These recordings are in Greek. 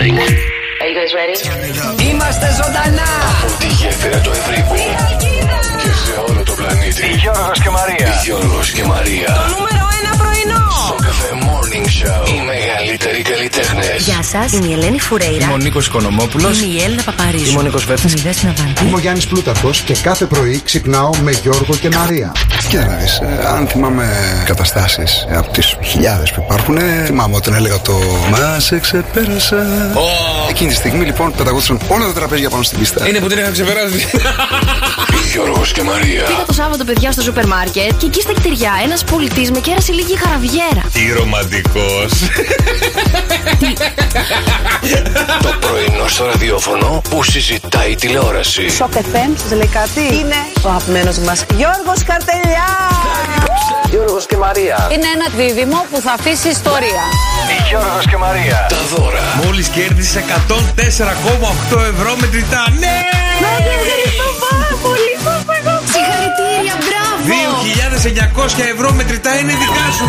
listening. Are you guys ready? Είμαστε ζωντανά! Η γέφυρα του Ευρύπου. Η Χαλκίδα. Και σε όλο το πλανήτη. Η Γιώργος και Μαρία. Η Γιώργος και Μαρία. Το νούμερο 1 πρωινό. Shock FM Morning Show. Οι μεγαλύτεροι καλλιτέχνες. Γεια σας, είμαι η Ελένη Φουρέιρα. Είμαι ο Νίκος Οικονομόπουλος. Είμαι η Έλενα Παπαρίζου. Είμαι ο Νίκος Βέρτης. Είμαι η Δεσφίνα. Είμαι ο Γιάννης Πλούταρχος και κάθε πρωί ξυπνάω με Γιώργο και Μαρία. Κοίταξε, αν θυμάμαι καταστάσεις από τις χιλιάδες που υπάρχουν, θυμάμαι όταν έλεγα το «Μα σε ξεπέρασα». Εκείνη τη στιγμή λοιπόν πεταγόντουσαν όλα τα τραπέζια πάνω στην πίστα. Είναι που την είχα ξεπεράσει. Γιώργος και Μαρία. Πήγα το Σάββατο, παιδιά, στο σούπερ μάρκετ και εκεί στα κτηριά ένας πολιτής με κέρασε λίγη χαραβιέρα. Τι ρομαντικός. Το πρωινό στο ραδιόφωνο που συζητάει τηλεόραση. Shock FM, σας λέει κάτι? Είναι ο αγαπημένος μας Γιώργος Καρτελιάς. Γιώργος και Μαρία. Είναι ένα δίδυμο που θα αφήσει ιστορία. Η Γιώργος και Μαρία. Τα δώρα. Μόλις κέρδισε 104,8 ευρώ μετρητά. Ναι! Να σε ευχαριστώ πάρα πολύ. Συγχαρητήρια, μπράβο. 2.900 ευρώ μετρητά είναι δικά σου.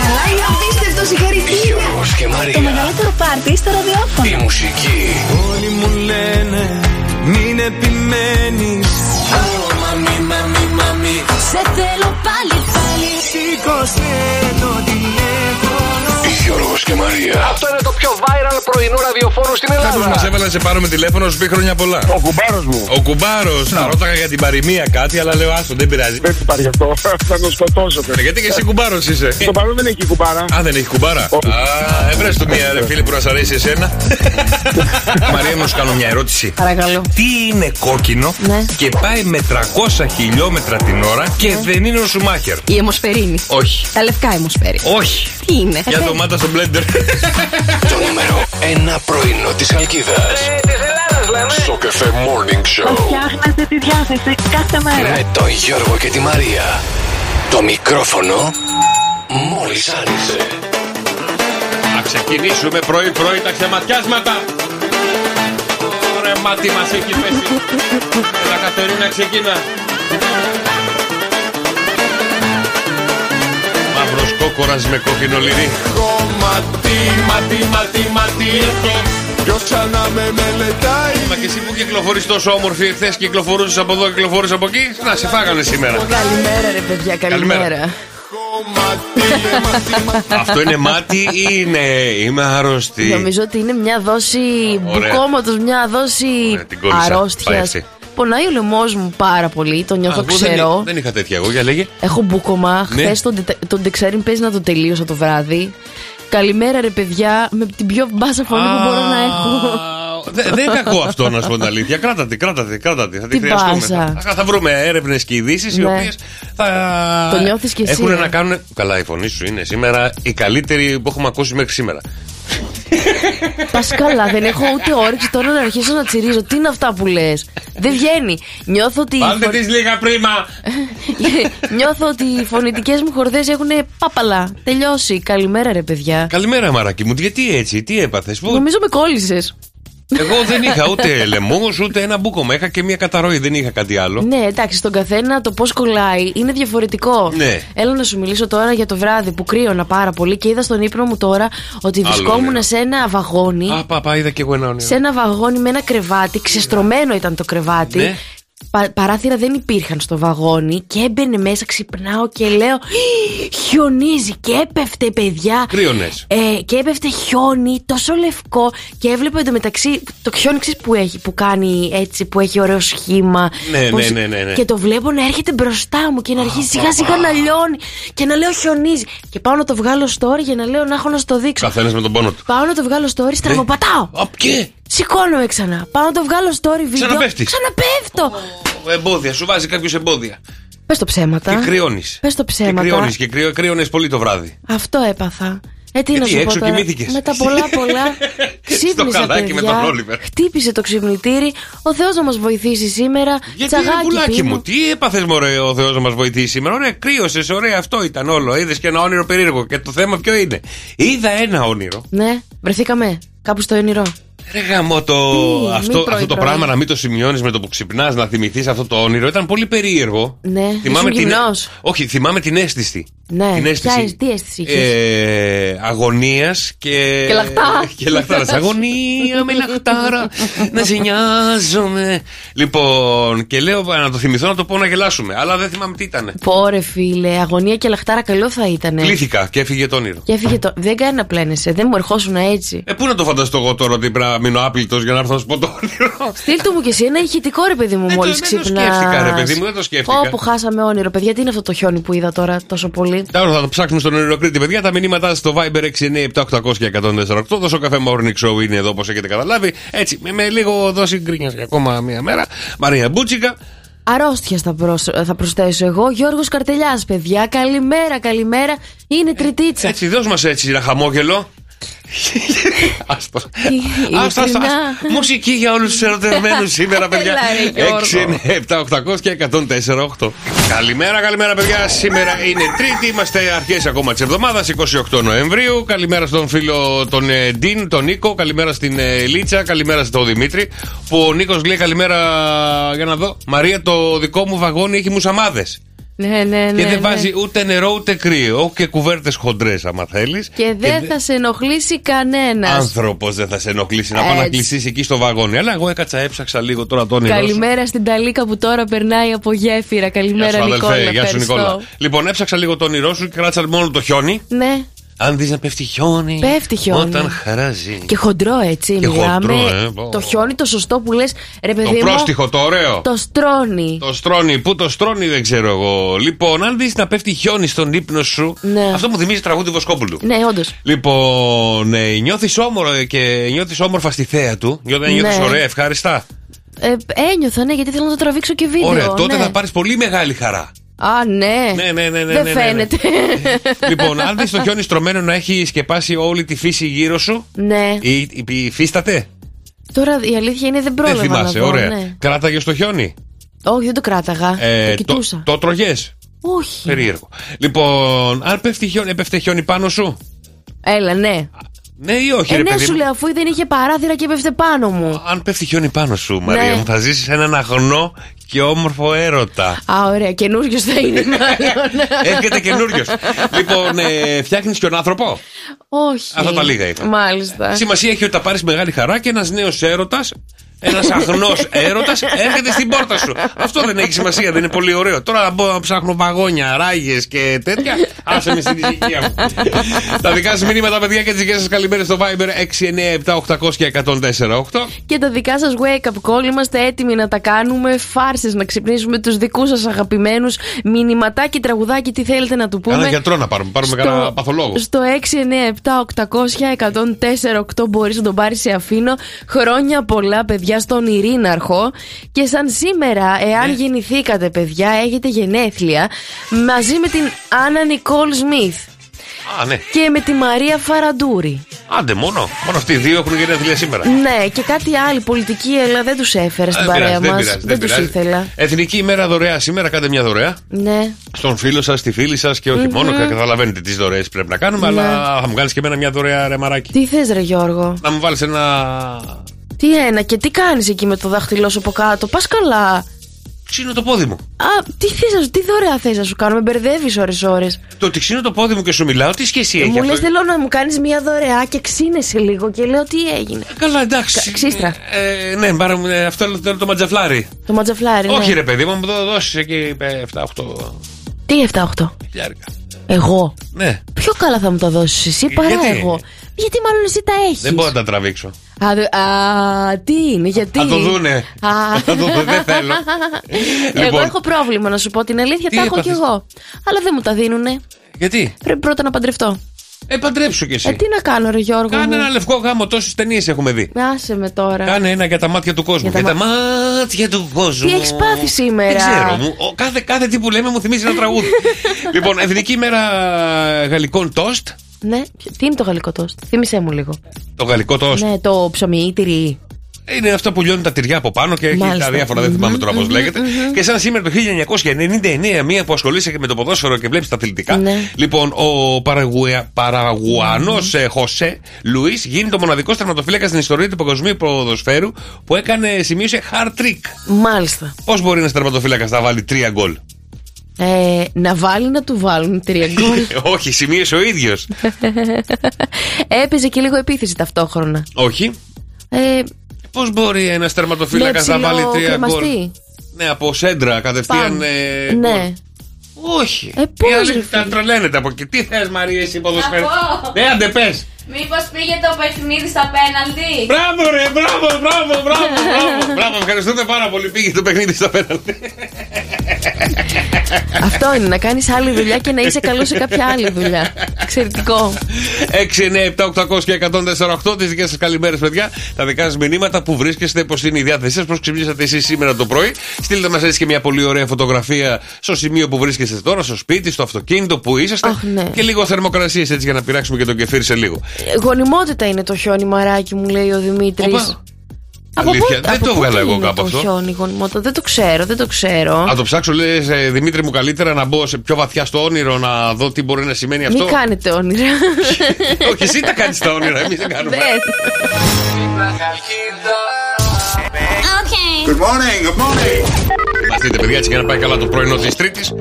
Καλά, είναι απίστευτο, συγχαρητήρια. Γιώργος και Μαρία. Το μεγαλύτερο πάρτι στο ραδιόφωνο. Η μουσική. Όλοι μου λένε μην επιμένεις. Σε θέλω πάλι. Σήκωσε το τηλέφωνο. Γιώργος και Μαρία. Αυτό είναι το πιο viral πρωινό ραδιοφόρο στην Ελλάδα. Κάποιος μας έβαλε να σε πάρουμε τηλέφωνο, σου πει χρόνια πολλά. Ο κουμπάρος μου. Ο κουμπάρος. Θα ρώταγα για την παροιμία κάτι, αλλά λέω άστο, δεν πειράζει. Δεν υπάρχει αυτό. Θα τον σκοτώσω. Γιατί και εσύ κουμπάρος είσαι. Το παρόν δεν έχει κουμπάρα. Α, δεν έχει κουμπάρα. Α, βρες του μία ρε φίλη που να σ' αρέσει εσένα. Μαρία, να σου κάνω μια ερώτηση. Παρακαλώ. Τι είναι κόκκινο και πάει με 300 χιλιόμετρα την ώρα και δεν είναι ο Σουμάχερ? Η αιμοσφαιρίνη. Όχι. Τα λευκά αιμοσφαίρι. Όχι. Τι είναι? Για ντομάτα στο μπλέντερ. Το νούμερο 1 πρωινό της Χαλκίδας. Της Ελλάδας λέμε. Shock FM Morning Show. Φτιάχνετε τη διάθεση κάθε μέρα. Με τον Γιώργο και τη Μαρία. Το μικρόφωνο μόλις άνοιξε. Να ξεκινήσουμε πρωί-πρωί τα ξεματιάσματα. Ωραία, μάτι μας έχει πέσει. Έλα Κατερίνα, ξεκίνα. Μαύρος κόκορας με κόκκινο λυρί. Ματι έχω. Ποιος ξανά με μελετάει. Μα και εσύ που κυκλοφορείς τόσο όμορφη, χθες κυκλοφορούσες από εδώ, κυκλοφορούσες από εκεί. Να σε φάγανε σήμερα. Καλημέρα ρε παιδιά, καλημέρα. Αυτό είναι μάτι ή είναι είμαι αρρώστη? Νομίζω ότι είναι μια δόση μπουκώματος, μια δόση αρρώστιας. Πονάει ο λαιμός μου πάρα πολύ, το νιώθω ξερό. Δεν είχα τέτοια εγώ, για λέγε. Έχω μπουκωμά, χθες τον τεξέριν παίζει να το τελείωσα το βράδυ. Καλημέρα ρε παιδιά, με την πιο μπάσα φωνή που μπορώ να έχω. Δεν είναι κακό αυτό να σου πω την αλήθεια. Κράτατε. Θα τη χρειαστούμε. Θα βρούμε έρευνες και ειδήσεις οι οποίες θα έχουν να κάνουν. Καλά, η φωνή σου είναι σήμερα η καλύτερη που έχουμε ακούσει μέχρι σήμερα. Πας καλά, δεν έχω ούτε όρεξη τώρα να αρχίσω να τσιρίζω. Τι είναι αυτά που λες? Δεν βγαίνει. Βάλτε τις λίγα πρίμα. Νιώθω ότι οι φωνητικές μου χορδές έχουν πάπαλα. Τελειώσει. Καλημέρα ρε παιδιά. Καλημέρα μαράκι μου. Γιατί έτσι, τι έπαθες? Νομίζω με κόλλησες. Εγώ δεν είχα ούτε λαιμούς ούτε ένα μπούκομα. Είχα και μια καταρροή, δεν είχα κάτι άλλο. Ναι, εντάξει, στον καθένα το πώς κολλάει είναι διαφορετικό. Ναι. Έλα να σου μιλήσω τώρα για το βράδυ που κρύωνα πάρα πολύ και είδα στον ύπνο μου τώρα ότι βρισκόμουν σε ένα βαγόνι. Είδα και εγώ ένα όνειρο. Σε ένα βαγόνι με ένα κρεβάτι, ξεστρωμένο ήταν το κρεβάτι. Ναι. Παράθυρα δεν υπήρχαν στο βαγόνι και έμπαινε μέσα, ξυπνάω και λέω χιονίζει και έπεφτε παιδιά. Κρύωνες. Και έπεφτε χιόνι τόσο λευκό και έβλεπα εντωμεταξύ το χιόνι που κάνει έτσι, που έχει ωραίο σχήμα. Ναι. Και το βλέπω να έρχεται μπροστά μου και να αρχίζει σιγά σιγά να λιώνει και να λέω χιονίζει. Και πάω να το βγάλω story για να λέω να έχω να στο δείξω. Καθένας με τον πόνο του. Πάω να το βγάλω story, στραβοπατάω. Σηκώνομαι ξανά. Πάω να το βγάλω story video. Ξαναπέφτω. Εμπόδια, σου βάζει κάποιος εμπόδια. Πες το ψέματα. Και κρυώνεις. Και κρυώνεις πολύ το βράδυ. Αυτό έπαθα. Γιατί έξω κοιμήθηκες? Με τα πολλά ξύπνησα παιδιά. Χτύπησε το ξυπνητήρι. Ο Θεός να μας βοηθήσει σήμερα. Γιατί πουλάκι μου, τι έπαθες μωρέ? Ο Θεός να μας βοηθήσει σήμερα. Ωραία, κρύωσες, ωραία, αυτό ήταν όλο. Είδες και ένα όνειρο περίεργο. Και το θέμα ποιο είναι? Είδα ένα όνειρο. Ναι, βρεθήκαμε κάπου στο όνειρο. Ρε γαμώ το. Αυτό το πράγμα να μην το σημειώνεις με το που ξυπνάς, να θυμηθείς αυτό το όνειρο. Ήταν πολύ περίεργο. Ναι, θυμάμαι την αίσθηση. Ναι, την αίσθηση, τι αίσθηση αγωνίας και λαχτάρας. Και λαχτάρας. Αγωνία με λαχτάρα, να ζηνιάζομαι. Λοιπόν, και λέω να το θυμηθώ να το πω να γελάσουμε. Αλλά δεν θυμάμαι τι ήταν. Πόρε φίλε, αγωνία και λαχτάρα, καλό θα ήταν. Κλήθηκα και έφυγε το όνειρο. Δεν κάνει να πλένεσαι, δεν μου ερχόσουν έτσι. Πού να το φανταστώ εγώ τώρα ότι πρέπει να μείνω άπλητος για να έρθω να σου πω το όνειρο. Στείλτο μου κι εσύ ένα ηχητικό ρε παιδί μου μόλις ξύπνα. Δεν το σκέφτηκα ρε παιδί μου, δεν το σκέφτηκα. Όπου χάσαμε όνειρο, παιδιά, τι είναι αυτό το χιόνι που είδα τώρα τόσο πολύ. Τώρα θα το ψάχνουμε στον Ονειροκρίτη, παιδιά. Τα μηνύματά στο Viber 697-800-1048. Το Shock FM Morning Show είναι εδώ, όπως έχετε καταλάβει. Έτσι, με λίγο δόση γκρίνιας για ακόμα μία μέρα. Μαρία Μπούτσικα. Αρρώστια θα προσθέσω εγώ. Γιώργος Καρτελιάς, παιδιά. Καλημέρα, καλημέρα. Είναι τριτίτσα. Έτσι, δώσ' μας έτσι ένα χαμόγελο. Άστο. Μουσική για όλους τους ερωτευμένους σήμερα, παιδιά. 697-800-1048. Καλημέρα, καλημέρα, παιδιά. Σήμερα είναι Τρίτη. Είμαστε αρχές ακόμα της εβδομάδας, 28 Νοεμβρίου. Καλημέρα στον φίλο τον Ντίν, τον Νίκο. Καλημέρα στην Λίτσα. Καλημέρα στον Δημήτρη. Που ο Νίκος λέει καλημέρα. Για να δω. Μαρία, το δικό μου βαγόνι έχει μουσαμάδες. Ναι, ναι, ναι, και δεν βάζει ούτε νερό ούτε κρύο και κουβέρτες χοντρές άμα θέλεις. Και δεν θα σε ενοχλήσει κανένας. Άνθρωπος δεν θα σε ενοχλήσει. Έτσι. Να πάει να κλεισίσει εκεί στο βαγόνι. Αλλά εγώ έκατσα, έψαξα λίγο τώρα το όνειρό σου. Καλημέρα στην Ταλίκα που τώρα περνάει από γέφυρα. Καλημέρα Νικόλα. Γεια σου, Νικόλα. Λοιπόν, έψαξα λίγο το όνειρό σου και κράτησα μόνο το χιόνι. Ναι. Αν δεις να πέφτει χιόνι, όταν χαράζει. Και χοντρό έτσι, και μιλάμε. Χοντρό, το χιόνι το σωστό που λες, ρε παιδί μου. Το πρόστιχο, το ωραίο. Το στρώνει. Το στρώνει, πού το στρώνει δεν ξέρω εγώ. Λοιπόν, αν δεις να πέφτει χιόνι στον ύπνο σου. Ναι. Αυτό μου θυμίζει τραγούδι Βοσκόπουλου. Ναι, όντως. Λοιπόν, νιώθεις όμορφα στη θέα του. Νιώθεις ωραία, ευχάριστα. Ένιωθα, ναι, γιατί θέλω να το τραβήξω και βίντεο. Ωραία, τότε θα πάρεις πολύ μεγάλη χαρά. Α, ναι. Ναι. Δεν φαίνεται. Λοιπόν, αν δεις το χιόνι στρωμένο να έχει σκεπάσει όλη τη φύση γύρω σου. Ναι. Υφίσταται. Τώρα η αλήθεια είναι δεν πρόλαβα. Δεν θυμάσαι, ωραία. Ναι. Κράταγες το χιόνι. Όχι, δεν το κράταγα. Το κοιτούσα. Το τρωγές. Όχι. Περίεργο. Λοιπόν, αν πέφτει χιόνι, έπεφτε χιόνι πάνω σου. Έλα, ναι. Ναι ή όχι, ρε παιδί. Σου λέω, αφού δεν είχε παράθυρα και έπεφτε πάνω μου. Αν πέφτει χιόνι πάνω σου, Μαρία μου, θα ζήσεις έναν αγνό και όμορφο έρωτα. Α, ωραία, καινούριος θα είναι. Έρχεται καινούριος. Λοιπόν, φτιάχνεις και τον άνθρωπο. Όχι. Αυτά τα λίγα ήταν. Μάλιστα. Σημασία έχει ότι θα πάρεις μεγάλη χαρά και ένας νέος έρωτας. Ένας αγνός έρωτας έρχεται στην πόρτα σου. Αυτό δεν έχει σημασία, δεν είναι πολύ ωραίο. Τώρα να μπω να ψάχνω βαγόνια, ράγες και τέτοια. Άσε με στην ησυχία μου. Τα δικά σας μηνύματα, παιδιά, και τις δικές σας καλημέρες στο Viber 697-800-1048. Και τα δικά σας wake up call. Είμαστε έτοιμοι να τα κάνουμε φάρσες, να ξυπνήσουμε τους δικούς σας αγαπημένους. Μηνυματάκι, τραγουδάκι, τι θέλετε να του πούμε. Κάνα γιατρό να πάρουμε κανένα παθολόγο. Στο 697-800-1048 μπορείς να τον πάρεις, σε αφήνω. Χρόνια πολλά, παιδιά. Στον Ειρήναρχο. Και σαν σήμερα, εάν γεννηθήκατε, παιδιά, έχετε γενέθλια μαζί με την Άννα Νικόλ Σμιθ. Α, ναι. Και με τη Μαρία Φαραντούρη. Άντε, μόνο αυτοί οι δύο έχουν γενέθλια σήμερα. Ναι, και κάτι άλλη πολιτική, αλλά δεν τους έφερα στην παρέα μας. Δεν τους ήθελα. Εθνική ημέρα δωρεά σήμερα, κάντε μια δωρεά. Ναι. Στον φίλο σας, στη φίλη σας και όχι μόνο. Καταλαβαίνετε τις δωρεές πρέπει να κάνουμε, αλλά θα μου κάνεις και εμένα μια δωρεά, ρε μαράκι. Τι θες, ρε Γιώργο? Να μου βάλεις ένα. Και τι κάνεις εκεί με το δάχτυλό σου από κάτω? Πας καλά. Ξύνω το πόδι μου. Α, τι δωρεά θες να σου κάνω, με μπερδεύεις ώρες-ώρες. Το ότι ξύνω το πόδι μου και σου μιλάω, τι σχέση έχει? Μου λες θέλω να μου κάνεις μια δωρεά και ξύνεσαι λίγο και λέω τι έγινε. Καλά, εντάξει. Ξύστρα. Ναι, αυτό θέλω το ματζαφλάρι. Το ματζαφλάρι, ναι. Όχι ρε παιδί μου, μου το δώσεις εκεί 7-8. Τι 7-8? Χιλιάρικα. Εγώ. Ναι. Πιο καλά θα μου τα δώσεις εσύ παρά εγώ. Γιατί μάλλον εσύ τα έχεις. Δεν μπορώ να τα τραβήξω. Τι είναι, γιατί. Θα το δούνε. Δεν θέλω. Εγώ έχω πρόβλημα να σου πω την αλήθεια. Τα έχω κι εγώ. Αλλά δεν μου τα δίνουνε. Γιατί? Πρέπει πρώτα να παντρευτώ. Παντρέψου κι εσύ. Τι να κάνω, ρε Γιώργο? Κάνε ένα λευκό γάμο. Τόσες ταινίες έχουμε δει. Άσε με τώρα. Κάνε ένα για τα μάτια του κόσμου. Για τα μάτια του κόσμου. Τι έχεις πάθει σήμερα? Δεν ξέρω. Κάθε τι που λέμε μου θυμίζει ένα τραγούδι. Λοιπόν, Εθνική ημέρα γαλλικών τόστ. Ναι, τι είναι το γαλλικό τόστ? Θύμησέ μου λίγο. Το γαλλικό τόστ. Ναι, το ψωμί, τυρί. Είναι αυτό που λιώνουν τα τυριά από πάνω και έχει τα διάφορα, δεν θυμάμαι τώρα πώς λέγεται. Και σαν σήμερα το 1999, μία που ασχολείσαι με το ποδόσφαιρο και βλέπεις τα αθλητικά. Ναι. Λοιπόν, ο Παραγουανός Χωσέ Λουίς γίνει το μοναδικό τερματοφύλακα στην ιστορία του παγκοσμίου ποδοσφαίρου που σημείωσε hat trick. Μάλιστα. Πώς μπορεί ένας τερματοφύλακας να βάλει 3 γκολ? να βάλει να του βάλουν τριαγκόλ. Όχι, σημείωσε ο ίδιος. Έπαιζε και λίγο επίθεση ταυτόχρονα. Όχι. Πώς μπορεί ένας τερματοφύλακας να βάλει τρία γκολ? Ναι, από σέντρα κατευθείαν. Ναι. Όχι. Τα τρελαίνετε από εκεί. Τι θες, Μαρία, εσύ ποδοσφαίρι? Ναι, άντε πες. Μήπως πήγε το παιχνίδι στα πέναλτι? Μπράβο, ρε, μπράβο. Ευχαριστούμε πάρα πολύ. Πήγε το παιχνίδι στα πέναλτι. Αυτό είναι, να κάνεις άλλη δουλειά και να είσαι καλός σε κάποια άλλη δουλειά. Εξαιρετικό. 6, 9, 7, 800 και 148. Τις δικές σας καλημέρες, παιδιά. Τα δικά σας μηνύματα, που βρίσκεστε, πως είναι η διάθεσή σας, πως ξυπνήσατε εσείς σήμερα το πρωί. Στείλτε μας έτσι και μια πολύ ωραία φωτογραφία στο σημείο που βρίσκεστε τώρα, στο σπίτι, στο αυτοκίνητο, που είσαστε. Ναι. Και λίγο θερμοκρασίες έτσι για να πειράξουμε και τον κεφίρι σε λίγο. Γονιμότητα είναι το χιόνι, μαράκι μου, λέει ο Δημήτρης. Αλήθεια, δεν το βγάλα εγώ κάπου αυτό. Χιόνι, γονιμότητα, δεν το ξέρω. Να το ψάξω, λες, Δημήτρη μου, καλύτερα να μπω σε πιο βαθιά στο όνειρο να δω τι μπορεί να σημαίνει αυτό. Μην κάνετε όνειρα. Όχι, εσύ τα κάνεις τα όνειρα, εμείς δεν κάνουμε. Good morning, good morning. Μαθείτε, παιδιά, έτσι για να πάει καλά το πρωινό της Τρίτης.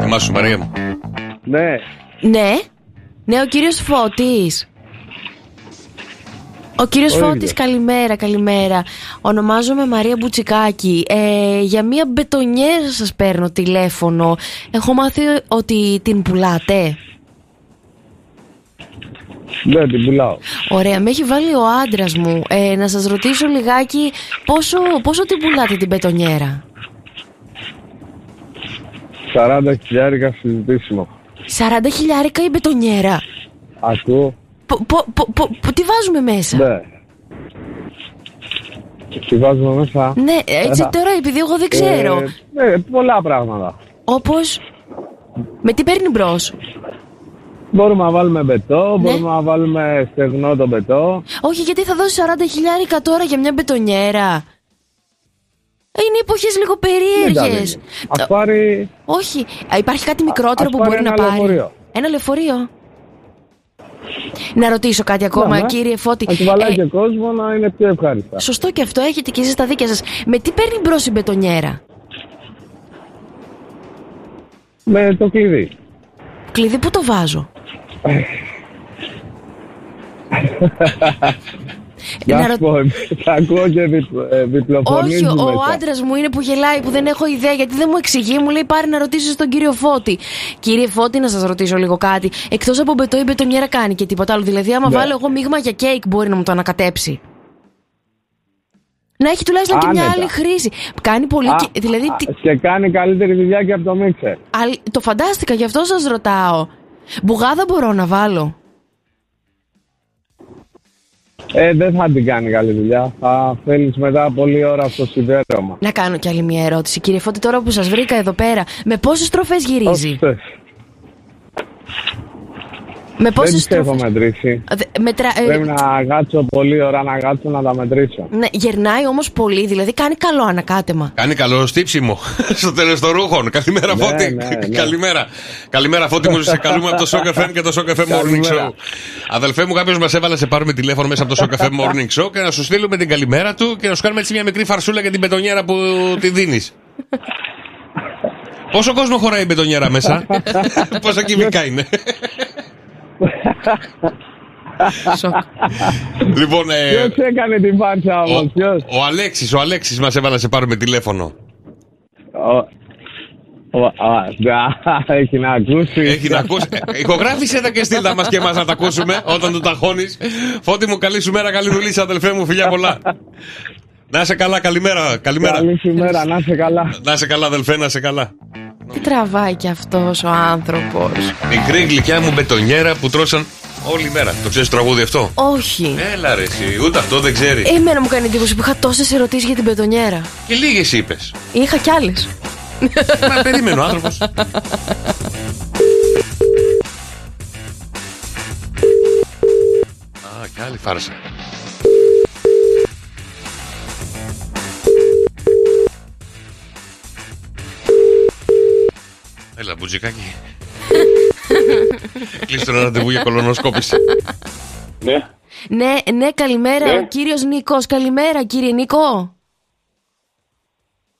Θυμάσου, Μαρία μου? Ναι. Ναι, ο κύριος Φώτης. Ο κύριος Φώτης, καλημέρα. Ονομάζομαι Μαρία Μπουτσικάκη. Για μία μπετονιέρα σας παίρνω τηλέφωνο. Έχω μάθει ότι την πουλάτε. Ναι, την πουλάω. Ωραία, με έχει βάλει ο άντρας μου. Να σας ρωτήσω λιγάκι πόσο την πουλάτε την μπετονιέρα? 40 χιλιάρικα συζητήσιμο. 40 χιλιάρικα η μπετονιέρα? Ακούω. Τι βάζουμε μέσα? Ναι. Τι βάζουμε μέσα? Ναι, έτσι τώρα, επειδή εγώ δεν ξέρω. Ναι, πολλά πράγματα. Όπως? Με τι παίρνει μπρος? Μπορούμε να βάλουμε μπετό, μπορούμε να βάλουμε στεγνό το μπετό. Όχι, γιατί θα δώσει 40 χιλιάρικα τώρα για μια μπετονιέρα? Είναι εποχές λίγο περίεργες. Ας πάρει... Όχι, υπάρχει κάτι μικρότερο που μπορεί να πάρει? Λεωφορείο. Ένα λεωφορείο. Να ρωτήσω κάτι ακόμα, κύριε Φώτη? Να κουβαλάει και κόσμο, να είναι πιο ευχάριστα. Σωστό και αυτό, έχετε και εσείς τα δίκια σας. Με τι παίρνει μπρος η μπετονιέρα? Με το κλειδί. Κλειδί που το βάζω? Θα ακούω και διπλοφωνίζει. Όχι, ο άντρας μου είναι που γελάει, που δεν έχω ιδέα, γιατί δεν μου εξηγεί. Μου λέει πάρε να ρωτήσεις τον κύριο Φώτη. Κύριε Φώτη, να σας ρωτήσω λίγο κάτι. Εκτός από μπετό, η μπετονιέρα κάνει και τίποτα άλλο? Δηλαδή, άμα βάλω εγώ μείγμα για κέικ, μπορεί να μου το ανακατέψει? Να έχει τουλάχιστον και μια άλλη χρήση. Κάνει πολύ. Δηλαδή, και κάνει καλύτερη δουλειά και από το μίξερ. Το φαντάστηκα, γι' αυτό σας ρωτάω. Μπουγάδα μπορώ να βάλω? Δεν θα την κάνει καλή δουλειά. Θα θέλεις μετά πολλή ώρα στο σιδέρωμα. Να κάνω κι άλλη μια ερώτηση, κύριε Φώτη, τώρα που σας βρήκα εδώ πέρα. Με πόσες τροφές γυρίζει? Με πόσες τροφές? Δεν τις έχω μετρήσει. Πρέπει να γάτσω πολλή ώρα, να γάτσω να τα μετρήσω. Ναι, γερνάει όμως πολύ, δηλαδή κάνει καλό ανακάτεμα. Κάνει καλό στύψιμο στο τέλος των ρούχων. Καλημέρα, Φώτη. Καλημέρα, Φώτη μου. Σε καλούμε από το Shock FM και το Shock FM Morning Show. Αδελφέ μου, κάποιος μας έβαλε σε πάρουμε τηλέφωνο μέσα από το Shock FM Morning Show και να σου στείλουμε την καλημέρα του και να σου κάνουμε έτσι μια μικρή φαρσούλα για την μπετονιέρα που τη δίνεις. Πόσο κόσμο χωράει η μπετονιέρα μέσα? Πόσα κυβικά είναι? Λοιπόν, ποιος έκανε την φάρσα όμως? Ο Αλέξης μας έβαλε να σε πάρουμε τηλέφωνο. Έχει να ακούσει. Ηχογράφησε τα και στείλτα μας και εμάς να τα ακούσουμε όταν το ταχώνεις. Φώτη μου, καλή σου μέρα, καλή δουλειά σου, αδελφέ μου, φιλιά πολλά. Να είσαι καλά, καλημέρα. Καλή σου μέρα, να είσαι καλά. Να είσαι καλά, αδελφέ, να είσαι καλά. Τι τραβάει κι αυτός ο άνθρωπος? Μικρή γλυκιά μου μπετονιέρα που τρώσαν όλη μέρα. Το ξέρεις το τραγούδι αυτό? Όχι. Έλα ρε εσύ, ούτε αυτό δεν ξέρεις. Εμένα μου κάνει εντύπωση που είχα τόσες ερωτήσεις για την μπετονιέρα. Και λίγες είπες. Είχα κι άλλες. Μα περίμενε ο άνθρωπος. Κι άλλη φάρσα. Έλα, Μπουτζικάκη. Κλείστε ένα ραντεβού για κολονοσκόπηση. Ναι, καλημέρα, ο κύριος Νίκος. Καλημέρα, κύριε Νίκο.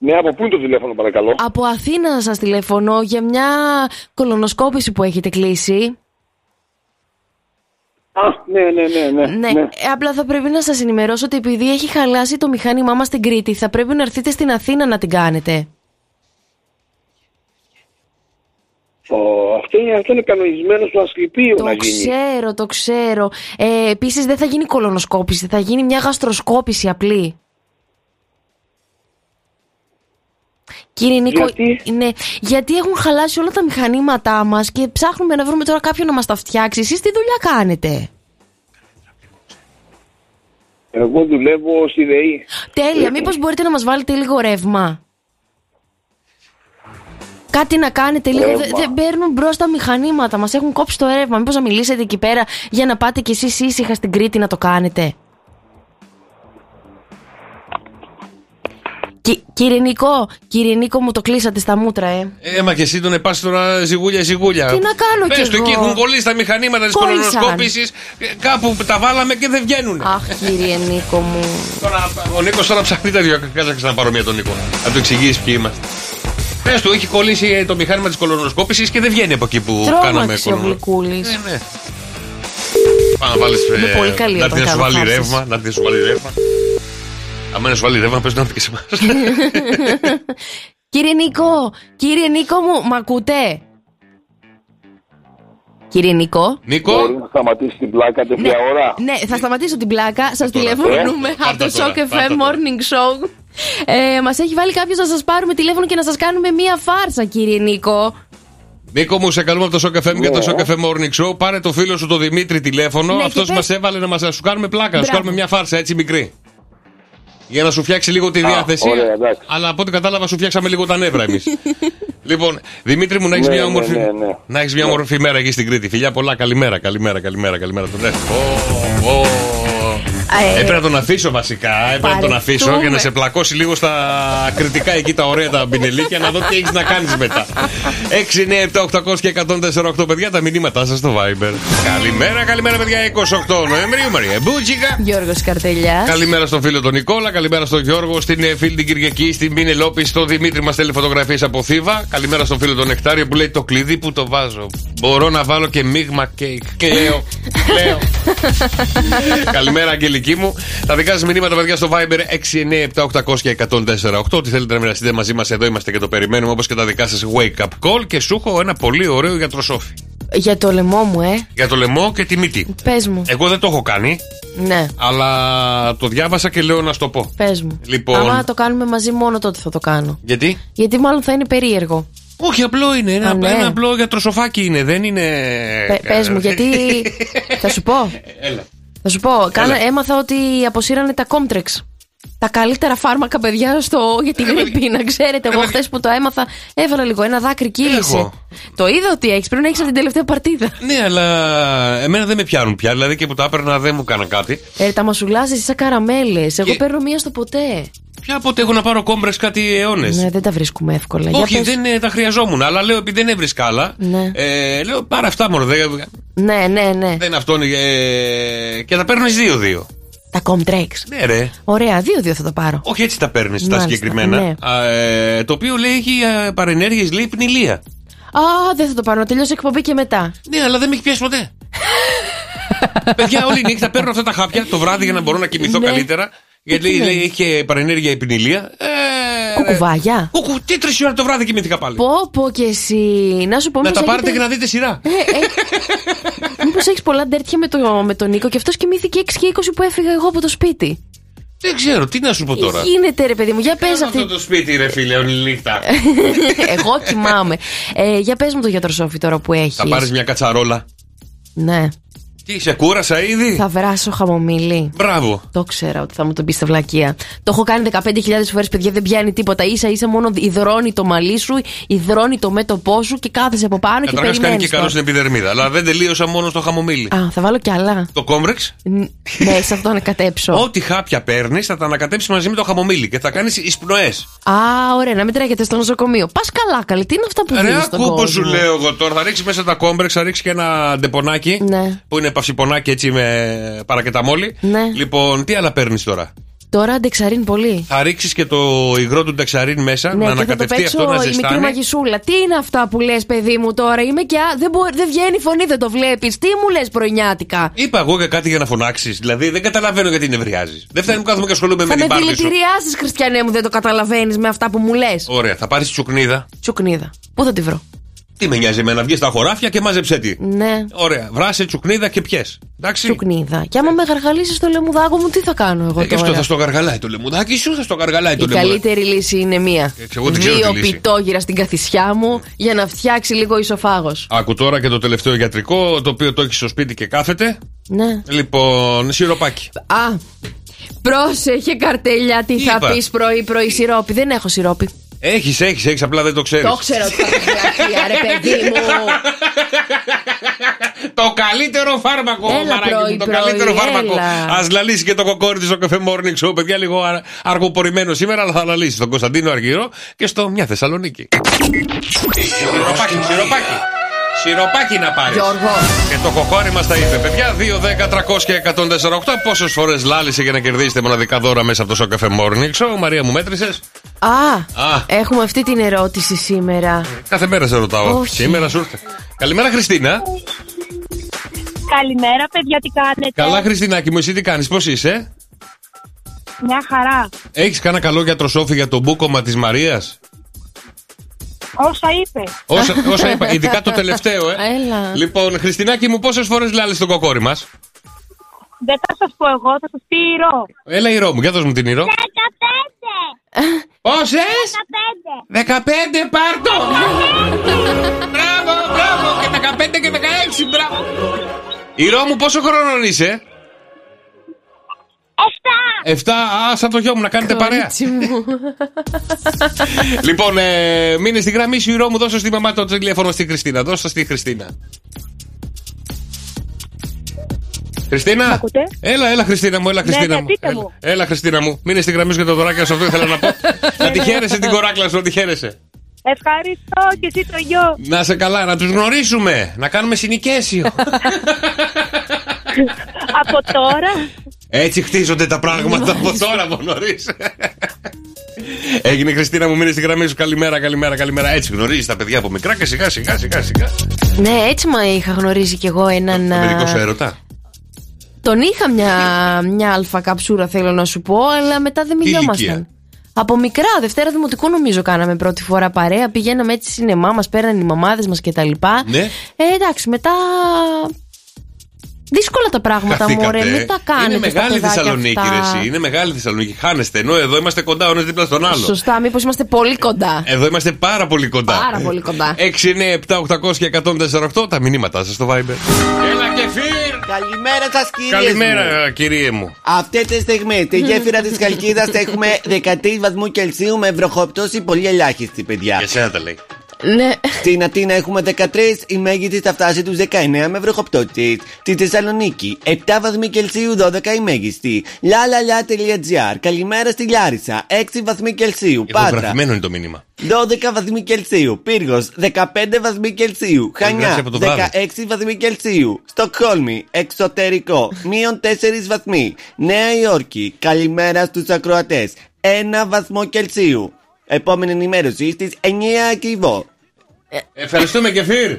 Ναι, από πού είναι το τηλέφωνο, παρακαλώ? Από Αθήνα σας τηλεφωνώ για μια κολονοσκόπηση που έχετε κλείσει. Α, ναι. Απλά θα πρέπει να σας ενημερώσω ότι επειδή έχει χαλάσει το μηχάνημά μας στην Κρήτη, θα πρέπει να έρθετε στην Αθήνα να την κάνετε. Αυτό είναι κανονισμένο στο Ασκληπείο να γίνει. Το ξέρω. Επίσης δεν θα γίνει κολονοσκόπηση, θα γίνει μια γαστροσκόπηση απλή. Κύριε Νίκο, γιατί έχουν χαλάσει όλα τα μηχανήματά μας και ψάχνουμε να βρούμε τώρα κάποιον να μας τα φτιάξει. Εσείς τι δουλειά κάνετε? Εγώ δουλεύω στη ΔΕΗ. Τέλεια, μήπως μπορείτε να μας βάλετε λίγο ρεύμα? Κάτι να κάνετε λίγο, δεν παίρνουν μπρος τα μηχανήματα, μας έχουν κόψει το ρεύμα. Μήπως να μιλήσετε εκεί πέρα για να πάτε κι εσείς ήσυχα στην Κρήτη να το κάνετε? Κύριε Νίκο, μου το κλείσατε στα μούτρα, μα και εσύ τον πας τώρα ζυγούλια. Τι να κάνω κι εγώ. Πες του, εκεί έχουν κολλήσει τα μηχανήματα της κολονοσκόπησης. Κάπου τα βάλαμε και δεν βγαίνουν. Αχ, κύριε Νίκο μου. Τώρα, ο Νίκος τώρα ψάχνει τα δυο. Κάτσε να πάρω μία τον Νίκο. Να του εξηγήσει ποιοι είμαστε. Πες του, έχει κολλήσει το μηχάνημα της κολονοσκόπησης και δεν βγαίνει από εκεί που κάναμε κολονοσκόπηση. Ναι. Πάμε να βάλεις. Να σου βάλει ρεύμα. Αν μένω σου βάλει ρεύμα, πες να έρθει και σε εμάς. Κύριε Νίκο μου, μ' ακούτε? Κύριε Νίκο. Μπορεί να σταματήσει την πλάκα τελευταία ώρα? Ναι, θα σταματήσω την πλάκα. Σας τηλεφωνούμε από το Shock FM Morning Show. Μας έχει βάλει κάποιος να σας πάρουμε τηλέφωνο και να σας κάνουμε μία φάρσα, κύριε Νίκο. Νίκο μου, σε καλούμε από το Shock FM και το Shock FM Morning Show. Πάρε το φίλο σου, το Δημήτρη, τηλέφωνο. Αυτός μας έβαλε να σου κάνουμε πλάκα, να σου κάνουμε μία φάρσα έτσι μικρή. Για να σου φτιάξει λίγο τη διάθεση. Αλλά από ό,τι κατάλαβα, σου φτιάξαμε λίγο τα νεύρα εμείς. Λοιπόν, Δημήτρη μου, να έχεις μια όμορφη μέρα εκεί στην Κρήτη. Φιλιά πολλά, καλημέρα. Τον έπρεπε να τον αφήσω βασικά. Έπρεπε να τον αφήσω για να σε πλακώσει λίγο στα κριτικά εκεί τα ωραία τα μπινελίκια. Να δω τι έχεις να κάνεις μετά. 6, 9, 7, 800 και 104, 8. Παιδιά, τα μηνύματά σας στο Viber. Καλημέρα παιδιά, 28 Νοεμβρίου Μαρία Μπούτσικα, Γιώργος Καρτελιάς. Καλημέρα στον φίλο τον Νικόλα. Καλημέρα στον Γιώργο, στην φίλη την Κυριακή, στην Πίνε Λόπη, στον Δημήτρη μας στέλνει φωτογραφίες από Θήβα. Καλημέρα στον φίλο τον Νεκτάριο που λέει το κλειδί που το βάζω. Μπορώ να βάλω και μείγμα κέικ. Κλαίω. Καλημέρα Αγγελική μου. Τα δικά σας μηνύματα παιδιά στο Viber 6, 9, 7, 800 και 104, 8. Ό,τι θέλετε να μοιραστείτε μαζί μας, εδώ είμαστε και το περιμένουμε. Όπως και τα δικά σας wake up call. Και σου έχω ένα πολύ ωραίο γιατροσόφι. Για το λαιμό μου, Για το λαιμό και τη μύτη. Πες μου. Εγώ δεν το έχω κάνει. Ναι. Αλλά το διάβασα και λέω να σου το πω. Πες μου. Λοιπόν. Άμα το κάνουμε μαζί, μόνο τότε θα το κάνω. Γιατί? Γιατί μάλλον θα είναι περίεργο. Όχι, απλό είναι. Ένα απλό γιατροσοφάκι είναι. Δεν είναι. Πες μου, γιατί. Θα σου πω. Έλα. Θα σου πω. Έμαθα ότι αποσύρανε τα Κόμπτρεξ. Τα καλύτερα φάρμακα, παιδιά, για την γρήπη, να ξέρετε. Εγώ χθες που το έμαθα, έβαλα λίγο ένα δάκρυ, κύλησε. Το είδα ότι έχεις, πρέπει να έχεις από την τελευταία παρτίδα. Ναι, αλλά εμένα δεν με πιάνουν πια. Δηλαδή και που τα έπαιρνα δεν μου κάναν κάτι. Τα μασουλάζεις σαν καραμέλες. Εγώ παίρνω μία στο ποτέ. Πια ποτέ έχω να πάρω κόμπρες κάτι αιώνες. Ναι, δεν τα βρίσκουμε εύκολα. Όχι, δεν τα χρειαζόμουν. Αλλά λέω επειδή δεν έβρισκα άλλα. Ναι. Λέω πάρε αυτά μόνο. Ναι. Δεν αυτόν. Και τα παίρνεις 2-2. Τα Κόμπτρεξ. Ναι, ρε. Ωραία, 2-2 θα το πάρω. Όχι, έτσι τα παίρνεις τα συγκεκριμένα. Ναι. Το οποίο λέει έχει παρενέργειες, λέει πνηλία. Δεν θα το πάρω. Τελειώσει εκπομπή και μετά. Ναι, αλλά δεν με έχει πιάσει ποτέ. Παιδιά, όλη νύχτα παίρνω αυτά τα χάπια το βράδυ για να μπορώ να κοιμηθώ καλύτερα. Γιατί λέει έχει παρενέργεια η πνηλία. Κουκουβάγια. Τι 3 ώρα το βράδυ κοιμήθηκα πάλι. Πω και εσύ. Να σου πω. Να τα πάρετε και να δείτε σειρά. Μήπως έχεις πολλά ντέρτια με τον Νίκο και αυτός κοιμήθηκε 6:20 που έφυγα εγώ από το σπίτι. Δεν ξέρω, τι να σου πω τώρα. Γίνεται ρε παιδί μου, για πες αυτή. Αυτό το σπίτι ρε φίλε, όλη νύχτα. Εγώ κοιμάμαι. Για πες μου το γιατροσόφι τώρα που έχεις. Θα πάρεις μια κατσαρόλα. Ναι. Τι, σε κούρασα ήδη. Θα βράσω χαμομήλι. Μπράβο. Το ξέρα ότι θα μου τον πεις στα βλακεία. Το έχω κάνει 15.000 φορές, παιδιά, δεν πιάνει τίποτα. Ίσα-ίσα μόνο υδρώνει το μαλλί σου, υδρώνει το μέτωπό σου και κάθεσαι από πάνω και περιμένεις. Κάνει και καλό στην επιδερμίδα. Αλλά δεν τελείωσα μόνο στο χαμομήλι. Θα βάλω κι άλλα. Το κόμπρεξ. Ναι, σε αυτό ανακατέψω. Ό,τι χάπια παίρνεις θα τα ανακατέψεις μαζί με το χαμομήλι και θα κάνεις εισπνοές. Ωραία, να μην τρέχετε στο νοσοκομείο. Πας καλά, καλή. Τι είναι αυτά που βγαίνουν στον κόσμο. Σου λέω εγώ τώρα, θα ρίξεις μέσα τα κόμπρεξ, θα ρίξεις και ένα ντεπονάκι που είναι παυσιπονάκι έτσι με παρακεταμόλι. Ναι. Λοιπόν, τι άλλα παίρνεις τώρα? Τώρα ντεξαρίν πολύ. Θα ρίξεις και το υγρό του ντεξαρίν μέσα, ναι, να ανακατευτεί αυτό, να ζεστάνει. Ναι, και θα το παίξω η μικρή μαγισούλα. Τι είναι αυτά που λες, παιδί μου, τώρα. Είμαι και δεν βγαίνει η φωνή, δεν το βλέπεις. Τι μου λες πρωινιάτικα. Είπα εγώ και κάτι για να φωνάξεις. Δηλαδή δεν καταλαβαίνω γιατί νευριάζεις. Δεν φτάνει που κάθομαι και ασχολούμαι με την πάρτι σου. Θα με δηλητηριάζεις, Χριστιανέ μου, δεν το καταλαβαίνεις με αυτά που μου λες. Ωραία, θα πάρεις τσουκνίδα. Τσουκνίδα. Πού θα τη βρω. Τι με νοιάζει εμένα, βγες στα χωράφια και μάζεψε τι. Ναι. Ωραία, βράσε τσουκνίδα και πιες. Εντάξει. Τσουκνίδα. Και άμα με γαργαλίσεις το λεμουδάκι μου, τι θα κάνω εγώ τώρα. Αυτό θα στο γαργαλάει το λεμουδάκι σου, θα στο γαργαλάει το λεμουδάκι. Η καλύτερη λύση είναι μία. Δύο πιτόγυρα στην καθισιά μου για να φτιάξει λίγο ισοφάγος. Άκου τώρα και το τελευταίο ιατρικό, το οποίο το έχεις στο σπίτι και κάθεται. Ναι. Λοιπόν, σιροπάκι. Α. Πρόσεχε, Καρτελιά, τι θα πεις πρωί-πρωί σιρόπι. Δεν έχω σιρόπι. Έχεις, απλά δεν το ξέρεις. Το ξέρω ότι θα έχεις βλακία, ρε παιδί μου. Το καλύτερο φάρμακο, Μαράκι μου, το καλύτερο φάρμακο. Ας λαλήσει και το κοκόρι της στο καφέ Morning Show, παιδιά, λίγο αργοπορημένο σήμερα, αλλά θα λαλήσει στον Κωνσταντίνο Αργυρό και στο Μια Θεσσαλονίκη. Σιροπάκι. Σιροπάκι να πάρεις. Και το κοκόρι μας τα είπε, παιδιά. 2, 10, 300 και 148. Πόσες φορές λάλησε για να κερδίσετε μοναδικά δώρα μέσα από το Shock FM Morning Show. Μαρία μου, μέτρησες? Α, έχουμε αυτή την ερώτηση σήμερα. Κάθε μέρα σε ρωτάω. Όχι. Σήμερα σου ήρθε. Καλημέρα, Χριστίνα. Καλημέρα, παιδιά, τι κάνετε? Καλά, Χριστίνακη μου, εσύ τι κάνεις, πώς είσαι? Μια χαρά. Έχεις κάνα καλό γιατροσόφι για το μπούκομα της Μαρίας? Όσα είπα, ειδικά το τελευταίο. Έλα. Λοιπόν, Χριστινάκη μου, πόσες φορές λάλες το κοκόρι μας? Δεν θα σας πω εγώ, θα σας πει η Ρο. Έλα η Ρο μου, για δώσ' μου την η Ρο. 15! Πόσες? 15, πάρτο! Μπράβο, και 15 και 16, μπράβο. Η Ρο μου, πόσο χρονών είσαι? 7, σαν το γιο μου, να κάνετε παρέα. Λοιπόν, μείνε στη γραμμή σου, η Ρο μου, δώσε στη μαμά το τηλέφωνο στη Χριστίνα. Χριστίνα, έλα Χριστίνα μου, έλα Χριστίνα μου. Μείνε στη γραμμή σου για το δωράκι σου, αυτό ήθελα να πω. Να τη χαίρεσαι την κοράκλα σου, να τη χαίρεσαι. Ευχαριστώ και εσύ το γιο. Να σε καλά, να τους γνωρίσουμε, να κάνουμε συνοικέσιο. Από τώρα. Έτσι χτίζονται τα πράγματα από τώρα, από νωρίς. Έγινε, Χριστίνα μου, μείνε στη γραμμή σου. Καλημέρα. Έτσι γνωρίζεις τα παιδιά από μικρά και σιγά. Ναι, έτσι μα είχα γνωρίσει κι εγώ έναν. Τον παιδικό σου έρωτα. Τον είχα μια αλφα καψούρα, θέλω να σου πω, αλλά μετά δεν μιλιόμασταν. Από μικρά, Δευτέρα Δημοτικού νομίζω κάναμε πρώτη φορά παρέα. Πηγαίναμε έτσι σινεμά, μας παίρναν οι μαμάδες μας κτλ. Ναι. Εντάξει, μετά. Δύσκολα τα πράγματα, μωρέ, μην τα κάνετε. Είναι μεγάλη Θεσσαλονίκη, εσύ. Είναι μεγάλη Θεσσαλονίκη. Χάνεστε. Ενώ εδώ είμαστε κοντά, ο ένας δίπλα στον άλλο. Σωστά, μήπως είμαστε πολύ κοντά. Εδώ είμαστε πάρα πολύ κοντά. 6, 9, 7, 800 και 148. Τα μηνύματά σας στο Viber. Έλα και φύρ! Καλημέρα σας, κύριε. Καλημέρα, κύριε μου. Αυτές τις στιγμές, τη γέφυρα της Χαλκίδας έχουμε 13 βαθμούς Κελσίου με βροχοπτώση πολύ ελάχιστη, παιδιά. Για σένα τα λέει. Ναι. Στην Αθήνα έχουμε 13, η μέγιστη θα φτάσει τους 19 με βροχοπτώση. Στη Θεσσαλονίκη 7 βαθμοί Κελσίου, 12 η μέγιστη. Λαλαλα.gr. Καλημέρα στη Λάρισα, 6 βαθμοί Κελσίου. Πάτρα, είναι το μήνυμα. 12 βαθμοί Κελσίου. Πύργος, 15 βαθμοί Κελσίου. Χανιά, 16 βαθμοί Κελσίου. Στοκχόλμη, εξωτερικό, -4 βαθμοί. Νέα Υόρκη, καλημέρα στους ακροατές, 1 βαθμό Κελσίου. Επόμενη ενημέρωση στις 9 ακριβώς. Ευχαριστούμε, Κεφίρ.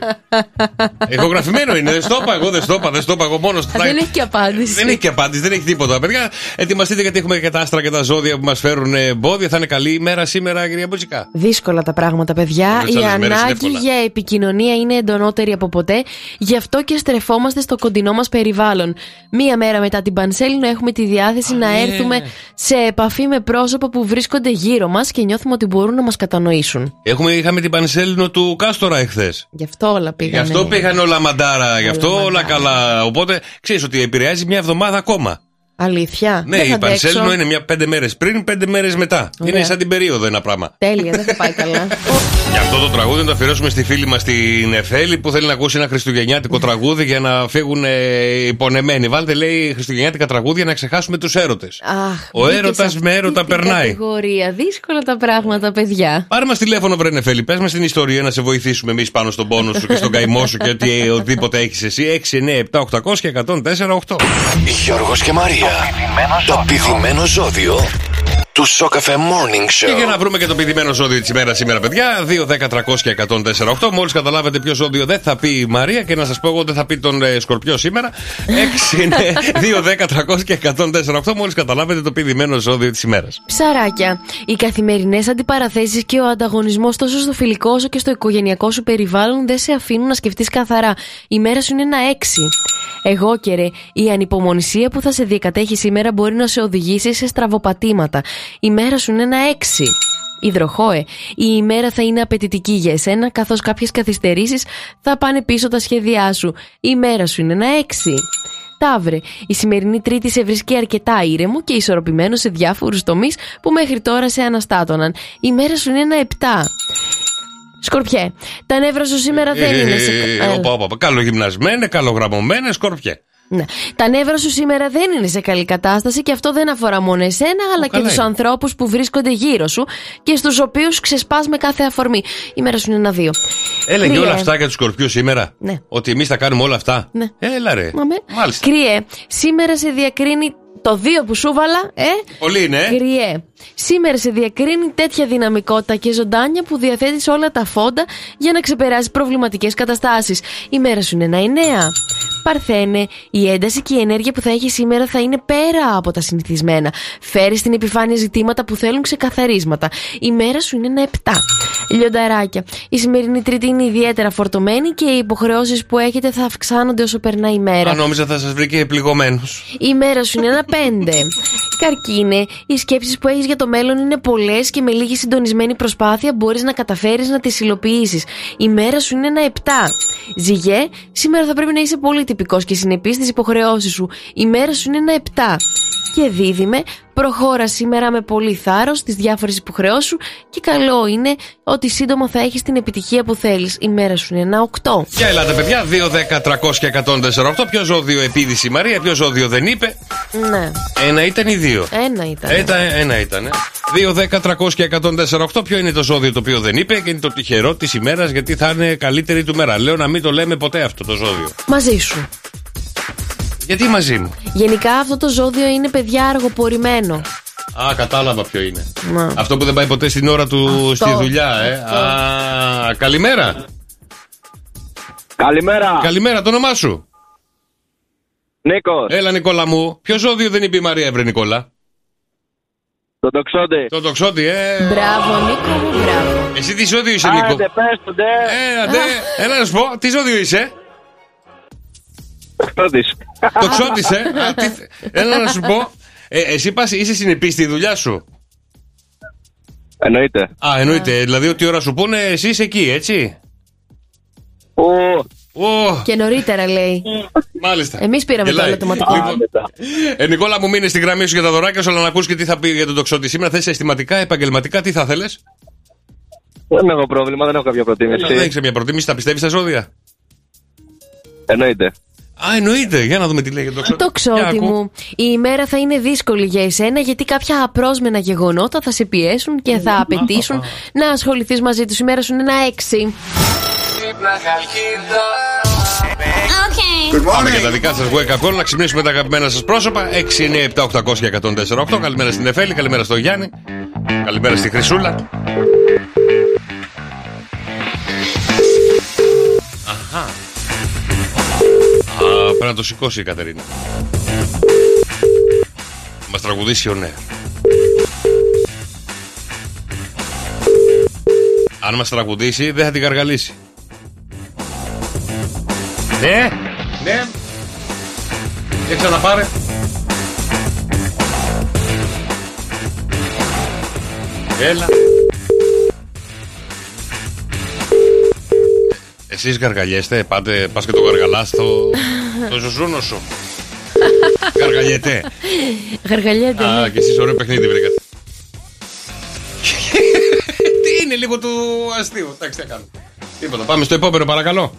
Εγγραφημένο είναι. Δεν στόπα. Εγώ μόνος. Δεν έχει και απάντηση. Δεν έχει τίποτα. Παιδιά, ετοιμαστείτε γιατί έχουμε και τα άστρα και τα ζώδια που μας φέρουν εμπόδια. Θα είναι καλή ημέρα σήμερα, κυρία Μπουτσικά. Δύσκολα τα πράγματα, παιδιά. Η ανάγκη για επικοινωνία είναι εντονότερη από ποτέ. Γι' αυτό και στρεφόμαστε στο κοντινό μας περιβάλλον. Μία μέρα μετά την Πανσέλινο έχουμε τη διάθεση να έρθουμε σε επαφή με πρόσωπα που βρίσκονται γύρω μας και νιώθουμε ότι μπορούν να μας κατανοήσουν. Είχαμε την Πανσέλινο του Κάστορα εχθές. Γι' αυτό όλα πήγαν. Γι' αυτό πήγαν όλα μαντάρα, γι' αυτό όλα καλά. Οπότε ξέρεις ότι επηρεάζει μια εβδομάδα ακόμα. Αλήθεια. Ναι, η Πανσέλινο είναι μια 5 μέρες πριν, 5 μέρες μετά. Ωραία. Είναι σαν την περίοδο ένα πράγμα. Τέλεια, δεν θα πάει καλά. Γι' αυτό το τραγούδι να το αφιερώσουμε στη φίλη μας την Εφέλη που θέλει να ακούσει ένα χριστουγεννιάτικο τραγούδι για να φύγουν οι πονεμένοι. Βάλτε, λέει, χριστουγεννιάτικα τραγούδια να ξεχάσουμε τους έρωτες. Ο έρωτας με έρωτα περνάει. Κατηγορία. Δύσκολα τα πράγματα, παιδιά. Πάρε μας τηλέφωνο, βρε Εφέλη. Πες μας την ιστορία να σε βοηθήσουμε εμείς πάνω στον πόνο σου και στον καημό σου και οτιδήποτε έχεις εσύ. 6, 9, 7, 800 και 104, 8. Γιώργος και Μαρία. Το πηδημένο ζώδιο του Shock FM Morning Show. Και για να βρούμε και το πηδημένο ζώδιο της ημέρας σήμερα, παιδιά, 2-10-300-1048. Μόλις καταλάβετε ποιο ζώδιο δεν θα πει η Μαρία, και να σας πω εγώ δεν θα πει τον Σκορπιό σήμερα. 6 είναι 2-10-300-1048. Μόλις καταλάβετε το πηδημένο ζώδιο της ημέρας. Ψαράκια. Οι καθημερινές αντιπαραθέσεις και ο ανταγωνισμός τόσο στο φιλικό όσο και στο οικογενειακό σου περιβάλλον δεν σε αφήνουν να σκεφτείς καθαρά. Η μέρα σου είναι ένα 6. Εγώ και ρε, η ανυπομονησία που θα σε διακατέχει σήμερα μπορεί να σε οδηγήσει σε στραβοπατήματα. Η μέρα σου είναι ένα 6. Υδροχόε, η ημέρα θα είναι απαιτητική για εσένα, καθώς κάποιες καθυστερήσεις θα πάνε πίσω τα σχέδιά σου. Η μέρα σου είναι ένα 6. Ταύρε, η σημερινή Τρίτη σε βρίσκει αρκετά ήρεμο και ισορροπημένο σε διάφορους τομείς που μέχρι τώρα σε αναστάτωναν. Η μέρα σου είναι ένα 7. Σκορπιέ, τα νεύρα σου σήμερα δεν είναι. Καλογυμνασμένε, καλογραμμωμένε, Σκορπιέ. Ναι. Τα νεύρα σου σήμερα δεν είναι σε καλή κατάσταση και αυτό δεν αφορά μόνο εσένα, αλλά και τους ανθρώπους που βρίσκονται γύρω σου και στους οποίους ξεσπάς με κάθε αφορμή. Η μέρα σου είναι ένα 2. Έλεγε όλα αυτά για τους Σκορπιούς σήμερα. Ναι. Ότι εμείς θα κάνουμε όλα αυτά. Ναι. Έλα ρε. Μάλιστα. Κριέ, σήμερα σε διακρίνει. Το 2 που σου βάλα, Πολύ είναι. Κριέ. Σήμερα σε διακρίνει τέτοια δυναμικότητα και ζωντάνια που διαθέτεις όλα τα φόντα για να ξεπεράσεις προβληματικές καταστάσεις. Η μέρα σου είναι ένα 9. Παρθένε, η ένταση και η ενέργεια που θα έχεις σήμερα θα είναι πέρα από τα συνηθισμένα. Φέρεις στην επιφάνεια ζητήματα που θέλουν ξεκαθαρίσματα. Η μέρα σου είναι ένα 7. Λιονταράκια, η σημερινή Τρίτη είναι ιδιαίτερα φορτωμένη και οι υποχρεώσεις που έχετε θα αυξάνονται όσο περνάει η μέρα. Αν νόμιζα θα σας βρει και πληγωμένους. Η μέρα σου είναι ένα 5. Καρκίνε, οι σκέψεις που έχεις για το μέλλον είναι πολλές και με λίγη συντονισμένη προσπάθεια μπορείς να καταφέρεις να τις υλοποιήσεις. Η μέρα σου είναι ένα 7. Ζυγέ, σήμερα θα πρέπει να είσαι πολύ τυπικός και συνεπής στις υποχρεώσεις σου. Η μέρα σου είναι ένα 7. Και Δίδυμε, προχώρα σήμερα με πολύ θάρρος στις διάφορες υποχρεώσεις σου και καλό είναι ότι σύντομα θα έχεις την επιτυχία που θέλεις. Η μέρα σου είναι ένα 8. Για ελάτε παιδιά, 2-10-300-1048. Ποιο ζώδιο επίδησε η Μαρία, ποιο ζώδιο δεν είπε. Ναι. Ένα ήταν ή δύο. Ένα ήταν. Ένα ήταν. 2-10-300-1048. Ποιο είναι το ζώδιο το οποίο δεν είπε και είναι το τυχερό της ημέρας, γιατί θα είναι καλύτερη του μέρα. Λέω να μην το λέμε ποτέ αυτό το ζώδιο. Μαζί σου. Γιατί μαζί μου. Γενικά αυτό το ζώδιο είναι παιδιά αργοπορημένο. Α, κατάλαβα ποιο είναι. Να. Αυτό που δεν πάει ποτέ στην ώρα του αυτό, στη δουλειά, Α, καλημέρα. Καλημέρα. Καλημέρα, το όνομά σου. Νίκος. Έλα Νικόλα μου. Ποιο ζώδιο δεν είπε η Μαρία, βρε Νικόλα. Το τοξότη. Το τοξότη, Μπράβο Νίκο μου, μπράβο. Εσύ τι ζώδιο είσαι, Νίκο. Έλα να σου πω, τι ζώδιο είσαι. Το ξώτησε. Έλα να σου πω, εσύ πας, είσαι συνεπής στη δουλειά σου. Εννοείται. Α, εννοείται. Δηλαδή ό,τι ώρα σου πούνε εσύ είσαι εκεί, έτσι. Και νωρίτερα λέει. Μάλιστα. Εμείς πήραμε το ερωτηματικό. Νικόλα μου, μείνε στη γραμμή σου για τα δωράκια σου, αλλά να ακούσεις και τι θα πει για τον τοξότη σήμερα. Θες αισθηματικά, επαγγελματικά, τι θα θέλες. Δεν έχω πρόβλημα, δεν έχω κάποια προτίμηση. Δεν έχεις μια προτίμηση, τα πιστεύεις στα ζώδια. Εννοείται. Α, εννοείται. Για να δούμε τι λέγεται το τοξότη μου. Η ημέρα θα είναι δύσκολη για εσένα, γιατί κάποια απρόσμενα γεγονότα θα σε πιέσουν και θα απαιτήσουν να ασχοληθείς μαζί τους. Η ημέρα σου είναι ένα 6. Πάμε για τα δικά σας wake up, να ξυπνήσουμε τα αγαπημένα σας πρόσωπα. 6, 9, 7, 800 και 104, 8. Καλημέρα στην Εφέλη, καλημέρα στο Γιάννη, καλημέρα στη Χρυσούλα. Πρέπει να το σηκώσει η Κατερίνα. Μας τραγουδήσει ο ναι. Αν μας τραγουδήσει δεν θα την καργαλήσει. Ναι, ναι. Και ξαναπάρε. Έλα. Εσείς γαργαλιέστε, πάτε, πας και το γαργαλάς το ζουζούνο σου. Γαργαλιέτε. Γαργαλιέτε. Α, και εσείς ωραίο παιχνίδι βρήκατε. Τι είναι λίγο του αστείου. Εντάξει, τι έκανα. Τίποτα, πάμε στο επόμενο παρακαλώ.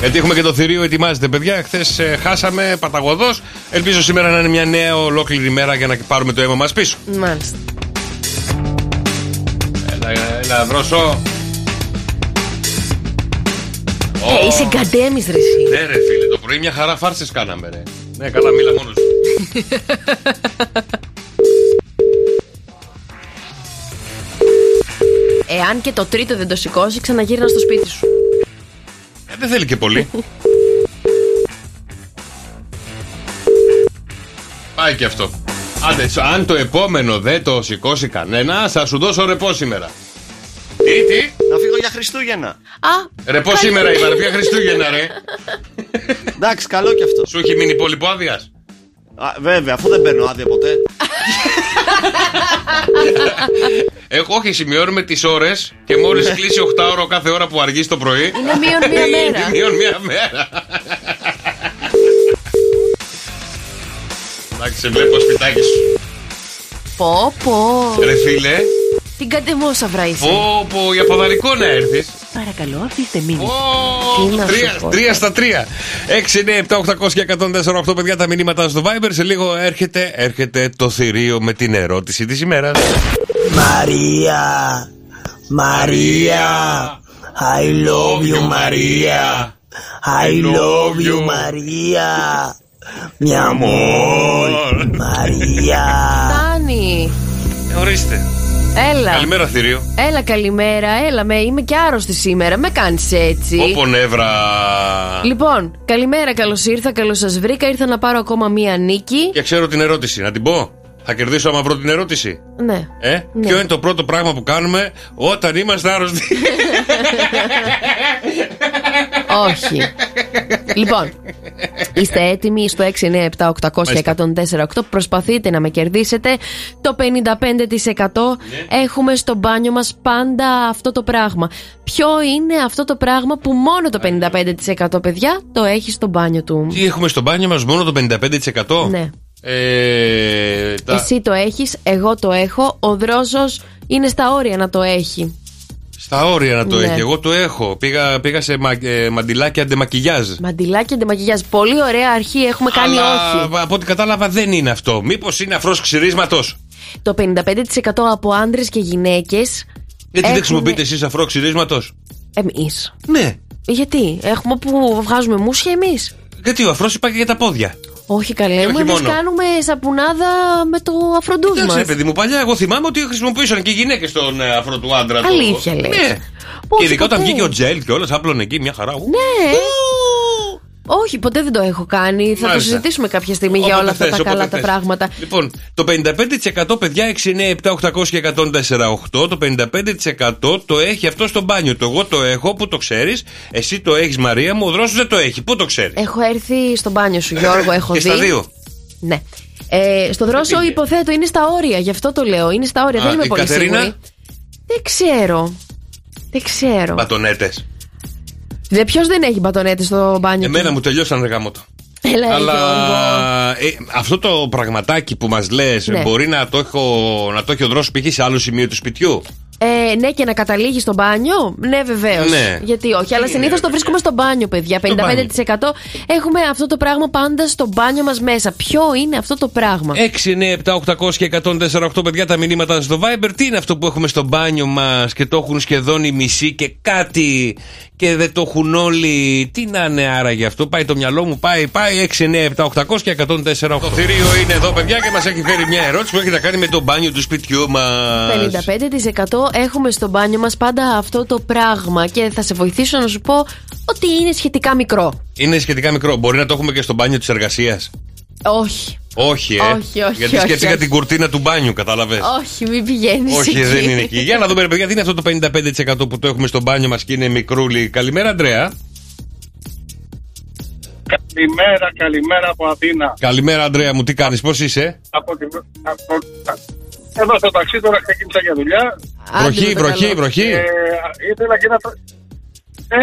Γιατί έχουμε και το θηρίο, ετοιμάζεται παιδιά. Χθες χάσαμε παταγωδός. Ελπίζω σήμερα να είναι μια νέα ολόκληρη μέρα για να πάρουμε το αίμα μας πίσω. Μάλιστα. Έλα βρώσω. Είσαι γκαντέμις ρε εσύ. Ναι ρε φίλε, το πρωί μια χαρά φάρσες κάναμε ρε. Ναι καλά, μίλα μόνος. Εάν και το τρίτο δεν το σηκώσει, ξαναγύρνα στο σπίτι σου. Δεν θέλει και πολύ. Πάει και αυτό. Άντε, αν το επόμενο δεν το σηκώσει κανένα, θα σου δώσω ρεπό σήμερα. Τι. Να φύγω για Χριστούγεννα. Ρεπό σήμερα η Βαρβία Χριστούγεννα, ρε. Εντάξει, καλό κι αυτό. Σου έχει μείνει υπόλοιπο άδεια. Βέβαια, αφού δεν παίρνω άδεια ποτέ. Εγώ όχι, σημειώνουμε τις ώρες και μόλις κλείσει 8 ώρο κάθε ώρα που αργείς το πρωί. Είναι μείον μία μέρα. Είναι μείον μία μέρα. Εντάξει, σε βλέπω σπιτάκι σου. Πω πω. Ρε φίλε. Την κατεμόσαυρα είσαι. Πω πω, για ποδαρικό να έρθεις. Παρακαλώ, αφήστε μήνυμα. 3 στα 3. 6, 9, 7, 800 και 104,8, παιδιά, τα μηνύματα στο Viber. Σε λίγο έρχεται το θηρίο με την ερώτηση της ημέρας. Μαρία, I love you, Μαρία. I love you, Μαρία. Mi amor, Μαρία. Φτάνει. Ορίστε. Έλα. Καλημέρα, θηρίο. Έλα, καλημέρα. Έλα, είμαι και άρρωστη σήμερα. Με κάνεις έτσι. Όπο νεύρα. Λοιπόν, καλημέρα, καλώς ήρθα, καλώς σας βρήκα. Ήρθα να πάρω ακόμα μία νίκη. Και ξέρω την ερώτηση, να την πω. Θα κερδίσω άμα βρω την ερώτηση. Ναι. Ναι. Ποιο είναι το πρώτο πράγμα που κάνουμε όταν είμαστε άρρωστοι? Όχι. Λοιπόν, είστε έτοιμοι στο 6, 9, 7, 800 και 104,8. Προσπαθείτε να με κερδίσετε. Το 55% έχουμε στο μπάνιο μας πάντα αυτό το πράγμα. Ποιο είναι αυτό το πράγμα που μόνο το 55%, παιδιά, το έχει στο μπάνιο του? Τι έχουμε στο μπάνιο μας μόνο το 55%? Ναι. Εσύ το έχεις, εγώ το έχω. Ο Δρόζος είναι στα όρια να το έχει. Στα όρια να το έχει, εγώ το έχω. Πήγα σε μαντιλάκι αντεμακιγιάζ. Μαντιλάκι αντεμακιγιάζ, πολύ ωραία αρχή, έχουμε κάνει όχι. Από ό,τι κατάλαβα δεν είναι αυτό. Μήπως είναι αφρός ξυρίσματος? Το 55% από άντρες και γυναίκες. Γιατί δεν χρησιμοποιείτε εσείς αφρό ξυρίσματος? Εμείς. Ναι. Γιατί, έχουμε που βγάζουμε μουσια εμείς. Γιατί ο αφρός υπάρχει για τα πόδια. Όχι καλέ μου, εμείς κάνουμε σαπουνάδα με το αφροντούδι μας. Εντάξει, παιδί μου, παλιά εγώ θυμάμαι ότι χρησιμοποιούσαν και οι γυναίκες τον αφρό του άντρα. Αλήθεια λες? Ναι. Και ειδικά όταν βγήκε ο τζέλ και όλες άπλωνε εκεί μια χαρά. Ναι. Όχι, ποτέ δεν το έχω κάνει. Θα το συζητήσουμε κάποια στιγμή για όλα αυτά τα καλά τα πράγματα. Λοιπόν, το 55%, παιδιά, 6, 9, 7, 800 και 104,8. Το 55% το έχει αυτό στο μπάνιο. Το εγώ το έχω, πού το ξέρεις? Εσύ το έχεις, Μαρία μου, ο Δρόσος δεν το έχει. Πού το ξέρεις? Έχω έρθει στο μπάνιο σου, Γιώργο, έχω δει. Και στα δύο. Ναι. Στο Δρόσο υποθέτω είναι στα όρια, γι' αυτό το λέω. Είναι στα όρια, δεν είμαι πολύ σίγουρη. Δεν ξέρω. Μπατονέτες. Ποιος δεν έχει μπατονέτες στο μπάνιο? Εμένα μου τελειώσαν, ρε γάμο το. Αλλά αυτό το πραγματάκι που μας λες, μπορεί να το έχει ο Δρόσος π.χ. σε άλλο σημείο του σπιτιού? Ναι, και να καταλήγει στο μπάνιο. Ναι, βεβαίως. Ναι. Γιατί όχι, αλλά συνήθως το βρίσκουμε στο μπάνιο, παιδιά. 55% έχουμε αυτό το πράγμα πάντα στο μπάνιο μας μέσα. Ποιο είναι αυτό το πράγμα? 6, 9, 7, 800 και 104,8, παιδιά, τα μηνύματα στο Viber. Τι είναι αυτό που έχουμε στο μπάνιο μας και το έχουν σχεδόν οι μισοί και κάτι και δεν το έχουν όλοι? Τι να είναι άραγε αυτό? Πάει το μυαλό μου, πάει. 6, 9, 7, 800 και 104,8. Το θηρίο είναι εδώ, παιδιά, και μας έχει φέρει μια ερώτηση που έχει να κάνει με το μπάνιο του σπιτιού μας. 55% έχουμε στο μπάνιο μας πάντα αυτό το πράγμα και θα σε βοηθήσω να σου πω ότι είναι σχετικά μικρό. Είναι σχετικά μικρό. Μπορεί να το έχουμε και στο μπάνιο της εργασίας? Όχι. Όχι. Γιατί σκέφτηκα την κουρτίνα του μπάνιου, κατάλαβες? Όχι, μην πηγαίνεις. Όχι, δεν είναι εκεί. Για να δούμε, παιδιά, τι είναι αυτό το 55% που το έχουμε στο μπάνιο μας και είναι μικρούλι. Καλημέρα, Αντρέα. Καλημέρα από Αθήνα. Καλημέρα, Αντρέα μου, τι κάνεις, πώς είσαι? Εδώ στο ταξί, τώρα ξεκίνησα για δουλειά. Βροχή. Ήθελα και να.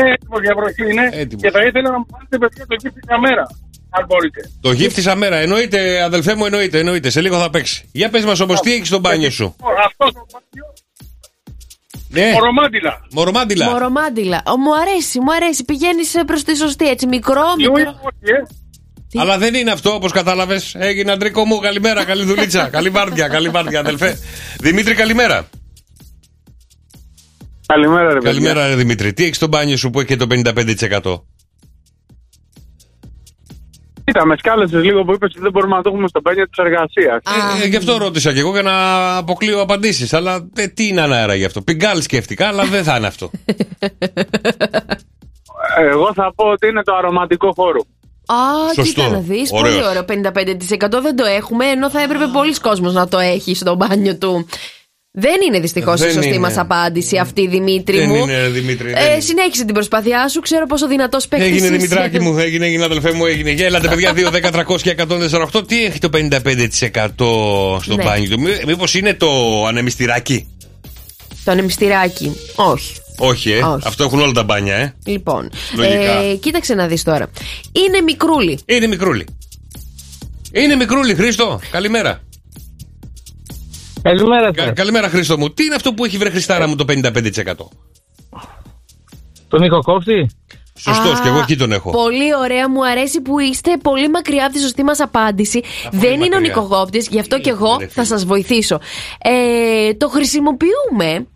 Έτοιμο για βροχή είναι. Έτοιμος. Και θα ήθελα να μου πάρετε, παιδιά, το γύφτησα μέρα. Αν μπορείτε. Το γύφτησα μέρα, εννοείται, αδελφέ μου, εννοείται. Σε λίγο θα παίξει. Για πες μας όμως, τι έχεις στο μπάνιο σου? Αυτό το μπάνιο. Ναι. Μορομάντιλα. Μου αρέσει. Πηγαίνεις προς τη σωστή, έτσι. Μικρό. Αλλά δεν είναι αυτό, όπως κατάλαβες. Έγινε, Αντρίκο μου, καλημέρα, καλή δουλίτσα. καλή βάρδια, αδελφέ. Δημήτρη, καλημέρα. Καλημέρα, ρε παιδιά. Καλημέρα, ρε Δημήτρη. Τι έχεις στο μπάνιο σου που έχει το 55%? Κοίτα, με σκάλεσες λίγο που είπες ότι δεν μπορούμε να το έχουμε στο πένιο της εργασίας. Γι' αυτό ρώτησα κι εγώ για να αποκλείω απαντήσεις. Αλλά τι είναι αναέρα γι' αυτό. Πιγκάλ σκέφτηκα, αλλά δεν θα είναι αυτό. Εγώ θα πω ότι είναι το αρωματικό χώρο. Κοίτα να δεις, πολύ ωραίο. 55% δεν το έχουμε, ενώ θα έπρεπε πολλοί κόσμος να το έχει στο μπάνιο του. Δεν είναι δυστυχώς η σωστή μας απάντηση αυτή, Δημήτρη μου. Είναι, Δημήτρη, συνέχισε την προσπάθειά σου, ξέρω πόσο δυνατός παίκτης είσαι. Έγινε, Δημητράκη μου, έγινε αδελφέ μου, έγινε. Γέλατε, παιδιά, 2, 10, 300 και 148. Τι έχει το 55% στο μπάνι του? Μήπως είναι το ανεμιστηράκι? Το ανεμιστηράκι, όχι. Όχι, όχι. Αυτό έχουν όλα τα μπάνια, Λοιπόν, κοίταξε να δεις τώρα. Είναι μικρούλι. Είναι μικρούλι. Είναι μικρούλι, Χρήστο, καλημέρα. Καλημέρα, καλημέρα, Χρήστο μου. Τι είναι αυτό που έχει, βρε Χριστάρα μου, το 55%? Τον Νίκο Κόφτη. Σωστός, και εγώ εκεί τον έχω. Πολύ ωραία, μου αρέσει που είστε πολύ μακριά από τη σωστή μας απάντηση. Δεν είναι μακριά ο Νίκο Κόφτης, γι' αυτό και εγώ θα σας βοηθήσω. Το χρησιμοποιούμε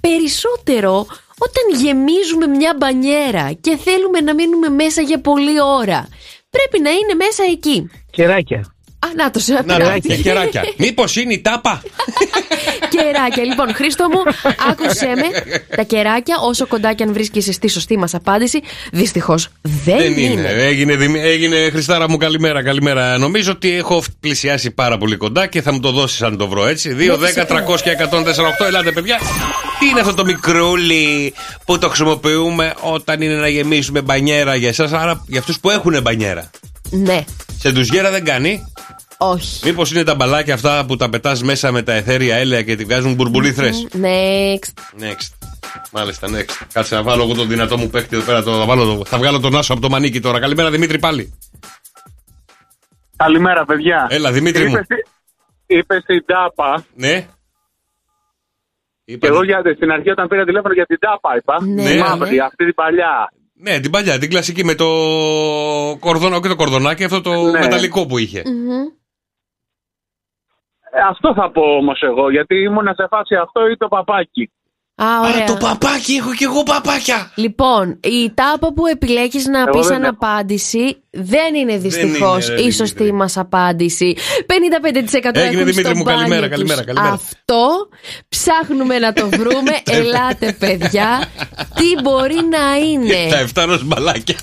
περισσότερο όταν γεμίζουμε μια μπανιέρα και θέλουμε να μείνουμε μέσα για πολλή ώρα. Πρέπει να είναι μέσα εκεί. Κεράκια. Κεράκια. Μήπως είναι η τάπα? Κεράκια. Λοιπόν, Χρήστο μου, άκουσέ με. Τα κεράκια, όσο κοντά και αν βρίσκεσαι στη σωστή μας απάντηση, δυστυχώς δεν είναι. Έγινε, Χριστάρα μου, καλημέρα, καλημέρα. Νομίζω ότι έχω πλησιάσει πάρα πολύ κοντά και θα μου το δώσεις αν το βρω, έτσι. 2, 10, 300 και 148. Ελάτε, παιδιά. Τι είναι αυτό το μικρούλι που το χρησιμοποιούμε όταν είναι να γεμίσουμε μπανιέρα για εσάς, άρα για αυτούς που έχουν μπανιέρα? Ναι. Σε ντουζιέρα δεν κάνει. Όχι. Μήπως είναι τα μπαλάκια αυτά που τα πετάς μέσα με τα αιθέρια έλαια και τη βγάζουν μπουρμπουλήθρες? Next. Μάλιστα, next. Κάτσε να βάλω εγώ τον δυνατό μου παίκτη εδώ πέρα. Θα βγάλω τον Άσο από το μανίκι τώρα. Καλημέρα, Δημήτρη, πάλι. Καλημέρα, παιδιά. Έλα, Δημήτρη μου. Είπε στην τάπα. Ναι. Και εγώ στην αρχή όταν πήρα τηλέφωνο για την τάπα είπα. Ναι. Αυτή την παλιά. Ναι, την παλιά, την κλασική με το κορδονάκι, αυτό το μεταλλικό που είχε. Αυτό θα πω όμως εγώ, γιατί ήμουν σε φάση αυτό ή το παπάκι. Το παπάκι, έχω κι εγώ παπάκια. Λοιπόν, η τάπα που επιλέγεις να πεις αναπάντηση δεν είναι δυστυχώς η σωστή μας απάντηση. 55% έχουν στο μπάνι τους αυτό. Ψάχνουμε να το βρούμε. Ελάτε, παιδιά. Τι μπορεί να είναι? Τα εφτάνω μπαλάκια.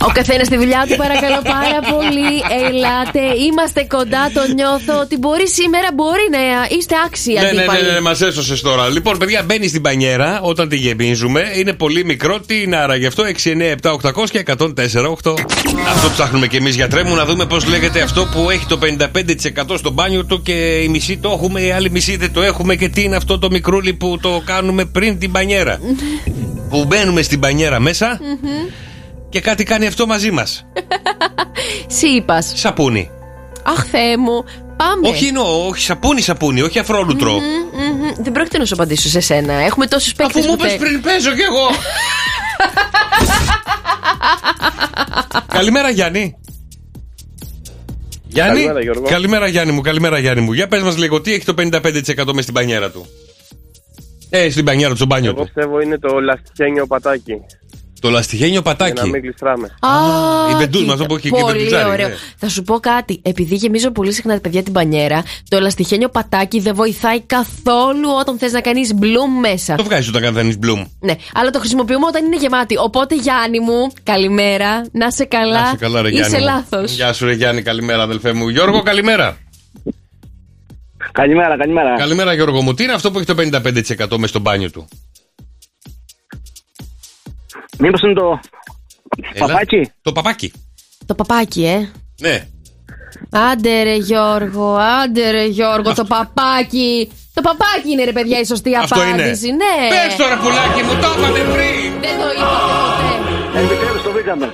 Ο καθένας στη δουλειά του, παρακαλώ πάρα πολύ. Ελάτε, είμαστε κοντά. Το νιώθω ότι μπορεί σήμερα, μπορεί να είστε άξιοι αντίπαλοι. Ναι, μας έσωσες τώρα. Λοιπόν, παιδιά, μπαίνει στην πανιέρα όταν τη γεμίζουμε. Είναι πολύ μικρό. Τι είναι άρα γι' αυτό? 6, 9, 7, 800 και 104, 8. Αυτό ψάχνουμε κι εμείς, γιατρέ μου, να δούμε πώς λέγεται αυτό που έχει το 55% στο μπάνιο του και η μισή το έχουμε, η άλλη μισή δεν το έχουμε. Και τι είναι αυτό το μικρούλι που το κάνουμε πριν την πανιέρα? Που μπαίνουμε στην πανιέρα μέσα. Και κάτι κάνει αυτό μαζί μας. Σύπας. Σαπούνι. Αχ, Θεέ μου, πάμε. Όχι, όχι σαπούνι, όχι αφρόλουτρο. Δεν πρόκειται να σου απαντήσω σε σένα. Έχουμε τόσους παίκτες. Αφού μου πες πριν, παίζω κι εγώ. Καλημέρα, Γιάννη. Καλημέρα, Γιώργο. Καλημέρα, Γιάννη μου, Για πες μας λίγο, τι έχει το 55% μες στην πανιέρα του? Στην πανιέρα του, στο μπάνιο του. Εγώ πιστεύω είναι το λαστιχένιο πατάκι. Το λαστιχένιο πατάκι. Να μην κλειστράμε. Η βεντούζα, αυτό που έχει και η βεντουζάρι. Πολύ ωραίο. Θα σου πω κάτι. Επειδή γεμίζω πολύ συχνά τα παιδιά την πανιέρα, το λαστιχένιο πατάκι δεν βοηθάει καθόλου όταν θες να κάνεις μπλουμ μέσα. Το βγάζεις όταν κάνεις μπλουμ. Ναι, αλλά το χρησιμοποιούμε όταν είναι γεμάτη. Οπότε, Γιάννη μου, καλημέρα. Να σε καλά. Να σε καλά, ρε Γιάννη. Είσαι λάθος. Γεια σου, ρε Γιάννη, καλημέρα, αδελφέ μου. Γιώργο, καλημέρα. Καλημέρα. Καλημέρα, Γιώργο μου. Τι είναι αυτό που έχει το 55% μες στο μπάνιο του? Μήπως είναι το παπάκι? Το παπάκι, Ναι. Άντε ρε Γιώργο, το παπάκι. Το παπάκι είναι, ρε παιδιά, η σωστή απάντηση. Ναι. Πες τώρα, πουλάκι μου, το είπατε πριν. Δεν το είπατε ποτέ. Επιτέλους το βρήκαμε.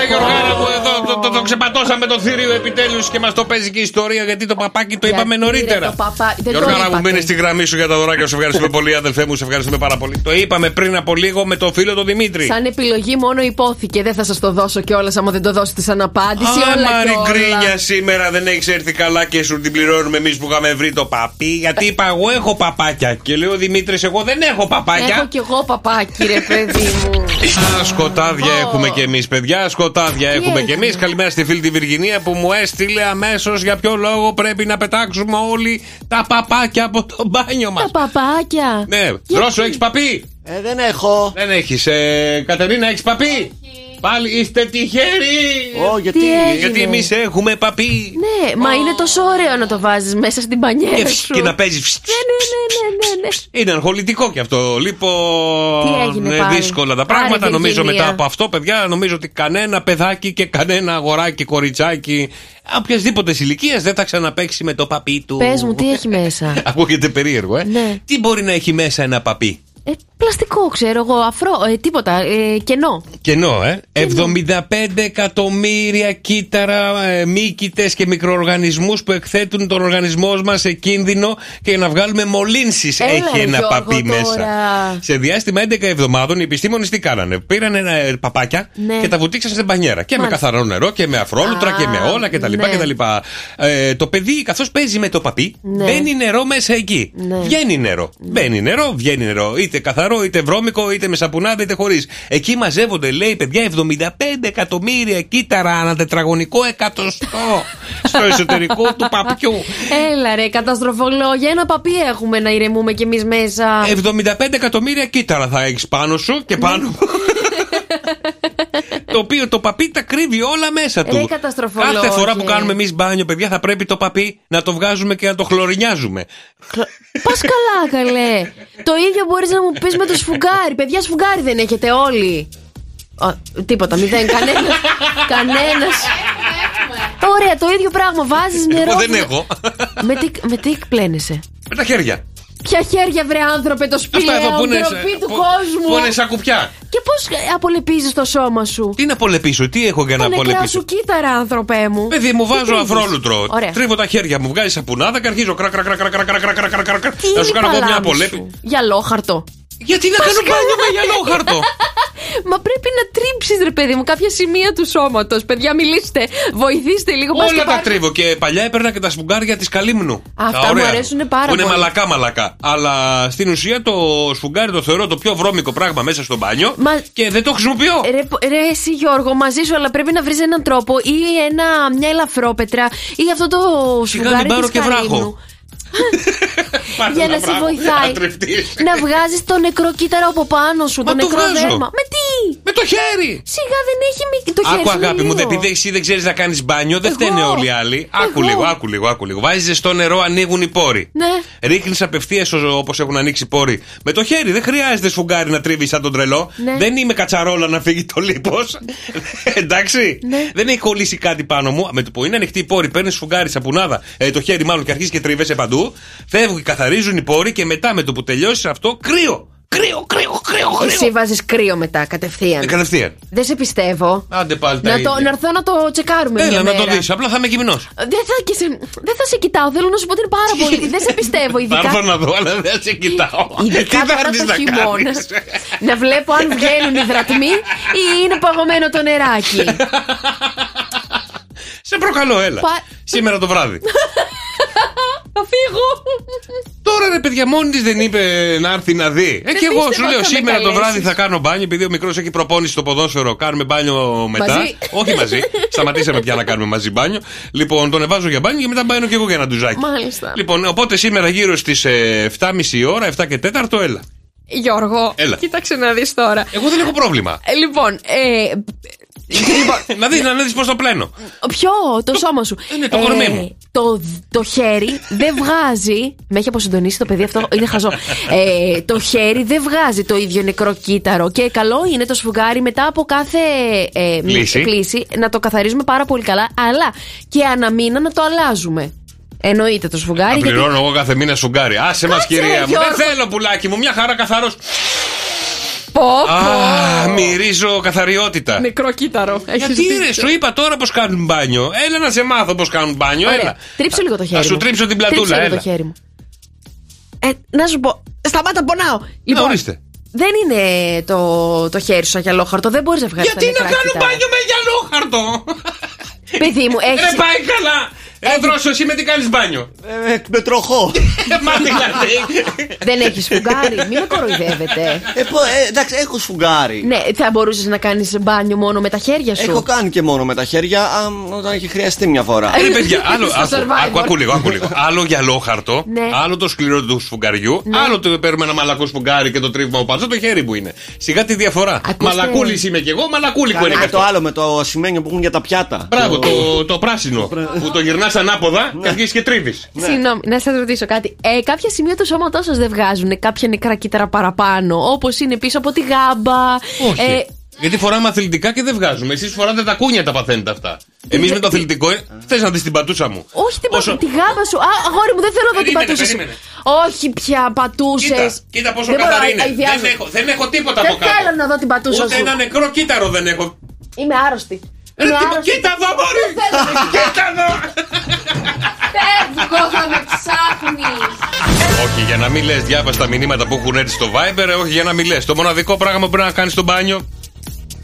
Ρε Γιωργάρα μου, εδώ το ξεπατώσαμε το θηρίο επιτέλους και μας το παίζει και η ιστορία, γιατί το παπάκι το είπαμε νωρίτερα. Γιωργάρα μου, μείνε στη γραμμή σου για τα δωράκια. Σε ευχαριστούμε πολύ, αδελφέ μου, σε ευχαριστούμε πάρα πολύ. Το είπαμε πριν από λίγο με το φίλο τον Δημήτρη. Σαν επιλογή μόνο υπόθηκε. Δεν θα σας το δώσω κιόλας άμα δεν το δώσετε σαν απάντηση. Άμα γκρίνια σήμερα δεν έχεις έρθει καλά και σου την πληρώνουμε εμείς που είχαμε βρει το παπί. Γιατί είπα εγώ έχω παπάκια και λέει ο Δημήτρης εγώ δεν έχω παπάκια. Έχω κι εγώ παπάκι, ρε παιδί μου. Σκοτάδια έχουμε κι εμείς, παιδιά. παιδιά, σκοτάδια έχουμε κι εμείς. Καλημέρα στη φίλη τη Βιργινία που μου έστειλε αμέσως για ποιο λόγο πρέπει να πετάξουμε όλοι τα παπάκια από το μπάνιο μας. Τα παπάκια. Ναι, Ρώσο, έχεις παπί? Δεν έχω. Δεν έχεις. Κατερίνα, έχεις παπί? Έχει. Πάλι είστε τυχεροί! Γιατί εμείς έχουμε παπί! Ναι, μα είναι τόσο ωραίο να το βάζεις μέσα στην πανιέρα σου. Και να παίζεις. Ναι. Είναι αγχολητικό κι αυτό. Λοιπόν, είναι δύσκολα τα πράγματα. Νομίζω μετά από αυτό, παιδιά, νομίζω ότι κανένα παιδάκι και κανένα αγοράκι, κοριτσάκι, οποιασδήποτε ηλικία δεν θα ξαναπαίξει με το παπί του. Πες μου, τι έχει μέσα. Ακούγεται περίεργο, Τι μπορεί να έχει μέσα ένα παπί? Πλαστικό, ξέρω εγώ, αφρό, τίποτα, κενό. Κενό. 75 εκατομμύρια κύτταρα, μύκητες και μικροοργανισμούς που εκθέτουν τον οργανισμό μας σε κίνδυνο και να βγάλουμε μολύνσεις. Έχει ένα παπί μέσα. Τώρα. Σε διάστημα 11 εβδομάδων οι επιστήμονες τι κάνανε? Πήραν παπάκια και τα βουτήξαν στην πανιέρα. Και με καθαρό νερό και με αφρόλουτρα και με όλα κτλ. Το παιδί, καθώς παίζει με το παπί, μπαίνει νερό μέσα εκεί. Βγαίνει νερό. Μπαίνει νερό, βγαίνει νερό. Είτε καθαρό, είτε βρώμικο, είτε με σαπουνάδα, είτε χωρίς. Εκεί μαζεύονται, λέει, παιδιά, 75 εκατομμύρια κύτταρα ανά τετραγωνικό εκατοστό στο εσωτερικό του παπιού. Έλα ρε, καταστροφολόγια, ένα παπί έχουμε να ηρεμούμε κι εμείς μέσα. 75 εκατομμύρια κύτταρα θα έχεις πάνω σου και πάνω. Το οποίο το παπί τα κρύβει όλα μέσα του. Κάθε φορά που κάνουμε εμείς μπάνιο, παιδιά, θα πρέπει το παπί να το βγάζουμε και να το χλωρινιάζουμε. Πας καλά, καλέ. Το ίδιο μπορείς να μου πεις με το σφουγγάρι. Παιδιά, σφουγγάρι δεν έχετε όλοι? Τίποτα, μηδέν, κανένας. Ωραία, το ίδιο πράγμα. Βάζεις νερό. Εγώ δεν έχω. Με τι πλένεσαι? Με τα χέρια. Ποια χέρια, βρε άνθρωπε, το σπίτι, ανθρώπι του κόσμου. Πού είναι σαν κουπιά. Και πώς απολεπίζεις το σώμα σου? Τι να απολεπίσω, τι έχω για να απολεπίσω? Τα νεκρά σου κύτταρα, άνθρωπέ μου. Παιδί μου, βάζω αφρόλουτρο. Τρίβω τα χέρια μου, βγάζεις σαπουνάδα και αρχίζω κρακ. Να σου κάνω μια απολέπη. Γυαλόχαρτο. Γιατί να κάνω μπάνιο με γυαλόχαρτο? Μα πρέπει να τρίψεις, ρε παιδί μου, κάποια σημεία του σώματος. Παιδιά, μιλήστε, βοηθήστε λίγο. Όλα τα τρίβω. Και παλιά έπαιρνα και τα σφουγγάρια της Καλύμνου. Αυτά μου αρέσουν πάρα πολύ. Είναι μαλακά. Αλλά στην ουσία το σφουγγάρι το θεωρώ το πιο βρώμικο πράγμα μέσα στο μπάνιο. Και δεν το χρησιμοποιώ. Ρε εσύ, Γιώργο, μαζί σου, αλλά πρέπει να βρεις έναν τρόπο ή μια ελαφρόπετρα ή αυτό το σφουγγάρι της Καλύμνου. Για να σε βοηθάει να βγάζεις το νεκρό κύτταρο από πάνω σου. Μα το νεκρό δέρμα. Με τι? Με το χέρι. Σιγά, δεν έχει το χέρι. Άκου, αγάπη μου, επειδή εσύ δεν ξέρεις να κάνεις μπάνιο, δεν φταίνε όλοι οι άλλοι. Άκου λίγο. Βάζεις ζεστό νερό, ανοίγουν οι πόροι. Ρίχνεις απευθείας όπως έχουν ανοίξει οι πόροι. Με το χέρι, δεν χρειάζεται σφουγγάρι να τρίβεις σαν τον τρελό. Δεν είμαι κατσαρόλα να φύγει το λίπος. Εντάξει. Δεν έχει κολλήσει κάτι πάνω μου. Με το που είναι ανοιχτή η πόρη, παίρνεις σφουγγάρι, σαπουνάδα, το χέρι μάλλον, και αρχίζεις και τρίβεσαι παντού. Φεύγουν, καθαρίζουν οι πόροι και μετά με το που τελειώσει αυτό, κρύο. Εσύ βάζεις κρύο μετά, κατευθείαν. Δεν σε πιστεύω. Άντε πάλι τα ίδια. Να έρθω να το τσεκάρουμε. Έλα, να το δεις. Απλά θα είμαι γυμνός. Δεν θα σε κοιτάω. Θέλω να σου πω ότι είναι πάρα πολύ. Δεν σε πιστεύω, ειδικά. Θα έρθω να δω, αλλά δεν σε κοιτάω. Τι θα έρθεις να κάνεις? Να βλέπω αν βγαίνουν οι δραχμοί ή είναι παγωμένο το νεράκι. Σε προκαλώ, έλα. Σήμερα το βράδυ. Θα φύγω. Τώρα, ρε παιδιά, μόνη της δεν είπε να έρθει να δει. Και εγώ σου λέω σήμερα το βράδυ θα κάνω μπάνιο, επειδή ο μικρός έχει προπόνηση στο ποδόσφαιρο. Κάνουμε μπάνιο μετά. Όχι μαζί. Σταματήσαμε πια να κάνουμε μαζί μπάνιο. Λοιπόν, τον εβάζω για μπάνιο και μετά μπαίνω και εγώ για ένα ντουζάκι. Μάλιστα. Λοιπόν, οπότε σήμερα γύρω στις 7.30 ώρα, 7 και 4, έλα. Γιώργο, κοίταξε να δεις τώρα. Εγώ δεν έχω πρόβλημα. Λοιπόν, να δεις πώς το πλένω. Ποιο? Το σώμα σου. Είναι το κορμί μου. Το χέρι δεν βγάζει. Με έχει αποσυντονίσει το παιδί αυτό. Είναι χαζό. Το χέρι δεν βγάζει το ίδιο νεκρό κύτταρο. Και καλό είναι το σφουγγάρι μετά από κάθε πλήση να το καθαρίζουμε πάρα πολύ καλά. Αλλά και αναμήνα να το αλλάζουμε. Εννοείται το σφουγγάρι. Να πληρώνω εγώ κάθε μήνα σφουγγάρι. Άσε μας, κυρία μου. Δεν θέλω, πουλάκι μου. Μια χαρά καθαρός. Μυρίζω καθαριότητα. Νεκρό κύτταρο. Γιατί ρε, σου είπα τώρα πως κάνουν μπάνιο. Έλα να σε μάθω πως κάνουν μπάνιο. Έλα. Τρίψω λίγο το χέρι μου. Θα σου τρίψω την πλατούλα. Τρίψω το χέρι μου. Να σου πω. Σταμάτα, πονάω. Λοιπόν, ορίστε. Δεν είναι το χέρι σου σαν γυαλόχαρτο. Δεν μπορείς να βγάλεις. Γιατί να κάνω μπάνιο με γυαλόχαρτο? Παιδί μου, έχεις. Δεν πάει καλά. Δρόσο, εσύ με τι κάνεις μπάνιο? Με τροχό. Δεν έχεις σφουγγάρι, μην με κοροϊδεύετε. Εντάξει, έχω σφουγγάρι. Ναι, θα μπορούσες να κάνεις μπάνιο μόνο με τα χέρια σου? Έχω κάνει και μόνο με τα χέρια, όταν έχει χρειαστεί μια φορά. Παιδιά, άκου λίγο. Άλλο γυαλόχαρτο, άλλο το σκληρό του σφουγγαριού, άλλο το παίρνουμε ένα μαλακό σφουγγάρι και το τρίβουμε από πάνω. Το χέρι που είναι. Σιγά τη διαφορά. Μαλακούλη είμαι κι εγώ, μαλακούλη που είναι. Το άλλο με το ασημένιο που έχουν για τα πιάτα. Μπράβο, το πράσινο που το γυρνά ανάποδα και βγει και τρίβει. Συγγνώμη, να σα ρωτήσω κάτι. Κάποια σημεία του σώματό σα δεν βγάζουν κάποια νεκρά κύτταρα παραπάνω, όπως είναι πίσω από τη γάμπα? Όχι. Γιατί φοράμε αθλητικά και δεν βγάζουμε. Εσείς φοράτε τα κούνια, τα παθαίνετε αυτά. Εμείς με το αθλητικό. Θες να δεις την πατούσα μου? Όχι την πατούσα. Τη γάμπα σου. Α, αγόρι μου, δεν θέλω να δω την πατούσα σου. Όχι πια πατούσες. Κοίτα πόσο καθαρή είναι. Δεν έχω τίποτα από κάτω. Δεν θέλω να δω την πατούσα σου. Ούτε ένα νεκρό κύτταρο δεν έχω. Είμαι άρρωστη. Κοίτα εδώ, μωρή! Κοίτα εδώ! Φεύγω, θα με ψάχνεις! Όχι, για να μην λες, διάβασα τα μηνύματα που έχουν έρθει στο Viber. Όχι, για να μην λες. Το μοναδικό πράγμα που πρέπει να κάνεις στο μπάνιο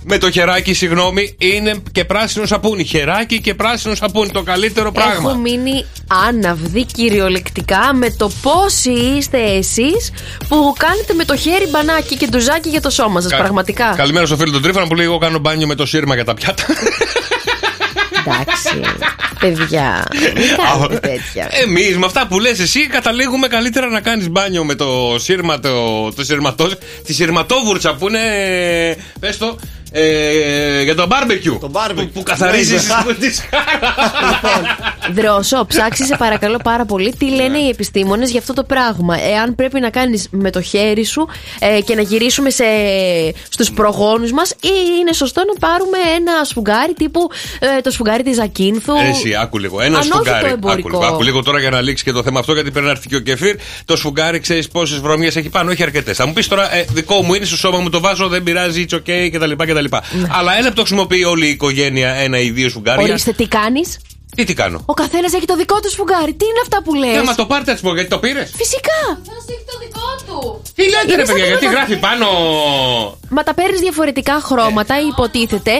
με το χεράκι, συγγνώμη, είναι και πράσινο σαπούνι. Χεράκι και πράσινο σαπούνι, το καλύτερο πράγμα. Έχω μείνει άναυδη κυριολεκτικά με το πόσοι είστε εσείς που κάνετε με το χέρι μπανάκι και ντουζάκι για το σώμα σας. Πραγματικά. Καλημέρα στο φίλο του Τρίφανα που λέει: εγώ κάνω μπάνιο με το σύρμα για τα πιάτα. Εντάξει, παιδιά, μην κάνετε τέτοια. Εμείς με αυτά που λες εσύ καταλήγουμε καλύτερα να κάνεις μπάνιο με το σύρμα, τη συρματόβουρτσα που είναι, πες το, για το μπάρμπεκιου. Που καθαρίζεις τη σκάρα. Δρόσο, ψάξε σε παρακαλώ πάρα πολύ τι λένε οι επιστήμονες για αυτό το πράγμα. Εάν πρέπει να κάνεις με το χέρι σου και να γυρίσουμε στους προγόνους μας, ή είναι σωστό να πάρουμε ένα σφουγγάρι τύπου το σφουγγάρι της ακίνθου. Εσύ, άκου λίγο. Ένα σφουγγάρι. Άκου λίγο τώρα για να λήξει και το θέμα αυτό, γιατί πρέπει να έρθει και ο κεφίρ. Το σφουγγάρι, ξέρεις πόσες βρωμιές έχει πάνω? Όχι αρκετές. Θα μου πεις τώρα, δικό μου είναι, στο σώμα μου το βάζω, δεν πειράζει, it's okay κτλ. Ναι. Αλλά έλα που το χρησιμοποιεί όλη η οικογένεια ένα ή δύο σφουγγάρια. Ορίστε, τι κάνεις? Τι κάνω? Ο καθένας έχει το δικό του σφουγγάρι. Τι είναι αυτά που λες? Μα το πάρτε, έτσι, γιατί το πήρες. Φυσικά. Ο καθένας έχει το δικό του. Τι λέτε, ρε παιδιά, γιατί γράφει πάνω? Μα τα παίρνεις διαφορετικά χρώματα, υποτίθεται,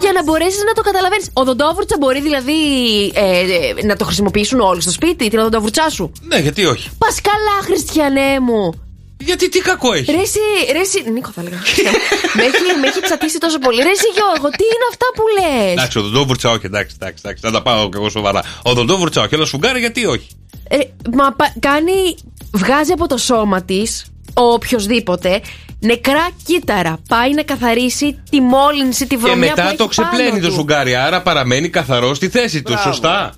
για να μπορέσεις να το καταλαβαίνεις. Οδοντόβουρτσα μπορεί δηλαδή να το χρησιμοποιήσουν όλοι στο σπίτι, την οδοντόβουρτσά σου? Ναι, γιατί όχι? Πας καλά, Χριστιανέ μου. Γιατί τι κακό έχει? Ρέση, Νίκο θα λέγαμε. Με έχει τσατίσει τόσο πολύ. Ρέση Γιώργο, τι είναι αυτά που λες? Εντάξει, οδοντόβουρτσα όχι, εντάξει, να τα πάω και εγώ σοβαρά. Οδοντόβουρτσα όχι, αλλά σφουγγάρι γιατί όχι? Μα κάνει, βγάζει από το σώμα της, οποιοδήποτε, νεκρά κύτταρα. Πάει να καθαρίσει τη μόλυνση, τη βρωμιά που έχει πάνω. Και μετά το ξεπλένει το σφουγγάρι, άρα παραμένει καθαρό στη θέση του.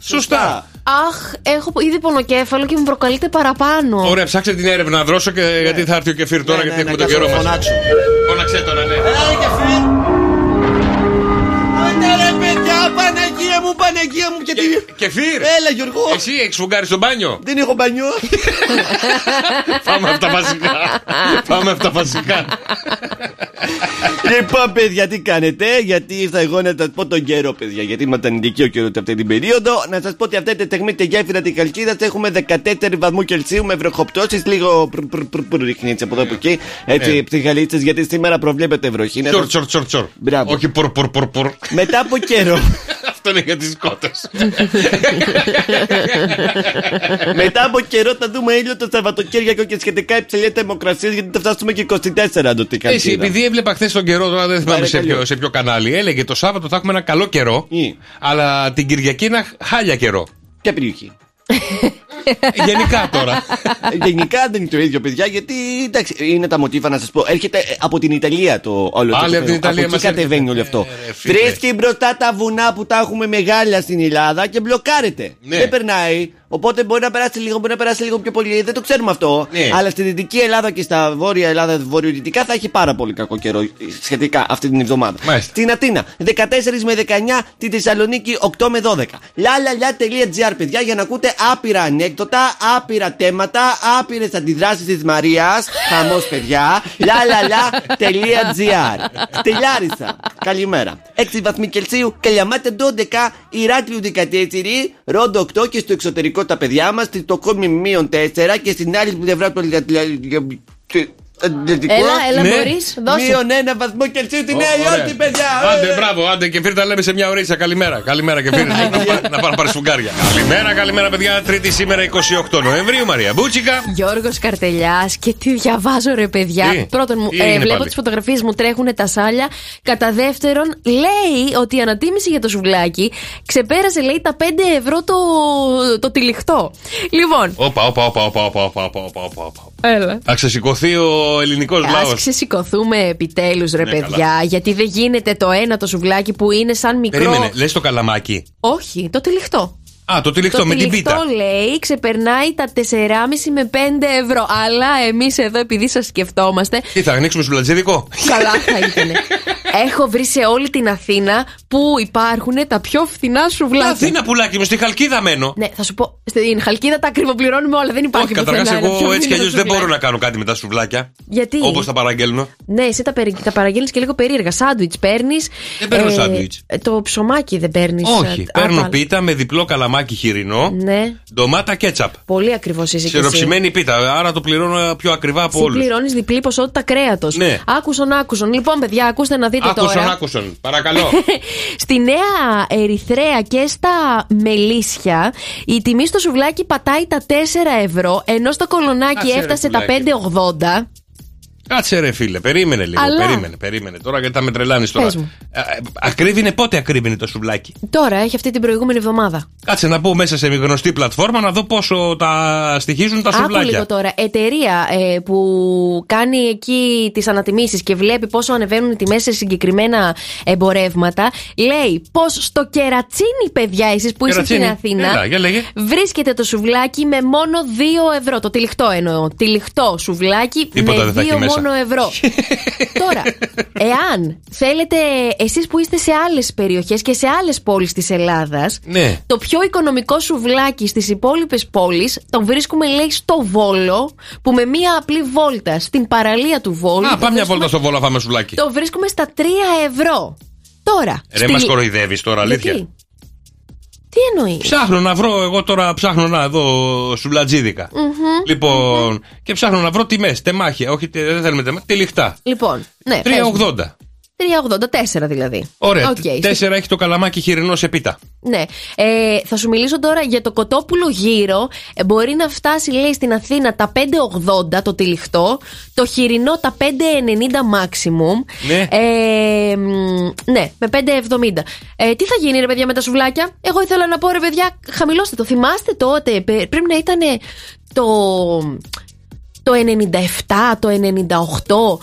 Σωστά. Αχ, έχω ήδη πονοκέφαλο και μου προκαλείται παραπάνω. Ωραία, ψάξτε την έρευνα να δρώσω, γιατί θα έρθει ο κεφίρ τώρα, γιατί έχουμε τον καιρό μας. Φώναξε τώρα, ναι. Έλα, κεφίρ. Ωραία, παιδιά, Παναγία μου. Κεφίρ. Έλα, Γιώργο. Εσύ έχεις φουγγάρι στο μπάνιο? Δεν έχω μπάνιο. Πάμε από τα βασικά. Λοιπόν, παιδιά, τι κάνετε? Γιατί ήρθα εγώ να σας πω τον καιρό, παιδιά. Γιατί ήμασταν ηλικίο καιρό αυτή την περίοδο. Να σας πω ότι αυτή τη στιγμή τη γέφυρα τη Χαλκίδα έχουμε 14 βαθμούς Κελσίου με βροχοπτώσεις. Λίγο ρίχνει από εδώ από εκεί. Έτσι, ψυχαλίτσες, γιατί σήμερα προβλέπεται βροχή. Τσορ. Μπράβο. Όχι, πουρ. Μετά από καιρό. Αυτό είναι για τις κότες. Μετά από καιρό θα δούμε ήλιο το Σαββατοκύριακο και σχετικά υψηλές θερμοκρασίες, γιατί θα φτάσουμε και 24 το Τικαλίδα. Εσύ, επειδή έβλεπα χθες τον καιρό, τώρα δεν θυμάμαι σε ποιο κανάλι, έλεγε το Σάββατο θα έχουμε ένα καλό καιρό, αλλά την Κυριακή ένα χάλια καιρό. Ποια περιοχή? Γενικά τώρα. Γενικά δεν είναι το ίδιο, παιδιά, γιατί εντάξει, είναι τα μοτίβα να σας πω. Έρχεται από την Ιταλία το όλο το πράγμα. Από εκεί κατεβαίνει όλο αυτό. Βρίσκει μπροστά τα βουνά που τα έχουμε μεγάλα στην Ελλάδα και μπλοκάρεται. Ναι. Δεν περνάει. Οπότε μπορεί να περάσει λίγο, μπορεί να περάσει λίγο πιο πολύ. Δεν το ξέρουμε αυτό. Ναι. Αλλά στη Δυτική Ελλάδα και στα Βόρεια Ελλάδα, βορειοδυτικά, θα έχει πάρα πολύ κακό καιρό σχετικά αυτή την εβδομάδα. Μάλιστα. Στην Αθήνα 14 με 19, τη Θεσσαλονίκη 8 με 12. Λαλαλα.gr, παιδιά, για να ακούτε άπειρα ανέκδοτα, άπειρα θέματα, άπειρες αντιδράσεις της Μαρίας. Χαμός, παιδιά. Λαλαλα.gr. Στη Λάρισα, καλημέρα. 6 βαθμοί Κελσίου, Καλιαμάτε 12, Ηράκλειο 14, Ρόντο 8 και στο εξωτερικό τα παιδιά μας, στη Στοκχόλμη -4 και στην άλλη πλευρά του Αντιλητικό. Έλα, ναι. Μπορείς, δώσε. Μείον 1 βαθμό Κελσίου τη Νέα Υόρκη, παιδιά. Άντε, μπράβο, άντε και φύρτα λέμε σε μια ωρίτσα. Καλημέρα, καλημέρα και φύρτα. Να πάρω πάρει σφουγγάρια. Καλημέρα, καλημέρα, παιδιά. Τρίτη σήμερα 28 Νοεμβρίου, Μαρία Μπούτσικα. Γιώργος Καρτελιάς, και τι διαβάζω, ρε παιδιά. Πρώτον, βλέπω τις φωτογραφίες μου, τρέχουν τα σάλια. Κατά δεύτερον, λέει ότι η ανατίμηση για το σουβλάκι ξεπέρασε, λέει, τα 5 ευρώ το τυλιχτό. Λοιπόν. Όπα. Α ξεσηκωθεί ο ελληνικός λαός. Α ξεσηκωθούμε επιτέλους, ρε παιδιά. Καλά. Γιατί δεν γίνεται το ένα το σουβλάκι που είναι σαν μικρό. Περίμενε, λες το καλαμάκι. Όχι, το τυλιχτό. Α, το τυλιχτό με την πίτα. Το λέει, ξεπερνάει τα 4,5 με 5 ευρώ. Αλλά εμείς εδώ, επειδή σας σκεφτόμαστε. Τι θα ανοίξουμε σουβλατζίδικο. Καλά θα ήταν. Έχω βρει σε όλη την Αθήνα που υπάρχουν τα πιο φθηνά σουβλάκια. Αθήνα, πουλάκι μου, στη Χαλκίδα μένω. Ναι, θα σου πω. Στην Χαλκίδα τα ακριβοπληρώνουμε όλα, δεν υπάρχει τίποτα. Καταρχάς, εγώ έτσι κι αλλιώς δεν μπορώ να κάνω κάτι με τα σουβλάκια. Γιατί? Όπως τα παραγγέλνω. Ναι, εσύ τα παραγγέλνεις και λίγο περίεργα. Σάντουιτς παίρνεις. Δεν παίρνω σάντουιτς. Το ψωμάκι δεν παίρνεις. Όχι, παίρνω πίτα με διπλό καλαμάκι χοιρινό. Ναι. Ντομάτα κέτσαπ. Πολύ ακριβώς εσύ. Ξεροψημένη πίτα, άρα το πληρώνω πιο ακριβά από όλους. Πληρώνεις διπλή ποσότητα κρέατος. Άκουσον. Λοιπόν, παιδιά, ακούστε να δείτε. Άκουσον, παρακαλώ. Στη Νέα Ερυθρέα και στα Μελίσια η τιμή στο σουβλάκι πατάει τα 4 ευρώ, ενώ στο κολονάκι έφτασε τα 5,80. Κάτσε, ρε φίλε, περίμενε λίγο. Αλλά... Περίμενε. Τώρα γιατί θα με τρελάνεις τώρα. Ακρίβεινε, πότε ακρίβεινε το σουβλάκι? Τώρα, έχει αυτή την προηγούμενη εβδομάδα. Κάτσε να μπω μέσα σε γνωστή πλατφόρμα να δω πόσο τα στοιχίζουν τα σουβλάκια. Άκου λίγο τώρα. Εταιρεία που κάνει εκεί τις ανατιμήσεις και βλέπει πόσο ανεβαίνουν οι τιμές σε συγκεκριμένα εμπορεύματα, λέει πως στο κερατσίνι, παιδιά, εσείς που είστε στην Αθήνα, βρίσκεται το σουβλάκι με μόνο 2 ευρώ. Το τυλιχτό εννοώ. Τυλιχτό σουβλάκι με 2 μόνο ευρώ. Τώρα, εάν θέλετε εσείς που είστε σε άλλες περιοχές και σε άλλες πόλεις της Ελλάδας, ναι, το πιο οικονομικό σουβλάκι στις υπόλοιπες πόλεις τον βρίσκουμε, λέει, στο Βόλο, που με μία απλή βόλτα στην παραλία του Βόλου. Α, πάμε μια βόλτα στο Βόλο, φάμε σουβλάκι. Το βρίσκουμε στα 3 ευρώ. Τώρα. Ρε, μας κοροϊδεύεις τώρα, αλήθεια. Τι εννοεί? Ψάχνω να βρω, εγώ τώρα ψάχνω να δω σουβλατζίδικα. Λοιπόν, και ψάχνω να βρω τιμές, τεμάχια, όχι, δεν θέλουμε τεμάχια, τυλιχτά. Λοιπόν, ναι, 3,80. 3,84 δηλαδή. Ωραία. 4 έχει το καλαμάκι χοιρινό σε πίτα. Ναι. Θα σου μιλήσω τώρα για το κοτόπουλο γύρο. Μπορεί να φτάσει, λέει, στην Αθήνα τα 5,80 το τυλιχτό, το χοιρινό τα 5,90 maximum. Ναι. Ναι, με 5,70. Τι θα γίνει, ρε παιδιά, με τα σουβλάκια? Εγώ ήθελα να πω, ρε παιδιά, χαμηλώστε το. Θυμάστε τότε, πρέπει να ήταν το 97, το 98,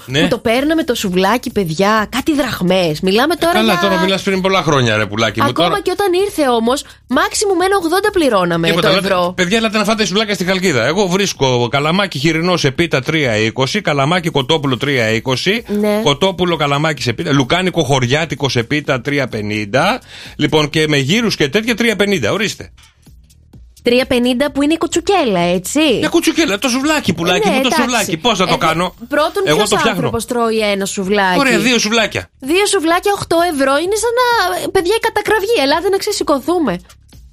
ναι, που το παίρναμε το σουβλάκι, παιδιά, κάτι δραχμές. Μιλάμε τώρα. Καλά, τώρα μιλάς πριν πολλά χρόνια, ρε πουλάκι μου. Ακόμα τώρα... και όταν ήρθε όμως, μάξιμου με 1,80 πληρώναμε. Τίποτα, το ευρώ. Παιδιά, έλατε να φάτε σουβλάκια στη Χαλκίδα. Εγώ βρίσκω καλαμάκι χοιρινό σε πίτα 3,20, καλαμάκι κοτόπουλο 3,20, ναι, κοτόπουλο καλαμάκι σε πίτα, λουκάνικο χωριάτικο σε πίτα 3,50. Λοιπόν, και με γύρους και τέτοια 3,50. Ορίστε. 3,50 που είναι η κουτσουκέλα, έτσι. Μια κουτσουκέλα, το σουβλάκι, πουλάκι μου, το σουβλάκι. Πώς θα το κάνω? Πρώτον, εγώ ποιος άνθρωπος τρώει ένα σουβλάκι? Ωραία, 2 σουβλάκια. 2 σουβλάκια, 8 ευρώ είναι σαν να. Παιδιά, η κατακραυγή. Ελάτε να ξεσηκωθούμε.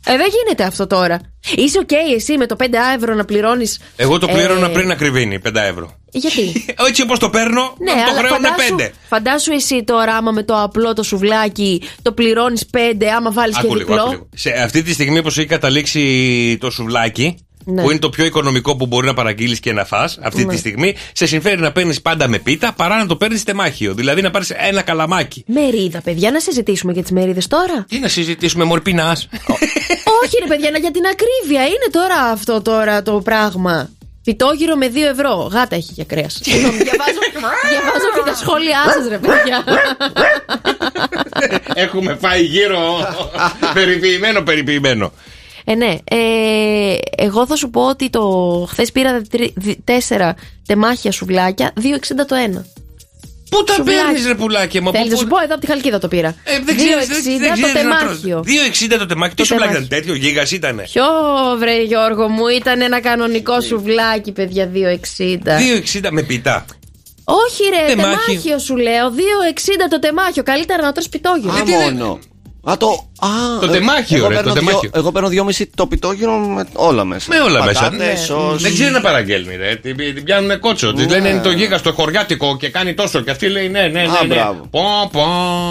Δεν γίνεται αυτό τώρα. Είσαι okay εσύ με το 5 ευρώ να πληρώνεις? Εγώ το πλήρωνα πριν να κρυβίνει 5 ευρώ. Γιατί? Έτσι όπως το παίρνω, ναι, το χρέο είναι 5. Φαντάσου εσύ τώρα, άμα με το απλό το σουβλάκι το πληρώνεις 5, άμα βάλεις και διπλό. Σε αυτή τη στιγμή όπως έχει καταλήξει το σουβλάκι, ναι, που είναι το πιο οικονομικό που μπορεί να παραγγείλεις και να φας αυτή, ναι, τη στιγμή, σε συμφέρει να παίρνεις πάντα με πίτα παρά να το παίρνεις τεμάχιο. Δηλαδή να πάρεις ένα καλαμάκι. Μερίδα, παιδιά, να συζητήσουμε για τις μερίδες τώρα. Τι να συζητήσουμε, μορπινάς? Όχι, ρε παιδιά, για την ακρίβεια είναι τώρα αυτό τώρα το πράγμα. Φυτόγυρο με 2 ευρώ. Γάτα έχει για κρέας. Διαβάζω και τα σχόλιά σας, ρε παιδιά. Έχουμε φάει γύρω περιποιημένο. Ναι, εγώ θα σου πω ότι χθες πήρα 4 τεμάχια σουβλάκια, 2,60 το ένα. Πού τα παίρνεις, ρε πουλάκι μου? Θέλεις να σου πω? Εδώ από τη Χαλκίδα το πήρα. Δεν ξέρω, 2,60 το τεμάχιο. Το σουβλάκι ήταν τέτοιο, γίγας ήτανε? Ποιο, βρε Γιώργο μου, ήταν ένα κανονικό σουβλάκι, παιδιά, 2,60. 2,60 με πιτά. Όχι, ρε, τεμάχιο σου λέω, 2,60 το τεμάχιο. Καλύτερα να τρως πιτόγυρο. Το τεμάχιο, ρε. Εγώ παίρνω 2,5 το πιτόγυρο με όλα μέσα. Με όλα μέσα. Δεν ξέρει να παραγγέλνει, ρε. Την πιάνουν κότσο. Τη λένε είναι το γίγα στο χωριάτικο και κάνει τόσο. Και αυτή λέει ναι.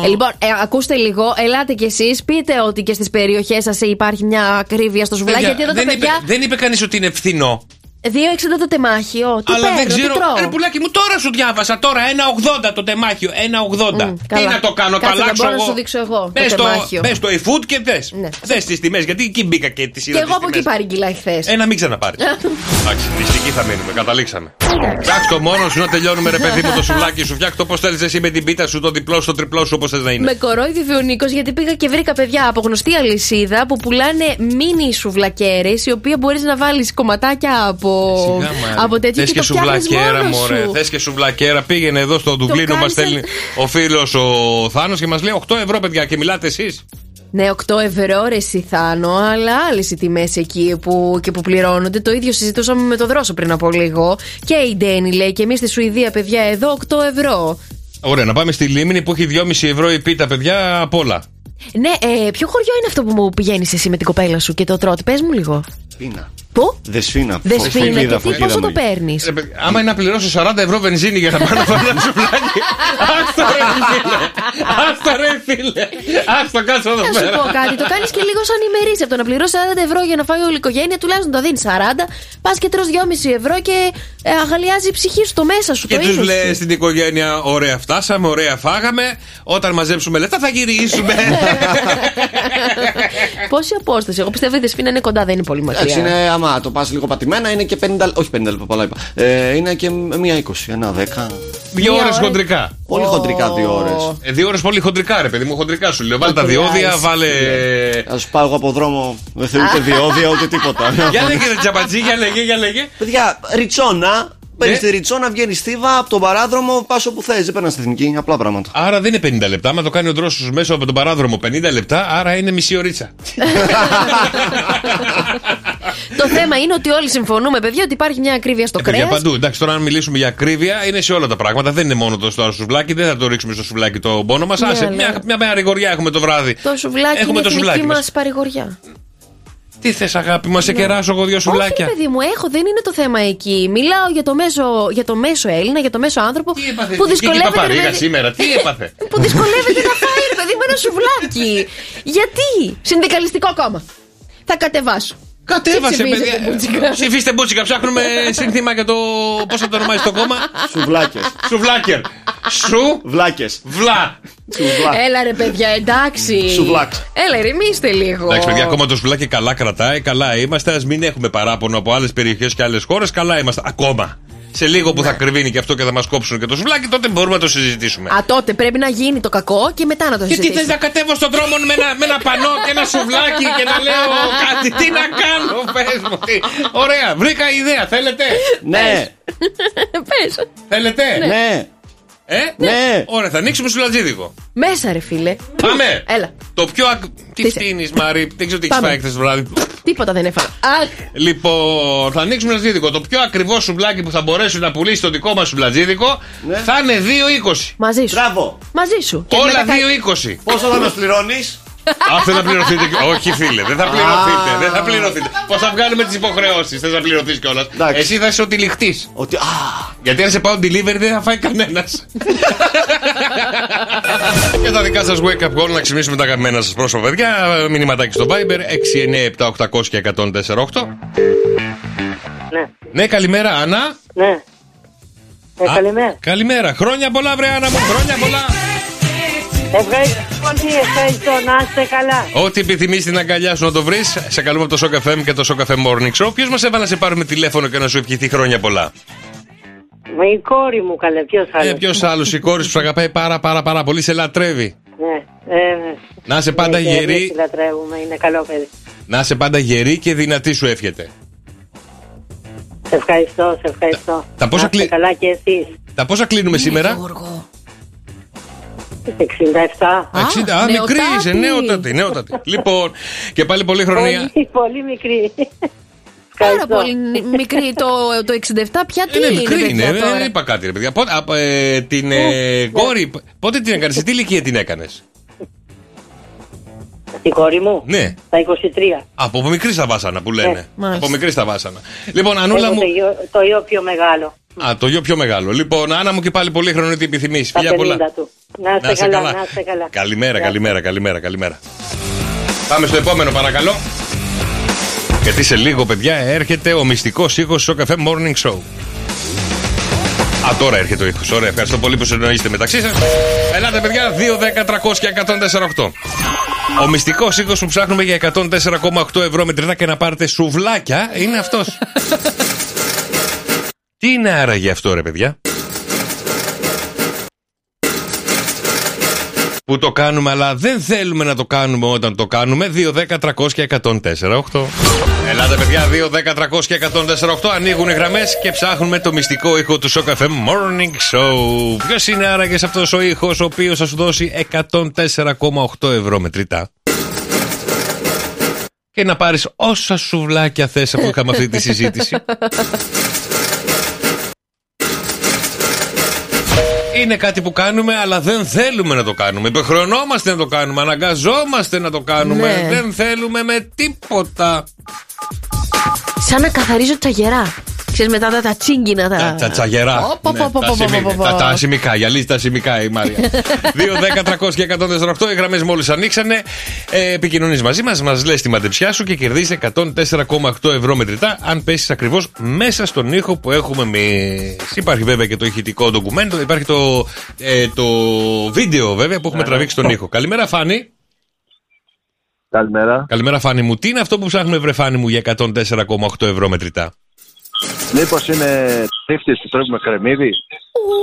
Λοιπόν, ακούστε λίγο, ελάτε κι εσείς. Πείτε ότι και στις περιοχές σας υπάρχει μια ακρίβεια στο σουβλάκι. Γιατί εδώ δεν είπε κανείς ότι είναι φθηνό. 2,60 το τεμάχιο. Τι αλλά παίρνω, δεν ξέρω. Ρε πουλάκι μου, τώρα σου διάβασα. Τώρα 1,80 το τεμάχιο. 1,80. Τι να το κάνω, το αλλάξω. Μπορώ να σου δείξω εγώ. Πες το eFood και δες. Ναι. Δες τις τιμές, γιατί εκεί μπήκα και τις είδα. Και εγώ από εκεί παρήγγειλα χθες. Ένα μην ξαναπάρει. Εντάξει, νηστικοί θα μείνουμε. Καταλήξαμε. Φτιάξ' το μόνο σου να τελειώνουμε, ρε παιδί μου, το σουβλάκι σου. Φτιάξ' το όπως θέλεις εσύ με την πίτα σου, το διπλό σου, το τριπλό σου, όπως θες να είναι. Με κορόιδευε ο Νίκος, γιατί πήγα και βρήκα παιδιά από γνωστή αλυσίδα που πουλάνε μίνι σουβλακέρες, οι οποίοι μπορεί να βάλει κομματάκια από. Θες και σουβλακέρα, μωρέ. Θες και σουβλακέρα. Πήγαινε εδώ στο Δουβλίνο, μας στέλνει ο φίλος ο Θάνος και μας λέει 8 ευρώ, παιδιά. Και μιλάτε εσείς. Ναι, 8 ευρώ ρε εσύ Θάνο, αλλά άλλες οι τιμές εκεί που πληρώνονται. Το ίδιο συζητούσαμε με το Δρόσο πριν από λίγο. Και η Ντένι λέει και εμείς στη Σουηδία, παιδιά, εδώ 8 ευρώ. Ωραία, να πάμε στη Λίμνη που έχει 2,5 ευρώ η πίτα, παιδιά, απ' όλα. Ναι, ποιο χωριό είναι αυτό που μου πηγαίνεις εσύ με την κοπέλα σου και το τρώτε, πες μου λίγο. Πίνα. Πού? Δεσφίνα. Και τι πόσο το παίρνεις? Άμα είναι να πληρώσω 40 ευρώ βενζίνη για να πάω να φάω ένα σουβλάκι. Άστο ρε φίλε. Άστο κάτσε εδώ πέρα. Θα σου πω κάτι. Το κάνεις και λίγο σαν ημερής. Από το να πληρώσεις 40 ευρώ για να φάει όλη η οικογένεια, τουλάχιστον το δίνεις 40. Πας και τρως 2,5 ευρώ και αγαλιάζει η ψυχή σου, το μέσα σου. Και τους λες στην οικογένεια, ωραία φτάσαμε, ωραία φάγαμε. Όταν μαζέψουμε λεφτά θα γυρίσουμε. Πόση απόσταση? Εγώ πιστεύω η Δεσφίνα είναι κοντά, δεν είναι πολύ μακριά. Άμα το πας λίγο πατημένα είναι και 50. Όχι 50 λεπτά, πολλά είπα. Είναι και μία 20, ένα 10. 2 ώρες χοντρικά. Πολύ χοντρικά 2 ώρες. 2 ώρες πολύ χοντρικά, ρε παιδί μου, χοντρικά σου λέω. Βάλε τα διόδια, βάλε. Α σου πάω εγώ από δρόμο, δεν θέλω ούτε διόδια ούτε τίποτα. Για λέγε ρε τσαπατζή, για λέγε. Παιδιά, ριτσόνα. Παίρνεις τη ριτσόνα, βγαίνεις στίβα από τον παράδρομο, πας όπου θες. Δεν παίρνεις εθνική, απλά πράγματα. Άρα δεν είναι 50 λεπτά. Άμα το κάνει ο Δρόσος μέσω από τον παράδρομο 50 λεπτά, άρα είναι μισή ωρίτσα. Το θέμα είναι ότι όλοι συμφωνούμε, παιδιά, ότι υπάρχει μια ακρίβεια στο κρέας. Για παντού. Εντάξει, τώρα αν μιλήσουμε για ακρίβεια, είναι σε όλα τα πράγματα. Δεν είναι μόνο το σουβλάκι, δεν θα το ρίξουμε στο σουβλάκι το πόνο μας. Άσε, μια παρηγοριά έχουμε το βράδυ. Το σουβλάκι έχουμε είναι εθνική μας παρηγοριά. Τι θες αγάπη μου, σε κεράσω εγώ 2 σουβλάκια. Όχι παιδί μου, δεν είναι το θέμα εκεί. Μιλάω για το μέσο Έλληνα, για το μέσο άνθρωπο που δυσκολεύεται. Που δυσκολεύεται να φάει ρε παιδί μου ένα σουβλάκι. Γιατί? Συνδικαλιστικό κόμμα. Θα κατεβάσω. Κατέβασε, παιδιά. Ψηφίστε μπούτσικα, ψάχνουμε σύνθημα για το. Πώς θα το ονομάζει το κόμμα? Σουβλάκερ. Σουβλάκες. Βλά. Έλα ρε παιδιά, εντάξει. Σουβλάκες. Έλα ρεμίστε λίγο. Εντάξει, παιδιά, ακόμα το σουβλάκι καλά κρατάει, καλά είμαστε. Ας μην έχουμε παράπονο από άλλες περιοχές και άλλες χώρες, καλά είμαστε. Ακόμα. Σε λίγο που θα κρυβίνει και αυτό και θα μας κόψουν και το σουβλάκι, τότε μπορούμε να το συζητήσουμε. Α, τότε πρέπει να γίνει το κακό και μετά να το συζητήσουμε. Γιατί θες να κατέβω στον δρόμο με ένα πανό και ένα σουβλάκι και να λέω κάτι? Τι να κάνω, πες μου. Ωραία, βρήκα ιδέα. Θέλετε? Ναι. Πες. Θέλετε? Ναι. Ναι. Ωραία, θα ανοίξουμε σουβλατζίδικο. Μέσα, ρε φίλε. Πάμε. Έλα. Το πιο. Τι φτύνεις, Μαρή, δεν ξέρω τι έχεις φάει χθες το βράδυ. Τίποτα δεν έφαγα. Λοιπόν, θα ανοίξουμε ένα σουβλατζίδικο. Το πιο ακριβό σουβλάκι που θα μπορέσει να πουλήσει το δικό μας σουβλατζίδικο θα είναι 2,20. Μαζί σου. Μπράβο. Μαζί σου. Όλα 2,20. Πόσο θα μας πληρώνεις? Αυτό θα πληρωθείτε. Όχι, φίλε, δεν θα πληρωθείτε. Πώς θα βγάλουμε τις υποχρεώσεις? Θες να πληρωθείς κιόλας. Εσύ θα είσαι ο τυλιχτής. Γιατί αν σε πάω delivery δεν θα φάει κανένας. Και τα δικά σας wake up call, να ξυπνήσουμε τα αγαπημένα σας πρόσωπα, παιδιά. Μηνυματάκι στο Viber 697-800-1048. Ναι, καλημέρα, Άννα. Ναι. Καλημέρα. Χρόνια πολλά, βρε Άννα μου, χρόνια πολλά. Ευχαριστώ πολύ, να είστε καλά. Ό,τι επιθυμείς την αγκαλιά σου να το βρεις. Σε καλούμε από το Shock FM και το Shock FM Morning Show. Ποιος μας έβαλε να σε πάρουμε τηλέφωνο και να σου ευχηθεί χρόνια πολλά? Η κόρη μου, καλέ, ποιος άλλος? Ποιος άλλος, η κόρη σου που αγαπάει πάρα πολύ, σε λατρεύει. Να είσαι πάντα γερή. Λατρεύουμε, είναι καλό παιδί. Να είσαι πάντα γερή και δυνατή, σου εύχεται. Σε ευχαριστώ. Καλά και εσείς. Τα πόσα κλείνουμε σήμερα? 67. Μικρή είσαι, νεότατη. Λοιπόν, και πάλι πολύ χρονιά. Πολύ μικρή. Πάρα πολύ μικρή. Το 67 πια τι είναι? Μικρή είναι, δεν είπα κάτι ρε παιδιά. Την κόρη, πότε την έκανες, σε τι ηλικία την έκανες? Η κόρη μου. Ναι. Τα 23. Από μικρή στα βάσανα που λένε. Από μικρή στα βάσανα. Λοιπόν, Ανούλα μου. Το γιο πιο μεγάλο. Α, το γιο πιο μεγάλο. Λοιπόν, Άννα μου και πάλι πολύ χρόνο τι επιθυμείς. Φιλιά πολλά. Να είστε καλά, να είστε καλά. Καλημέρα, καλημέρα. Πάμε στο επόμενο, παρακαλώ. Γιατί σε λίγο, παιδιά, έρχεται ο μυστικός ήχος στο Shock FM Morning Show. Α, τώρα έρχεται ο ήχος. Ωραία, ευχαριστώ πολύ που συνοήσετε μεταξύ σας. Ελάτε, παιδιά, 2, 10, 300 και 104,8. Ο μυστικός ήχος που ψάχνουμε για 104,8 ευρώ μετρητά και να πάρετε σουβλάκια είναι αυτός. Τι είναι άραγε αυτό, ρε παιδιά? Που το κάνουμε, αλλά δεν θέλουμε να το κάνουμε όταν το κάνουμε. 2, 10, 300 και 104,8. Ελάτε, παιδιά, 2, 10, 300 και 104,8. Ανοίγουν οι γραμμές και ψάχνουμε το μυστικό ήχο του Shock FM Morning Show. Ποιος είναι άραγες αυτός ο ήχος ο οποίος θα σου δώσει 104,8 ευρώ μετρητά και να πάρεις όσα σουβλάκια θες που είχαμε αυτή τη συζήτηση? Είναι κάτι που κάνουμε, αλλά δεν θέλουμε να το κάνουμε. Υποχρεωνόμαστε να το κάνουμε, αναγκαζόμαστε να το κάνουμε. Ναι. Δεν θέλουμε με τίποτα. Σαν να καθαρίζω τσαγερά. Ξέρεις, μετά τα τσίγκινα τα τσαγερά. Τα ασημικά, γυαλίζει τα ασημικά η Μαρία. 2, 10, 300 και 104,8. Οι γραμμές μόλις ανοίξανε. Επικοινωνείς μαζί μας, μας λες τη μαντεψιά σου και κερδίζεις 104,8 ευρώ μετρητά. Αν πέσεις ακριβώς μέσα στον ήχο που έχουμε εμείς. Υπάρχει βέβαια και το ηχητικό ντοκουμέντο, υπάρχει το βίντεο βέβαια που έχουμε τραβήξει τον ήχο. Καλημέρα, Φάνη. Καλημέρα. Καλημέρα, Φάνη μου. Τι είναι αυτό που ψάχνουμε, βρε Φάνη μου, για 104,8 ευρώ μετρητά? Μήπως είναι τρίφτης που τρώγουμε κρεμμύδι?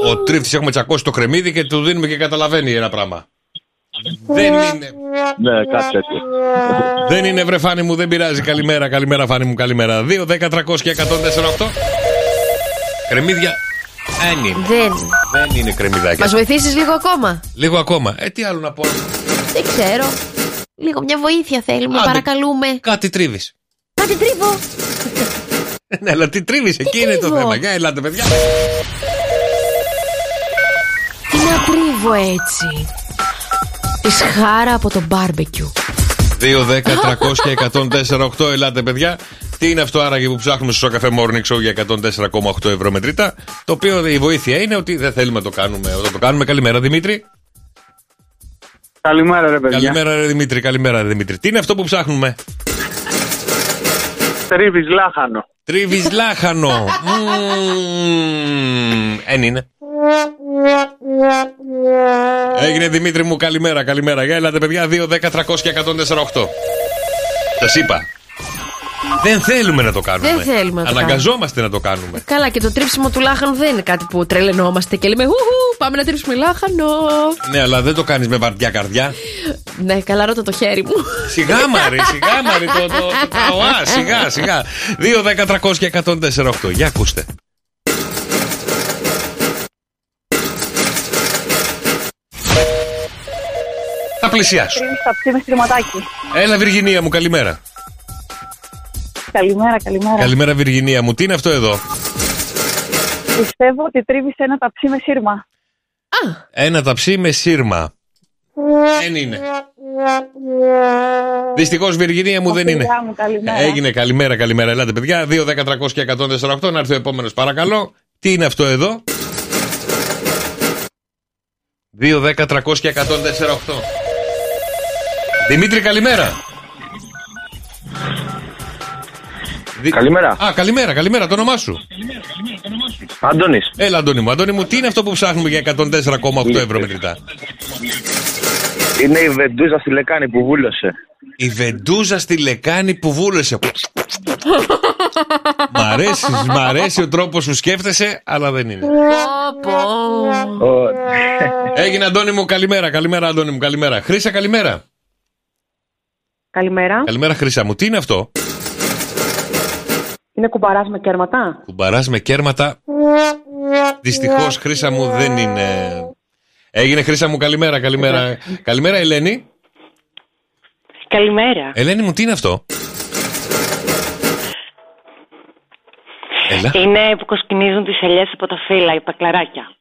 Ο τρίφτης, έχουμε τσακώσει το κρεμμύδι και του δίνουμε και καταλαβαίνει ένα πράγμα. Δεν είναι. Ναι, κάτι τέτοιο. Δεν είναι, βρε Φάνη μου, δεν πειράζει. Καλημέρα, καλημέρα, Φάνη μου, καλημέρα. 2, 10, 300 και 104,8. Κρεμμύδια δεν είναι κρεμμυδάκια. Μας βοηθήσεις λίγο ακόμα? Λίγο ακόμα, τι άλλο να πω? Δεν ξέρω, λίγο μια βοήθεια θέλουμε. Άντε, παρακαλούμε. Κάτι τρίβεις. Κάτι τρίβω. Ναι, αλλά τι τρίβεις, εκεί είναι το θέμα. Για ελάτε, παιδιά. Τι να τρίβω έτσι? Τη χάρα από το μπάρμπεκιου. 2, 10, 300 και 104,8. Ελάτε, παιδιά. Τι είναι αυτό άραγε που ψάχνουμε στο Shock FM Morning Show για 104,8 ευρώ μετρητά? Το οποίο η βοήθεια είναι ότι δεν θέλουμε να το κάνουμε. Όταν το κάνουμε, καλημέρα, Δημήτρη. Καλημέρα, ρε παιδιά. Καλημέρα, ρε Δημήτρη. Καλημέρα, ρε Δημήτρη. Τι είναι αυτό που ψάχνουμε? Τρίβεις λάχανο. Τρίβεις λάχανο. Εν είναι. Έγινε, Δημήτρη μου, καλημέρα, καλημέρα. Για έλατε, παιδιά, 2, 10, 300 και 104,8. Σας είπα, δεν θέλουμε να το κάνουμε. Δεν θέλουμε να το αναγκαζόμαστε να το κάνουμε. Καλά, και το τρίψιμο του λάχανου δεν είναι κάτι που τρελαινόμαστε και λέμε πάμε να τρίψουμε λάχανο. Ναι, αλλά δεν το κάνεις με βαριά καρδιά. Ναι, καλά, ρώτα το χέρι μου. Σιγά μαρή, σιγά μαρή. Σιγά, σιγά. 2, 10, 300 και 104,8. Για ακούστε. Θα πλησιάσω. Έλα, Βυργινία μου, καλημέρα. Καλημέρα, καλημέρα. Καλημέρα, Βυργινία μου. Τι είναι αυτό εδώ? Πιστεύω ότι τρίβεις ένα ταψί με σύρμα. Α! Ένα ταψί με σύρμα. Δεν είναι. Δυστυχώς, Βυργινία μου, δεν είναι. Μου, καλημέρα. Έγινε, καλημέρα, καλημέρα. Ελάτε, παιδιά. 2, 10, 300 και 104,8. Να έρθει ο επόμενος, παρακαλώ. Τι είναι αυτό εδώ? 2, 10, 300 και 104,8. Δημήτρη, καλημέρα. Καλημέρα. Α, καλημέρα, καλημέρα, το όνομά σου? Αντώνης. Έλα, Αντώνη μου, τι είναι αυτό που ψάχνουμε για 104,8 ευρώ μετρητά? Είναι η βεντούζα στη λεκάνη που βούλωσε. Η βεντούζα στη λεκάνη που βούλωσε. Μ' αρέσει ο τρόπος που σκέφτεσαι, αλλά δεν είναι. Έγινε, Αντώνη μου, καλημέρα, καλημέρα, Αντώνη μου, καλημέρα. Χρύσα, καλημέρα. Καλημέρα. Καλημέρα, Χρύσα μου, τι είναι αυτό? Είναι κουμπαράς με κέρματα. Κουμπαράς με κέρματα. Δυστυχώς, Χρύσα μου, δεν είναι. Έγινε, Χρύσα μου, καλημέρα, καλημέρα. Καλημέρα, Ελένη. Καλημέρα. Ελένη μου, τι είναι αυτό? Έλα. Είναι που κοσκινίζουν τις ελιές από τα φύλλα, οι πακλαράκια.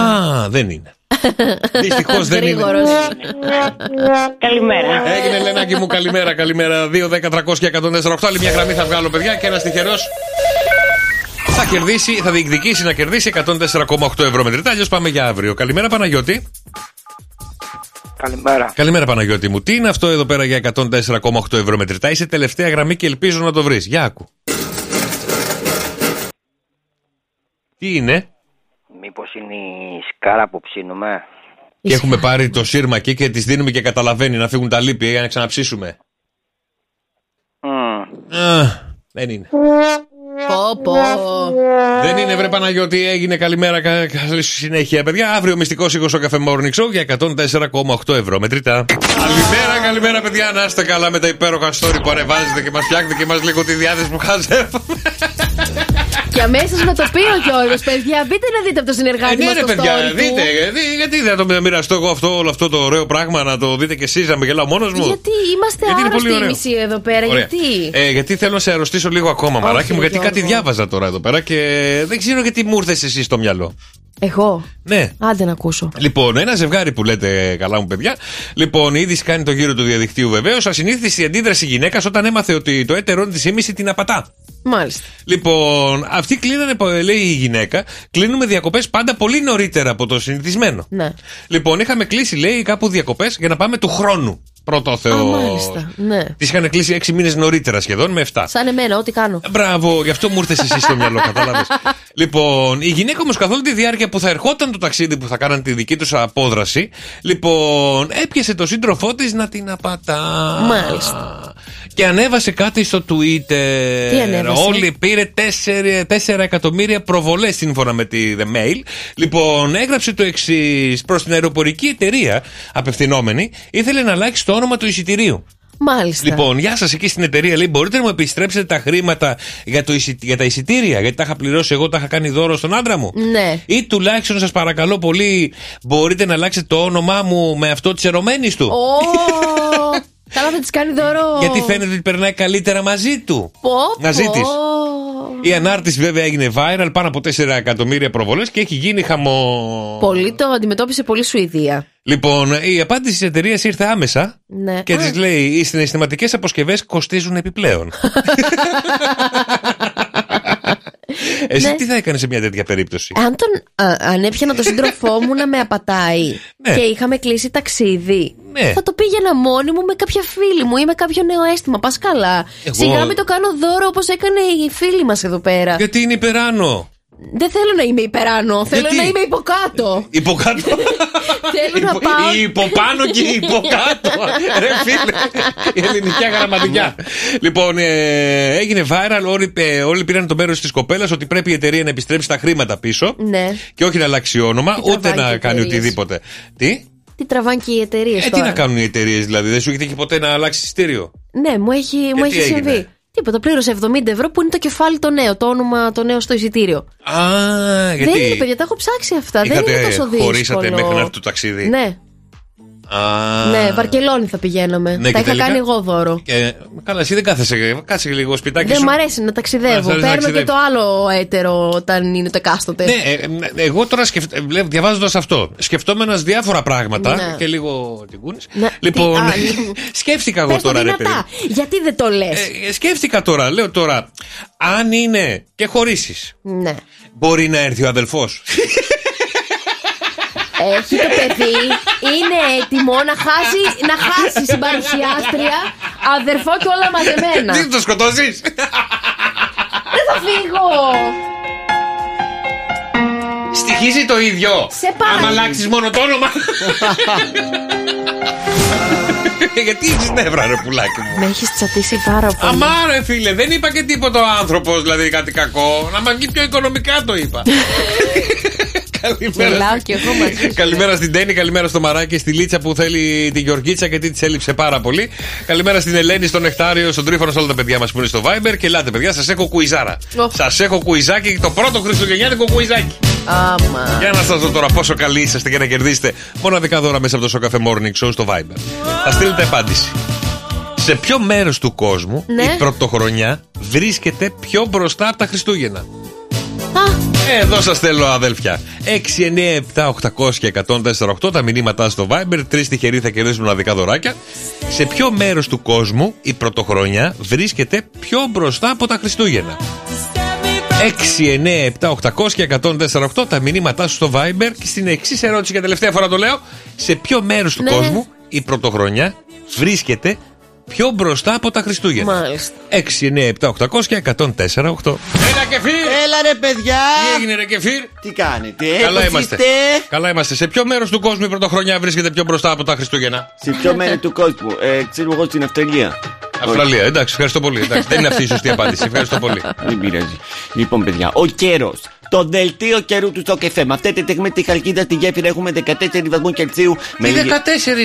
Α, δεν είναι. Δυστυχώς δεν είναι. Καλημέρα. Έγινε, Ελένακη μου, καλημέρα. Καλημέρα. 2-10-300-148. Άλλη μια γραμμή θα βγάλω, παιδιά, και ένας τυχερός θα κερδίσει, θα διεκδικήσει να κερδίσει 104,8 ευρώ μετρητά. Αλλιώς πάμε για αύριο. Καλημέρα, Παναγιώτη. Καλημέρα. Καλημέρα, Παναγιώτη μου. Τι είναι αυτό εδώ πέρα για 104,8 ευρώ μετρητά? Είσαι τελευταία γραμμή και ελπίζω να το βρεις. Για άκου. Τι είναι? Μήπως είναι η σκάρα που ψήνουμε? Και έχουμε πάρει το σύρμα εκεί και της δίνουμε και καταλαβαίνει να φύγουν τα λίπη για να ξαναψήσουμε. Δεν είναι. Δεν είναι, βρε Παναγιώτη. Έγινε, καλημέρα, καλή σου συνέχεια, παιδιά. Αύριο μυστικό σήκω στο Cafe Morning Show για 104,8 ευρώ μετρητά. Καλημέρα, καλημέρα, παιδιά. Να είστε καλά με τα υπέροχα story που ανεβάζετε και μας φτιάχνετε και μας λίγο τη διάθεση που χαζεύουμε. Και αμέσως με το πει ο Γιώργος, παιδιά, μπείτε να δείτε από το συνεργάτη μας το παιδιά, story δείτε, του. Γιατί δεν το μοιραστώ εγώ όλο αυτό το ωραίο πράγμα, να το δείτε κι εσείς, να με γελάω μόνος μου? Γιατί είμαστε άρρωστοι εμείς εδώ πέρα, γιατί? Γιατί θέλω να σε αρρωστήσω λίγο ακόμα, μαράκι μου, γιατί κάτι διάβαζα τώρα εδώ πέρα και δεν ξέρω γιατί μου ήρθες εσύ στο μυαλό. Εγώ. Ναι. Άντε να ακούσω. Λοιπόν, ένα ζευγάρι που λέτε, καλά μου παιδιά. Λοιπόν, η είδηση κάνει το γύρο του διαδικτύου βεβαίως. Ασυνήθιστη η αντίδραση γυναίκας όταν έμαθε ότι το έτερον της ήμιση την απατά. Μάλιστα. Λοιπόν, αυτή κλείνανε, λέει η γυναίκα, κλείνουμε διακοπές πάντα πολύ νωρίτερα από το συνηθισμένο. Ναι. Λοιπόν, είχαμε κλείσει, λέει, κάπου διακοπές για να πάμε του χρόνου. Πρώτο Θεό. Μάλιστα. Ναι. Τις είχαν κλείσει 6 μήνες νωρίτερα σχεδόν, με 7. Σαν εμένα, ό,τι κάνω. Μπράβο, γι' αυτό μου ήρθες εσύ στο μυαλό, κατάλαβες. Λοιπόν, η γυναίκα όμως καθόλου τη διάρκεια που θα ερχόταν το ταξίδι που θα κάναν τη δική τους απόδραση, λοιπόν, έπιασε το σύντροφό της να την απατά. Μάλιστα. Και ανέβασε κάτι στο Twitter. Τι ανέβασε? Όλοι πήρε 4 εκατομμύρια προβολές σύμφωνα με τη The Mail. Λοιπόν, έγραψε το εξής: προς την αεροπορική εταιρεία απευθυνόμενη, ήθελε να αλλάξει το όνομα του εισιτηρίου. Μάλιστα. Λοιπόν, γεια σας, εκεί στην εταιρεία, λέει, μπορείτε να μου επιστρέψετε τα χρήματα για τα εισιτήρια? Γιατί τα είχα πληρώσει εγώ, τα είχα κάνει δώρο στον άντρα μου. Ναι. Ή τουλάχιστον, σας παρακαλώ πολύ, μπορείτε να αλλάξετε το όνομά μου με αυτό της ερωμένης του. Oh. Καλά, θα της κάνει δώρο. Γιατί φαίνεται ότι περνάει καλύτερα μαζί του. Μαζί της. Η ανάρτηση βέβαια έγινε viral, πάνω από 4 εκατομμύρια προβολές και έχει γίνει χαμό. Πολύ το αντιμετώπισε πολύ Σουηδία. Λοιπόν, η απάντηση της εταιρείας ήρθε άμεσα. Ναι. Και της λέει: οι συναισθηματικές αποσκευές κοστίζουν επιπλέον. Εσύ τι θα έκανε σε μια τέτοια περίπτωση? Αν έπιανα τον σύντροφό μου να με απατάει και είχαμε κλείσει ταξίδι, θα το πήγαινα μόνη μου με κάποια φίλη μου ή με κάποιο νέο αίσθημα. Πας καλά. Σιγά μην το κάνω δώρο όπως έκανε η φίλη μας εδώ πέρα. Γιατί είναι υπεράνω. Δεν θέλω να είμαι υπεράνω. Θέλω να είμαι υποκάτω. Υποκάτω. Θέλω να πάω. Υποπάνω και υποκάτω. Ρε φίλε. Η ελληνική γραμματικά. Λοιπόν, έγινε viral. Όλοι πήραν το μέρος της κοπέλας ότι πρέπει η εταιρεία να επιστρέψει τα χρήματα πίσω. Και όχι να αλλάξει όνομα, ούτε να κάνει οτιδήποτε. Τι? Τι τραβάνε και οι εταιρείες. Τι να κάνουν οι εταιρείες δηλαδή? Δεν σου έχετε και ποτέ να αλλάξει εισιτήριο? Ναι, μου έχει συμβεί. Τίποτα, πλήρωσε 70 ευρώ που είναι το κεφάλι το νέο, το όνομα το νέο στο εισιτήριο. Γιατί? Δεν είναι, παιδιά, τα έχω ψάξει αυτά. Δεν είναι τόσο δύσκολο. Χωρίσατε μέχρι να έρθει το ταξίδι? Ναι. Ναι, Βαρκελόνη θα πηγαίναμε. Ναι, τα είχα κάνει εγώ δώρο. Καλά, εσύ δεν κάθεσαι. Κάτσε λίγο σπιτάκι. Δεν μου αρέσει να ταξιδεύω. Παίρνω και το άλλο έτερο όταν είναι το εκάστοτε. Ναι, εγώ τώρα διαβάζοντας αυτό, σκεφτόμενας διάφορα πράγματα και λίγο την κούνης. Λοιπόν, σκέφτηκα εγώ τώρα, ρε παιδί. Γιατί δεν το λες? Σκέφτηκα τώρα, λέω τώρα, αν είναι και χωρίσεις, μπορεί να έρθει ο αδελφός? Έχει το παιδί, είναι έτοιμο να χάσει στην παρουσιάστρια, αδερφό και όλα μαζεμένα. Τι το σκοτώσεις? Δεν θα φύγω. Στοιχίζει το ίδιο. Σε πάει. Άμα αλλάξεις μόνο το όνομα. Γιατί έχεις νεύρα, ρε πουλάκι μου? Με έχεις τσατήσει πάρα πολύ. Αμά, ρε φίλε, δεν είπα και τίποτα ο άνθρωπος, δηλαδή κάτι κακό. Να μαγκεί πιο οικονομικά το είπα. Καλημέρα στην Τέννη, καλημέρα στο Μαράκι, στη Λίτσα που θέλει την Γεωργίτσα γιατί της έλειψε πάρα πολύ. Καλημέρα στην Ελένη, στον Νεκτάριο, στον Τρίφωνο, σε όλα τα παιδιά μας που είναι στο Viber. Και ελάτε, παιδιά, σας έχω κουιζάρα. Σας έχω κουιζάκι, το πρώτο χριστουγεννιάτικο κουιζάκι. Για να σας δω τώρα πόσο καλοί είσαστε και να κερδίσετε μοναδικά δώρα μέσα από το Shock FM Morning Show στο Viber. Θα στείλετε απάντηση. Σε ποιο μέρος του κόσμου η πρωτοχρονιά βρίσκεται πιο μπροστά από τα Χριστούγεννα? Εδώ σας θέλω, αδέλφια. 6, 9, 7, 800 και 148. Τα μηνύματά στο Viber. Τρεις τυχεροί θα κερδίσουν μοναδικά δωράκια. Σε ποιο μέρος του κόσμου η πρωτοχρονιά βρίσκεται πιο μπροστά από τα Χριστούγεννα? 6, 9, 7, 800 και 148. Τα μηνύματά σου στο Viber. Και στην εξής ερώτηση, για τελευταία φορά το λέω, σε ποιο μέρος του κόσμου η πρωτοχρονιά βρίσκεται πιο μπροστά από τα Χριστούγεννα? Μάλιστα. 6, 9, 7, 800 και 148. Έλα Κεφίρ! Έλα ρε παιδιά! Τι έγινε ρε Κεφίρ? Τι κάνετε? Καλά είμαστε. Καλά είμαστε. Σε ποιο μέρος του κόσμου η πρωτοχρονιά βρίσκεται πιο μπροστά από τα Χριστούγεννα? Σε ποιο μέρος του κόσμου? Ξέρω εγώ, στην Αυστραλία. Αυστραλία, εντάξει, ευχαριστώ πολύ. Εντάξει, δεν είναι αυτή η σωστή απάντηση. Ευχαριστώ πολύ. Δεν πειράζει. Λοιπόν, παιδιά, ο καιρός. Το δελτίο καιρού του Shock FM. Αυτή τη στιγμή τη Χαλκίδα στη γέφυρα έχουμε 14 βαθμούς Κελσίου. Τι 14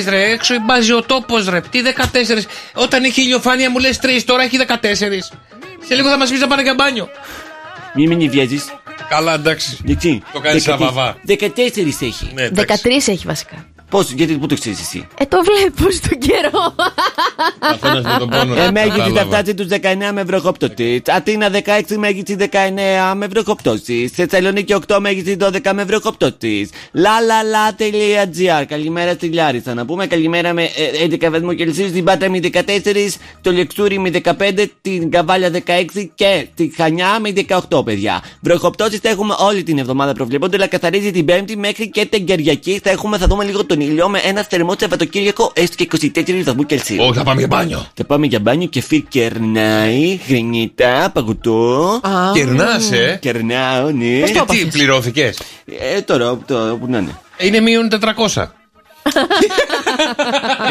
ρε, έξω μπάζει ο τόπος ρε. Τι 14. Όταν έχει ηλιοφάνεια μου λες 3, τώρα έχει 14. Σε λίγο θα μας πεις να πάνε για μπάνιο. Μην βιάζεις. Καλά, εντάξει. Το κάνεις αβαβά. 14 έχει. 13 έχει βασικά. Πώς, γιατί πού το ξέρεις εσύ? Το βλέπω στον καιρό. Καθένας με τον πόνο. Μέγιστη θα φτάσει τους 19 με βροχοπτώσεις. Αθήνα 16, μέγιστη 19 με βροχοπτώσεις. Θεσσαλονίκη 8, μέγιστη 12 με βροχοπτώσεις. Λαλαλα.gr. Καλημέρα στη Λάρισα να πούμε. Καλημέρα με 11 βαθμού Κελσίου. Στην Πάτρα με 14, το Λεξούρι με 15, την Καβάλια 16 και τη Χανιά με 18, παιδιά. Βροχοπτώσεις θα έχουμε όλη την εβδομάδα προβλεπόνται, αλλά καθαρίζει την Πέμπτη μέχρι και την Κυριακή. Θα δούμε λίγο τον ήλιο με ένα θερμό Σαββατοκύριακο, έστω και 24 βαθμού Κελσίου. Όχι, θα πάμε για μπάνιο. Θα πάμε για μπάνιο και φύγει, κερνάει, γρινίτα, παγωτό. Κερνάς, Κερνάω, ναι. Τι πληρώθηκες? Τώρα, όπου να είναι. Είναι μείον 400.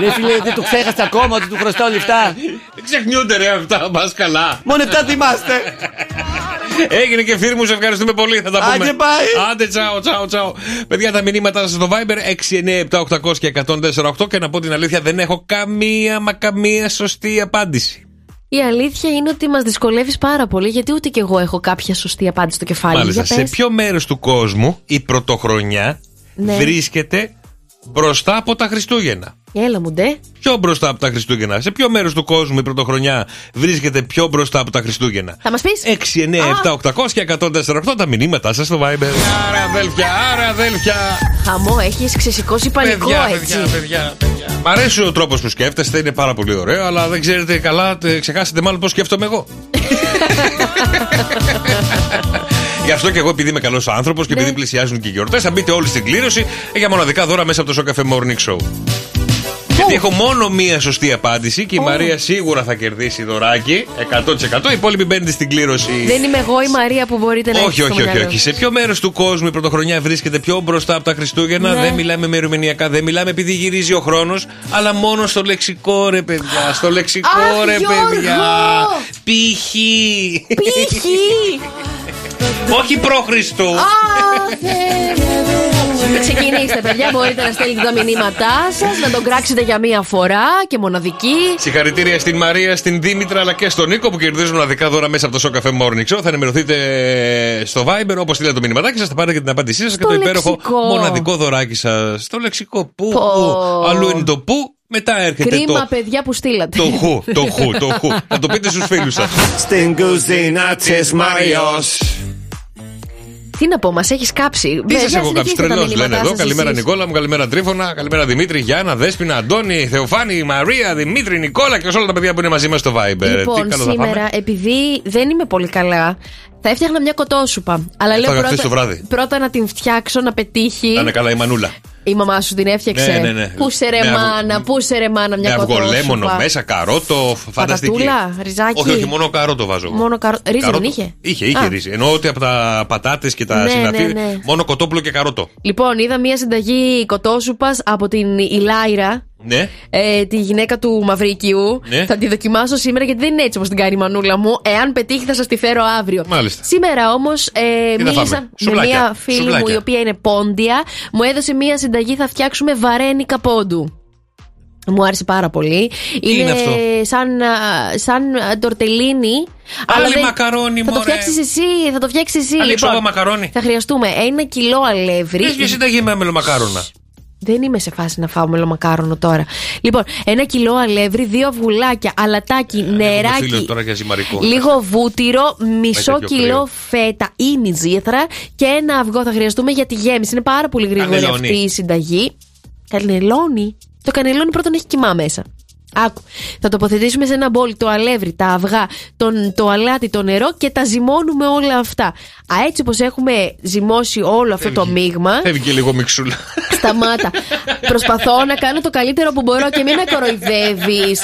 Ρε φίλε, δεν του ξέχασα ακόμα ότι του χρωστώ λεφτά. Δεν ξεχνιούνται ρε αυτά, μας καλά. Μόνο 7 θυμάστε. Έγινε και φίλοι μου, σε ευχαριστούμε πολύ. Θα τα πούμε. Άντε πάει. Άντε τσάω, τσάω, τσάω. Παιδιά, τα μηνύματα σας στο Viber 6, 9, 7, 800 και 148. Και να πω την αλήθεια, δεν έχω καμία μα καμία σωστή απάντηση. Η αλήθεια είναι ότι μας δυσκολεύεις πάρα πολύ, γιατί ούτε κι εγώ έχω κάποια σωστή απάντηση στο κεφάλι. Μάλιστα, σε ποιο μέρος του κόσμου η πρωτοχρονιά βρίσκεται μπροστά από τα Χριστούγεννα? Έλα μου ντε. Πιο μπροστά από τα Χριστούγεννα. Σε ποιο μέρος του κόσμου η πρωτοχρονιά βρίσκεται πιο μπροστά από τα Χριστούγεννα? Θα μας πεις. 6, 9, 7, 800 και 148. Τα μηνύματά σας στο Viber. Άρα αδέλφια, άρα αδέλφια. Χαμό, έχεις ξεσηκώσει πανικό, παιδιά, έτσι. Παιδιά. Μ' αρέσει ο τρόπος που σκέφτεστε, είναι πάρα πολύ ωραίο, αλλά δεν ξέρετε καλά, ξεχάσετε μάλλον πώς σκέφτομαι εγώ. Γι' αυτό και εγώ, επειδή είμαι καλός άνθρωπος και επειδή πλησιάζουν και οι γιορτές, θα μπείτε όλοι στην κλήρωση για μοναδικά δώρα μέσα από το Shock FM Morning Show. Γιατί έχω μόνο μία σωστή απάντηση και η Μαρία σίγουρα θα κερδίσει δωράκι 100%. Οι υπόλοιποι μπαίνετε στην κλήρωση. Δεν είμαι εγώ η Μαρία που μπορείτε να έχετε. Όχι. Σε ποιο μέρος του κόσμου η πρωτοχρονιά βρίσκεται πιο μπροστά από τα Χριστούγεννα? Δεν μιλάμε μερομηνιακά, δεν μιλάμε επειδή γυρίζει ο χρόνος, αλλά μόνο στο λεξικό ρε παιδιά. Στο λεξικό ρε παιδιά. Πύχη. Όχι προ Χριστού. Ξεκινήστε, παιδιά. Μπορείτε να στέλνετε τα μηνύματά σας, να τον κράξετε για μία φορά και μοναδική. Συγχαρητήρια στην Μαρία, στην Δήμητρα αλλά και στον Νίκο που κερδίζουν μοναδικά δώρα μέσα από το Shock FM Morning Show. Θα ενημερωθείτε στο Viber όπως στείλετε το μηνυματάκι σας, θα πάρετε και την απάντησή σας και το υπέροχο μοναδικό δωράκι σας. Το λεξικό που. Αλλού είναι το που. Μετά έρχεται κρίμα, παιδιά που στείλατε. Το χου. Να το πείτε στους φίλους σας. Στην κουζίνα της Μαρίας. Τι να πω, μας έχεις κάψει. Τι σας έχω κάψει, τρελός λένε εδώ. Καλημέρα Νικόλα μου, καλημέρα Τρίφωνα, καλημέρα Δημήτρη, Γιάννα, Δέσποινα, Αντώνη, Θεοφάνη, Μαρία, Δημήτρη, Νικόλα και όλα τα παιδιά που είναι μαζί μας στο Viber. Λοιπόν, σήμερα επειδή δεν είμαι πολύ καλά, θα έφτιαχνα μια κοτόσουπα. Αλλά λέω πρώτα να την φτιάξω, να πετύχει. Να είναι καλά η μανούλα. Η μαμά σου την έφτιαξε. Ναι. Πούσε ρε μάνα, μια κοτόσουπα. Αυγολέμονο μέσα, καρότο, φανταστική. Πατατούλα, ριζάκι. Όχι, μόνο καρότο βάζω. Ρύζι δεν είχε? Είχε ρύζι. Εννοώ ότι από τα πατάτες και τα συναφή, μόνο κοτόπουλο και καρότο. Λοιπόν, είδα μια συνταγή κοτόσουπας από την Ηλάιρα. Ναι. Τη γυναίκα του Μαυρικιού. Ναι. Θα τη δοκιμάσω σήμερα γιατί δεν είναι έτσι όπως την κάνει η μανούλα μου. Εάν πετύχει, θα σας τη φέρω αύριο. Μάλιστα. Σήμερα όμως μίλησα με μια φίλη μου η οποία είναι πόντια. Μου έδωσε μια συνταγή, θα φτιάξουμε βαρένικα πόντου. Μου άρεσε πάρα πολύ. Είναι αυτό? Σαν τορτελίνι. Άλλη μακαρόνι, μωρέ. Θα το φτιάξεις εσύ. Αλεξόβα μακαρόνι. Θα χρειαστούμε 1 κιλό αλεύρι. Μια συνταγή με αμελομακάρονα. Δεν είμαι σε φάση να φάω μελομακάρονο τώρα. Λοιπόν, 1 κιλό αλεύρι, 2 αυγουλάκια, αλατάκι, νεράκι, λίγο βούτυρο, μισό κιλό φέτα ή νιτζήθρα και 1 αυγό θα χρειαστούμε για τη γέμιση. Είναι πάρα πολύ γρήγορη αυτή η συνταγή. Κανελόνι. Το κανελόνι πρώτον έχει κιμά μέσα. Άκου, θα τοποθετήσουμε σε ένα μπολ το αλεύρι, τα αυγά, το αλάτι, το νερό και τα ζυμώνουμε όλα αυτά. Α, έτσι όπως έχουμε ζυμώσει όλο αυτό το μείγμα. Έβγε λίγο μιξούλα. Σταμάτα. Προσπαθώ να κάνω το καλύτερο που μπορώ και μην με κοροϊδεύεις.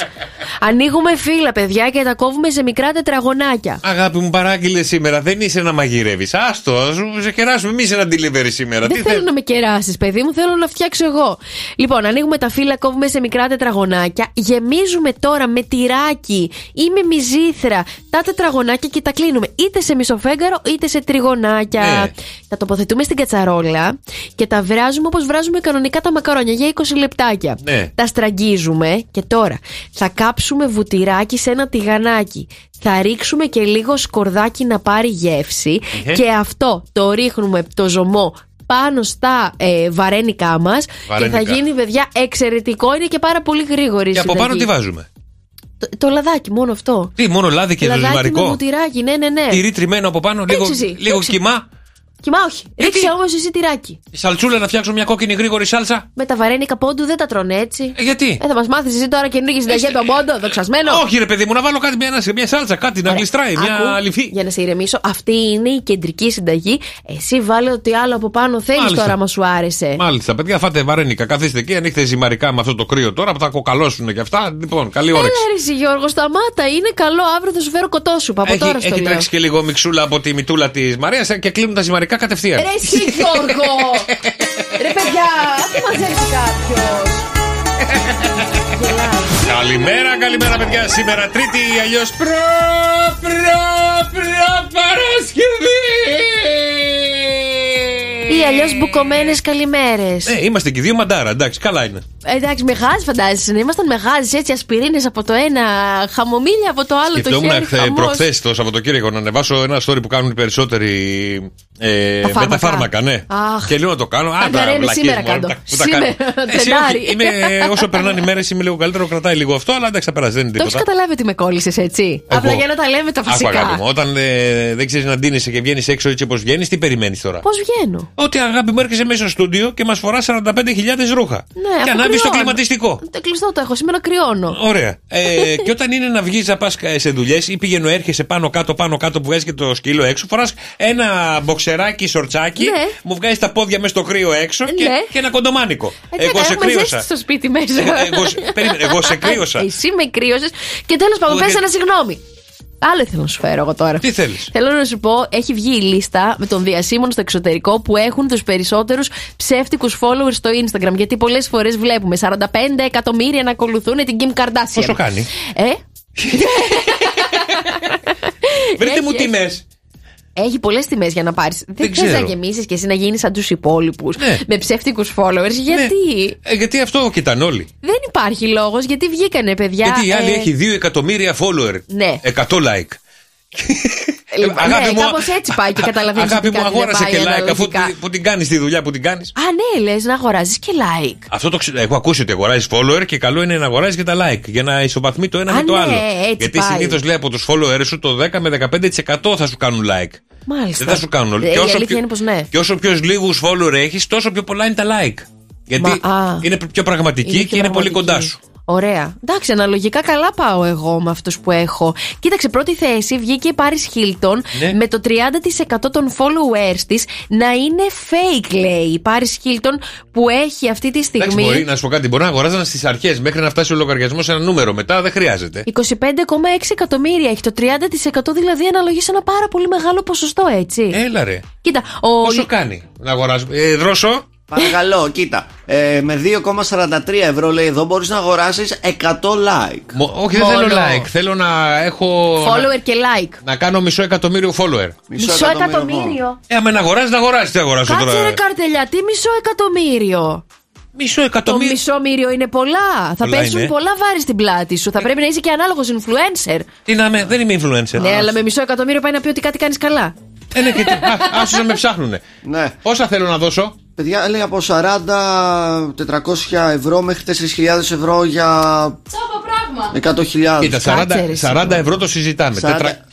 Ανοίγουμε φύλλα, παιδιά, και τα κόβουμε σε μικρά τετραγωνάκια. Αγάπη μου, παράγγειλε σήμερα. Δεν είσαι να μαγειρεύεις. Άστο, ας σε κεράσουμε εμείς ένα delivery σήμερα. Δεν θέλω να με κεράσεις, παιδί μου, θέλω να φτιάξω εγώ. Λοιπόν, ανοίγουμε τα φύλλα, κόβουμε σε μικρά τετραγωνάκια. Γεμίζουμε τώρα με τυράκι ή με μυζήθρα τα τετραγωνάκια και τα κλείνουμε είτε σε μισοφέγγαρο είτε σε τριγωνάκια. Τα τοποθετούμε στην κατσαρόλα και τα βράζουμε όπως βράζουμε κανονικά τα μακαρόνια για 20 λεπτάκια. Τα στραγγίζουμε και τώρα θα κάψουμε βουτυράκι σε ένα τηγανάκι. Θα ρίξουμε και λίγο σκορδάκι να πάρει γεύση και αυτό το ρίχνουμε το ζωμό πάνω στα βαρένικά μας και θα γίνει, παιδιά, εξαιρετικό. Είναι και πάρα πολύ γρήγορη. Και από πάνω τι βάζουμε? Το λαδάκι, μόνο αυτό. Τι, μόνο λάδι και ζυμαρικό? Με βουτυράκι, ναι. Τυρί τριμμένο από πάνω, λίγο κιμά. Κιμά, όχι. Ρίξε όμως εσύ τυράκι. Η σαλτσούλα να φτιάξω μια κόκκινη γρήγορη σάλτσα. Με τα βαρένικα πόντου δεν τα τρώνε έτσι. Γιατί? Θα μας μάθεις εσύ τώρα καινούργια συνταγή από τον πόντο, δοξασμένο. Όχι, ρε παιδί μου, να βάλω κάτι, μια σάλτσα, κάτι να γλιστράει, μια αληφή. Για να σε ηρεμήσω, αυτή είναι η κεντρική συνταγή. Εσύ βάλε ό,τι άλλο από πάνω θέλεις τώρα, μα σου άρεσε. Μάλιστα, παιδιά, φάτε βαρένικα. Καθίστε εκεί, ανοίχτε ζυμαρικά με αυτό το κρύο τώρα που θα κοκαλώσουν και αυτά. Λοιπόν, καλή όρεξη. Άρεσε, Γιώργο, σταμάτα. Είναι καλό, αύριο θα σου φέρω κοτόσουπα από τώρα. Έχει τρέξει και λίγο μιξούλα από τη μητούλα τη Μαρία και κλείνουν τα ζυμαρικά. Κατευθείαν. Ρε εσύ, Γιώργο! Ρε παιδιά, τι μαζεύει κάποιος? Καλημέρα παιδιά, σήμερα Τρίτη ή αλλιώς Παρασκευή! Ή αλλιώς μπουκωμένες καλημέρες. Είμαστε και δύο μαντάρα, εντάξει, καλά είναι. Εντάξει, μεγάλες φαντάζεσαι να ήμασταν, μεγάλες έτσι, ασπιρίνες από το ένα, χαμομήλια από το άλλο. Σκεφτόμουν προχθές το Σαββατοκύριακο να ανεβάσω ένα story που κάνουν οι περισσότεροι με τα φάρμακα, ναι. Και λέω να το κάνω. Σήμερα κάτω. Όσο περνάνε οι μέρες είμαι λίγο καλύτερο, κρατάει λίγο αυτό, αλλά εντάξει, θα περάσει. Το έχεις καταλάβει ότι με κόλλησες έτσι? Απλά για να τα λέμε τα φασικά. Όταν δεν ξέρεις να ντύνεσαι και βγαίνεις έξω έτσι όπως βγαίνεις, τι περιμένεις τώρα? Πώς βγαίνω? Ότι αγάπη μου, έρχεσαι μέσα στο στούντιο και μας φορά 45.000 ρούχα. Και ανάβει το κλιματιστικό. Το κλειστό το έχω, σήμερα κρυώνω. Ωραία. Και όταν είναι να βγεις να πας σε δουλειές ή πηγαίνω έρχεσαι πάνω-κάτω που βγάζει και το σκύλο έξω, φοράς ένα μποξεράκι, σορτσάκι, μου βγάζει τα πόδια μέσα στο κρύο έξω και ένα κοντομάνικο. Εγώ σε κρύωσα. Στο σπίτι μέσα. Εγώ σε κρύωσα. Εσύ με κρύωσες και τέλος πάντων πες ένα συγγνώμη. Άλλο θέλω να σου φέρω εγώ τώρα. Τι θέλεις? Θέλω να σου πω, έχει βγει η λίστα με τον διασήμων στο εξωτερικό που έχουν τους περισσότερους ψεύτικους followers στο Instagram. Γιατί πολλές φορές βλέπουμε 45 εκατομμύρια να ακολουθούν την Kim Kardashian. Πόσο κάνει? Βρείτε μου τιμές. Έχει πολλές τιμές για να πάρεις. Δεν θες να γεμίσεις και εσύ να γίνεις σαν τους υπόλοιπους με ψεύτικους followers. Γιατί? Γιατί αυτό κοιτάνε όλοι. Δεν υπάρχει λόγος, γιατί βγήκανε, παιδιά. Γιατί η άλλη έχει 2 εκατομμύρια follower. Ναι. 100 like. Κάπως έτσι πάει και καταλαβαίνεις. Αγάπη μου, αγόρασε και like αφού που την κάνεις τη δουλειά που την κάνεις. Α, ναι, λες να αγοράζεις και like. Αυτό το έχω ακούσει, ότι αγοράζεις follower και καλό είναι να αγοράζεις και τα like για να ισοβαθμεί το ένα με το άλλο. Γιατί συνήθως λέει από τους followers σου το 10 με 15% θα σου κάνουν like. Μάλιστα. Δεν θα σου κάνουν όλοι. Και όσο πιο λίγους followers έχεις, τόσο πιο πολλά είναι τα like. Γιατί είναι πιο πραγματική και είναι πολύ κοντά σου. Ωραία. Εντάξει, αναλογικά καλά πάω εγώ με αυτούς που έχω. Κοίταξε, πρώτη θέση βγήκε η Paris Hilton με το 30% των followers της να είναι fake, λέει. Η Paris Hilton που έχει αυτή τη στιγμή. Εντάξει, μπορεί να σου πω κάτι. Μπορεί να αγοράζαν στις αρχές μέχρι να φτάσει ο λογαριασμός σε ένα νούμερο. Μετά δεν χρειάζεται. 25,6 εκατομμύρια έχει. Το 30% δηλαδή αναλογεί σε ένα πάρα πολύ μεγάλο ποσοστό, έτσι. Έλα ρε. Κοίτα. Πόσο κάνει να αγοράζω? Δρόσο. Παρακαλώ, κοίτα. Με 2,43 ευρώ λέει εδώ μπορείς να αγοράσεις 100 like. Όχι, δεν θέλω like. Θέλω να έχω follower και like. Να κάνω μισό εκατομμύριο follower. Μισό εκατομμύριο. Άμα να αγοράζεις, να αγοράσεις. Τι αγοράζω τώρα? Κάτσε ρε Καρτελιά, τι μισό εκατομμύριο? Το μισό μύριο είναι πολλά. Θα πέσουν πολλά βάρη στην πλάτη σου. Θα πρέπει να είσαι και ανάλογος influencer. Δεν είμαι influencer. Ναι, αλλά με μισό εκατομμύριο πάει να πει ότι κάτι κάνεις καλά. Άσου να με ψάχνουνε. Πόσα θέλω να δώσω? Παιδιά, λέει από 40-400 ευρώ μέχρι 4.000 ευρώ για. Τσάπα πράγμα. 100.000. Κοίτα, 40 ευρώ το συζητάμε.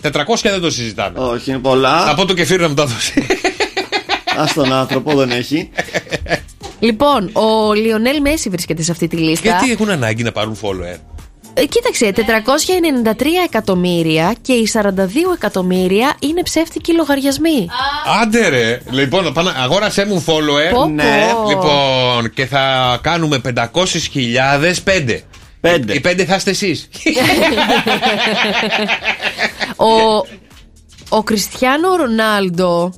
400 δεν το συζητάμε. Όχι, είναι πολλά. Από το κεφίρι να μου τα δώσει. Ας τον άνθρωπο, δεν έχει. Λοιπόν, ο Λιονέλ Μέση βρίσκεται σε αυτή τη λίστα. Γιατί έχουν ανάγκη να πάρουν follower. Κοίταξε, 493 εκατομμύρια και οι 42 εκατομμύρια είναι ψεύτικοι λογαριασμοί. Άντε ρε, λοιπόν, αγόρασέ μου follower. Πω, ναι. Πω. Λοιπόν, και θα κάνουμε 500.000 πέντε. Οι πέντε θα είστε εσείς. Ο Κριστιάνο Ρονάλντο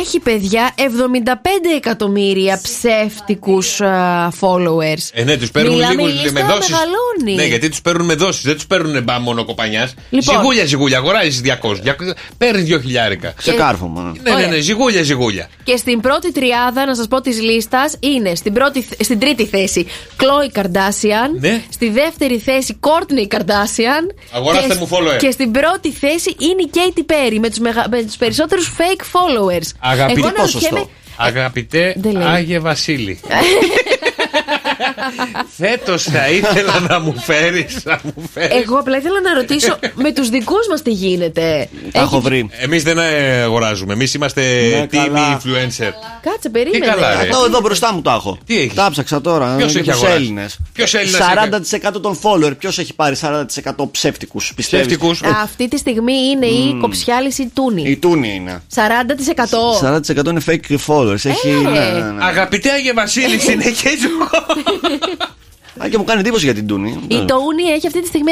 έχει, παιδιά, 75 εκατομμύρια ψεύτικους followers. Ναι, τους παίρνουν λίγους με δόσεις. Ναι, γιατί τους παίρνουν με δόσεις. Δεν τους παίρνουν μόνο κοπανιάς. Λοιπόν, ζιγούλια, αγοράζεις 200. Παίρνεις 2.000. Σε κάρφωμα. Ναι, ζιγούλια. Και στην πρώτη τριάδα, να σας πω, της λίστας είναι στην τρίτη θέση Κλόι Καρντάσιαν. Ναι. Στη δεύτερη θέση Κόρτνεϊ Καρντάσιαν. Αγοράστε μου follower. Και στην πρώτη θέση είναι η Κέιτι Πέρι με τους περισσότερους fake followers. Αγαπητέ, αγαπητέ Άγιε Βασίλη, φέτος θα ήθελα να μου φέρεις. Εγώ απλά ήθελα να ρωτήσω με τους δικούς μας τι γίνεται. Έχω βρει. Εμείς δεν αγοράζουμε. Εμείς είμαστε team influencer. Κάτσε, περίμενε. Εδώ μπροστά μου το έχω. Τα ψάξα τώρα. Ποιος έχει αγοράσει? 40% των follower. Ποιος έχει πάρει 40% ψεύτικους? Πιστεύεις? Αυτή τη στιγμή είναι η Κοψιάλης η Τούνη. Η Τούνη είναι 40%. 40% είναι fake followers. Αγαπητέ Άγιε Βασίλη, συνεχίζει. Α, και μου κάνει εντύπωση για την Τούνη. Η Τούνη έχει αυτή τη στιγμή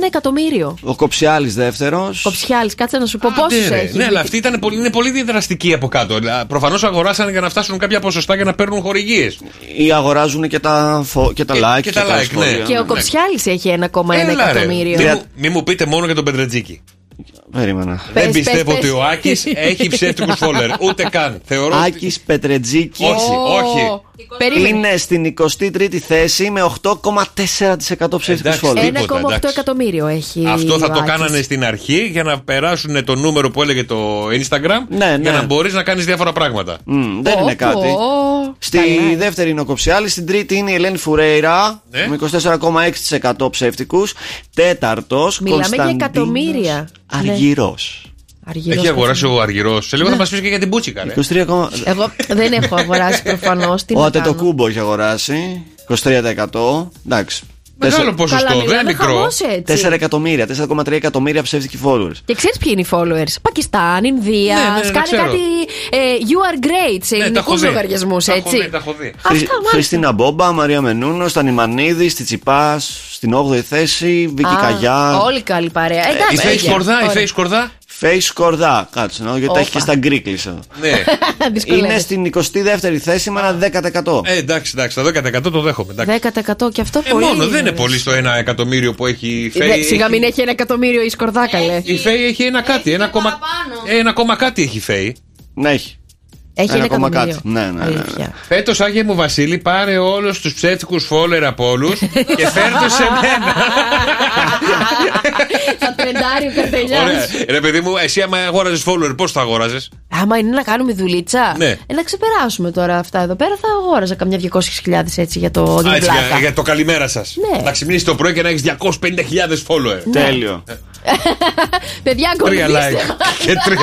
1,1 εκατομμύριο. Ο Κοψιάλης δεύτερος. Κοψιάλης, κάτσε να σου πω πόσους έχει. Ναι, αλλά αυτή είναι πολύ διδραστική από κάτω. Προφανώς αγοράσανε για να φτάσουν κάποια ποσοστά για να παίρνουν χορηγίες. Ή αγοράζουν και τα like. Και ο Κοψιάλης έχει 1,1 εκατομμύριο. Μην μου πείτε μόνο για τον Πετρετζίκη. Περίμενα. Δεν πιστεύω ότι ο Άκης έχει ψεύτικους φόλερ. Ούτε καν. Θεωρώ Άκης Πετρετζίκης. Όχι. Είναι στην 23η θέση με 8,4% ψεύτικους φόλερ. 1,8 εκατομμύριο έχει. Αυτό θα το κάνανε στην αρχή για να περάσουν το νούμερο που έλεγε το Instagram. Ναι. Για να μπορείς να κάνεις διάφορα πράγματα. Δεν είναι κάτι. Στη δεύτερη είναι ο Κοψιάλης. Στην τρίτη είναι η Ελένη Φουρέιρα με 24,6% ψεύτικους. Τέταρτος. Μιλάμε για εκατομμύρια. Αργυρός. Έχει αγοράσει ο Αργυρός. Σε λίγο θα μας πεις και για την Μπούτσικα. 23... Εγώ δεν έχω αγοράσει προφανώς. Ο Ατετοκούμπο έχει αγοράσει 23%. Εντάξει. Μεγάλο ποσοστό, δεν είναι μικρό. 4 εκατομμύρια, 4,3 εκατομμύρια ψεύτικοι followers. Και ξέρεις ποιοι είναι οι followers? Πακιστάν, Ινδία. Κάνει κάτι. You are great σε ελληνικούς λογαριασμούς, έτσι. Χριστίνα Μπόμπα, Μαρία Μενούνο, Στανιμανίδη, Τσιτσιπά, στην 8η θέση, Βίκυ Καγιά. Όλη καλή παρέα. Η Face Κορδά, κάτσε να γιατί τα έχει και στα γκρίκλισσα. Ναι. Είναι στην 22η θέση με ένα 10%. Εντάξει, το 10% το δέχομαι. 10% και αυτό πολύ. Μόνο δεν είναι πολύ στο 1 εκατομμύριο που έχει η Φέη. Σιγά μην έχει 1 εκατομμύριο η Σκορδά, καλέ. Η Φέη έχει ένα κάτι. 1, κάτι έχει η Φέη. Ναι, έχει. Έχει 1 ακόμα κάτι. Ναι. Φέτος, Άγιε μου Βασίλη, πάρε όλους τους ψεύτικους φόλερ από όλους και φέρτους σε μένα. Θα τρεντάρει ο Καρτελιάς. Ρε παιδί μου, εσύ άμα αγόραζες follower, πώς θα αγόραζες? Άμα είναι να κάνουμε δουλίτσα, να ξεπεράσουμε τώρα αυτά εδώ πέρα, θα αγόραζα καμιά 200.000 έτσι για το πλάκα. Για το καλημέρα σας. Να ξυπνήσεις το πρωί και να έχεις 250.000 follower. Τέλειο. Παιδιά, ακολουθήστε. Και 3 like.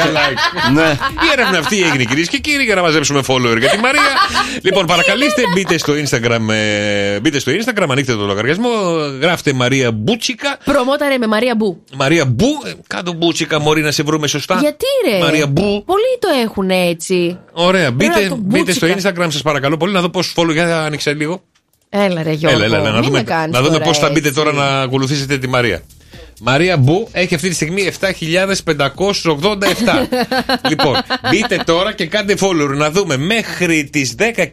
Η έρευνα αυτή έγινε, κυρίες και κύριοι, για να μαζέψουμε follower για τη Μαρία. Λοιπόν, παρακαλείστε, μπείτε στο Instagram, ανοίξτε το λογαριασμό, γράφτε Μαρία Μπούτσικα. Προμόταρε με Μαρία Μπού. Μαρία Μπού, κάτω Μπούτσικα, μωρή, να σε βρούμε σωστά. Γιατί ρε? Μαρία Μπού. Πολλοί το έχουν έτσι. Ωραία, μπείτε στο Instagram, σας παρακαλώ πολύ, να δω πόσους follower. Για άνοιξε λίγο. Έλα ρε Γιώργο, να δούμε πώς θα μπείτε τώρα να ακολουθήσετε τη Μαρία. Μαρία Μπού έχει αυτή τη στιγμή 7.587. Λοιπόν, μπείτε τώρα και κάντε follower να δούμε μέχρι τις 10.30.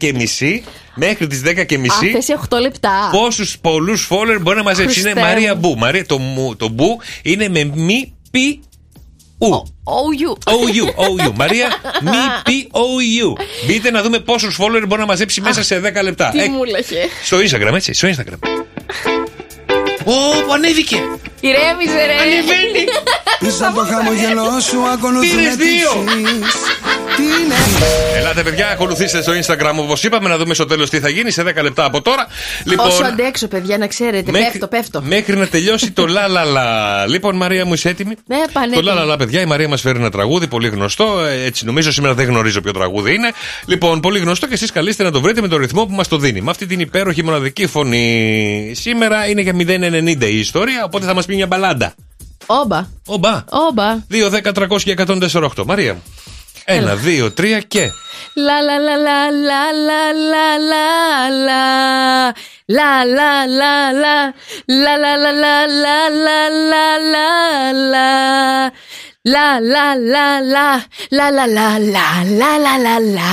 Μέχρι τις 10.30. Αυτές 8 λεπτά. Πόσους πολλούς follower μπορεί να μαζέψει? Είναι Μαρία Μπού. Μαρία, το Μπού είναι με μη πι ου. OU. Μαρία, MPOU. Μπείτε να δούμε πόσους follower μπορεί να μαζέψει μέσα σε 10 λεπτά. Τι μου λέγε. Στο Instagram, έτσι. Στο Instagram. Ω, ανέβηκε! Ηρέμησε, ρε! Ανεβαίνει! Πίσω από το χαμογελό σου ακολουθούν τις Ελάτε, παιδιά, ακολουθήστε στο Instagram όπως είπαμε, να δούμε στο τέλος τι θα γίνει σε 10 λεπτά από τώρα. Λοιπόν, όσο αντέξω, παιδιά, να ξέρετε. Πέφτω. Μέχρι να τελειώσει το λαλαλα. Λοιπόν, Μαρία μου, είσαι έτοιμη? Ναι, πανέτοιμη. Το λαλαλα, παιδιά, η Μαρία μας φέρει ένα τραγούδι πολύ γνωστό. Έτσι νομίζω, σήμερα δεν γνωρίζω ποιο τραγούδι είναι. Λοιπόν, πολύ γνωστό και εσείς καλείστε να το βρείτε με τον ρυθμό που μας το δίνει. Με αυτή την υπέροχη μοναδική φωνή. Σήμερα είναι για 090 η ιστορία, οπότε θα μας πει μια μπαλάντα. Όμπα. 2-10-300-1048. Μαρία μου. 1, 2, 3 και. Λα λα λα λα λα λα λα. La la la la. La la la la la la la. La la la la la la la la la.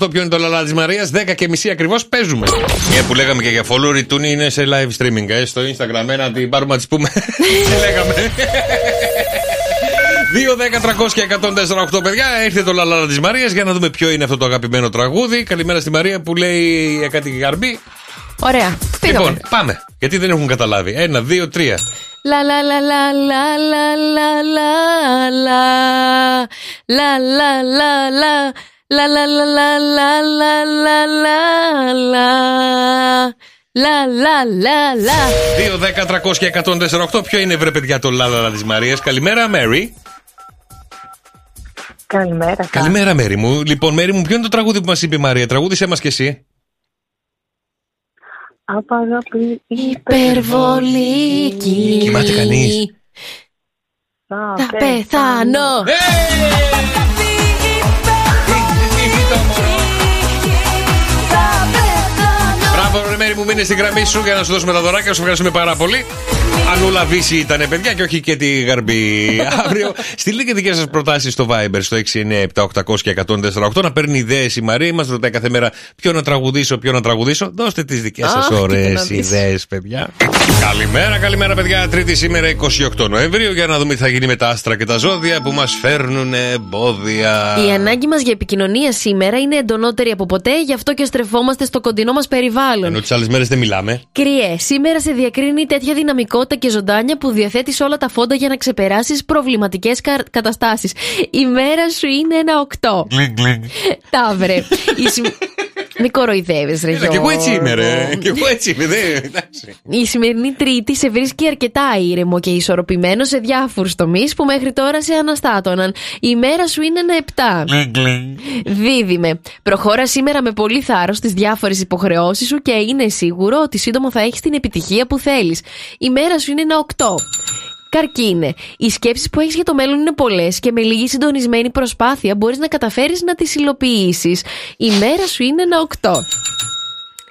2-10-300-1048. Ποιο είναι το λαλά της Μαρίας? 10:30 ακριβώς παίζουμε. Μια που λέγαμε και για follow return είναι σε live streaming στο Instagram. Να την πάρουμε να τις πούμε. Τι λέγαμε? 2-10-300-1048, παιδιά, έρχεται το λαλάρα της Μαρίας για να δούμε ποιο είναι αυτό το αγαπημένο τραγούδι. Καλημέρα στη Μαρία που λέει για κάτι γαρμπή. Ωραία. Λοιπόν, πάμε. Γιατί δεν έχουν καταλάβει. 1, 2, 3. La la la la la la la la. La la la la. La la la la la la la la. Λα, λα, λα, λα. 2-10-300-1048. Ποιο είναι, βρε παιδιά, το λάλαλα της Μαρίας? Καλημέρα, Μέρι. Καλημέρα. Καλημέρα, Μέρι μου. Λοιπόν, Μέρι μου, ποιο είναι το τραγούδι που μας είπε η Μαρία? Τραγούδισε μας κι εσύ. Απ' αγάπη υπερβολική. Κοιμάται κανείς? Θα πεθάνω. Μέρη μου, μείνε στην γραμμή σου για να σου δώσουμε τα δωράκια. Σου ευχαριστούμε πάρα πολύ. Ανούλα Βύση ήταν, παιδιά, και όχι και τη γαρμπή. Αύριο στείλτε και δικές σας προτάσεις στο Viber στο 697-800-1048. Να παίρνει ιδέες η Μαρία. Μας ρωτάει κάθε μέρα ποιο να τραγουδήσω. Δώστε τις δικές σας ωραίες ιδέες, παιδιά. Καλημέρα, παιδιά. Τρίτη σήμερα, 28 Νοεμβρίου. Για να δούμε τι θα γίνει με τα άστρα και τα ζώδια που μας φέρνουν εμπόδια. Η ανάγκη μας για επικοινωνία σήμερα είναι εντονότερη από ποτέ, γι' αυτό και στρεφόμαστε στο κοντινό μας περιβάλλον. Τις άλλες μέρες δεν μιλάμε. Κριέ, σήμερα σε διακρίνει τέτοια δυναμικότητα και ζωντάνια που διαθέτεις όλα τα φόντα για να ξεπεράσεις προβληματικές καταστάσεις. Η μέρα σου είναι 1-8. Ταύρε. Μην κοροϊδεύεις, ρε Γιώργο. Κι εγώ έτσι είμαι, Η σημερινή Τρίτη σε βρίσκει αρκετά ήρεμο και ισορροπημένο σε διάφορους τομείς που μέχρι τώρα σε αναστάτωναν. Η μέρα σου είναι 1-7. Δίδυμε. Προχώρα σήμερα με πολύ θάρρος στις διάφορες υποχρεώσεις σου και είναι σίγουρο ότι σύντομα θα έχεις την επιτυχία που θέλεις. Η μέρα σου είναι 1-8. Καρκίνε. Οι σκέψεις που έχεις για το μέλλον είναι πολλές και με λίγη συντονισμένη προσπάθεια μπορείς να καταφέρεις να τις υλοποιήσεις. Η μέρα σου είναι 1-8.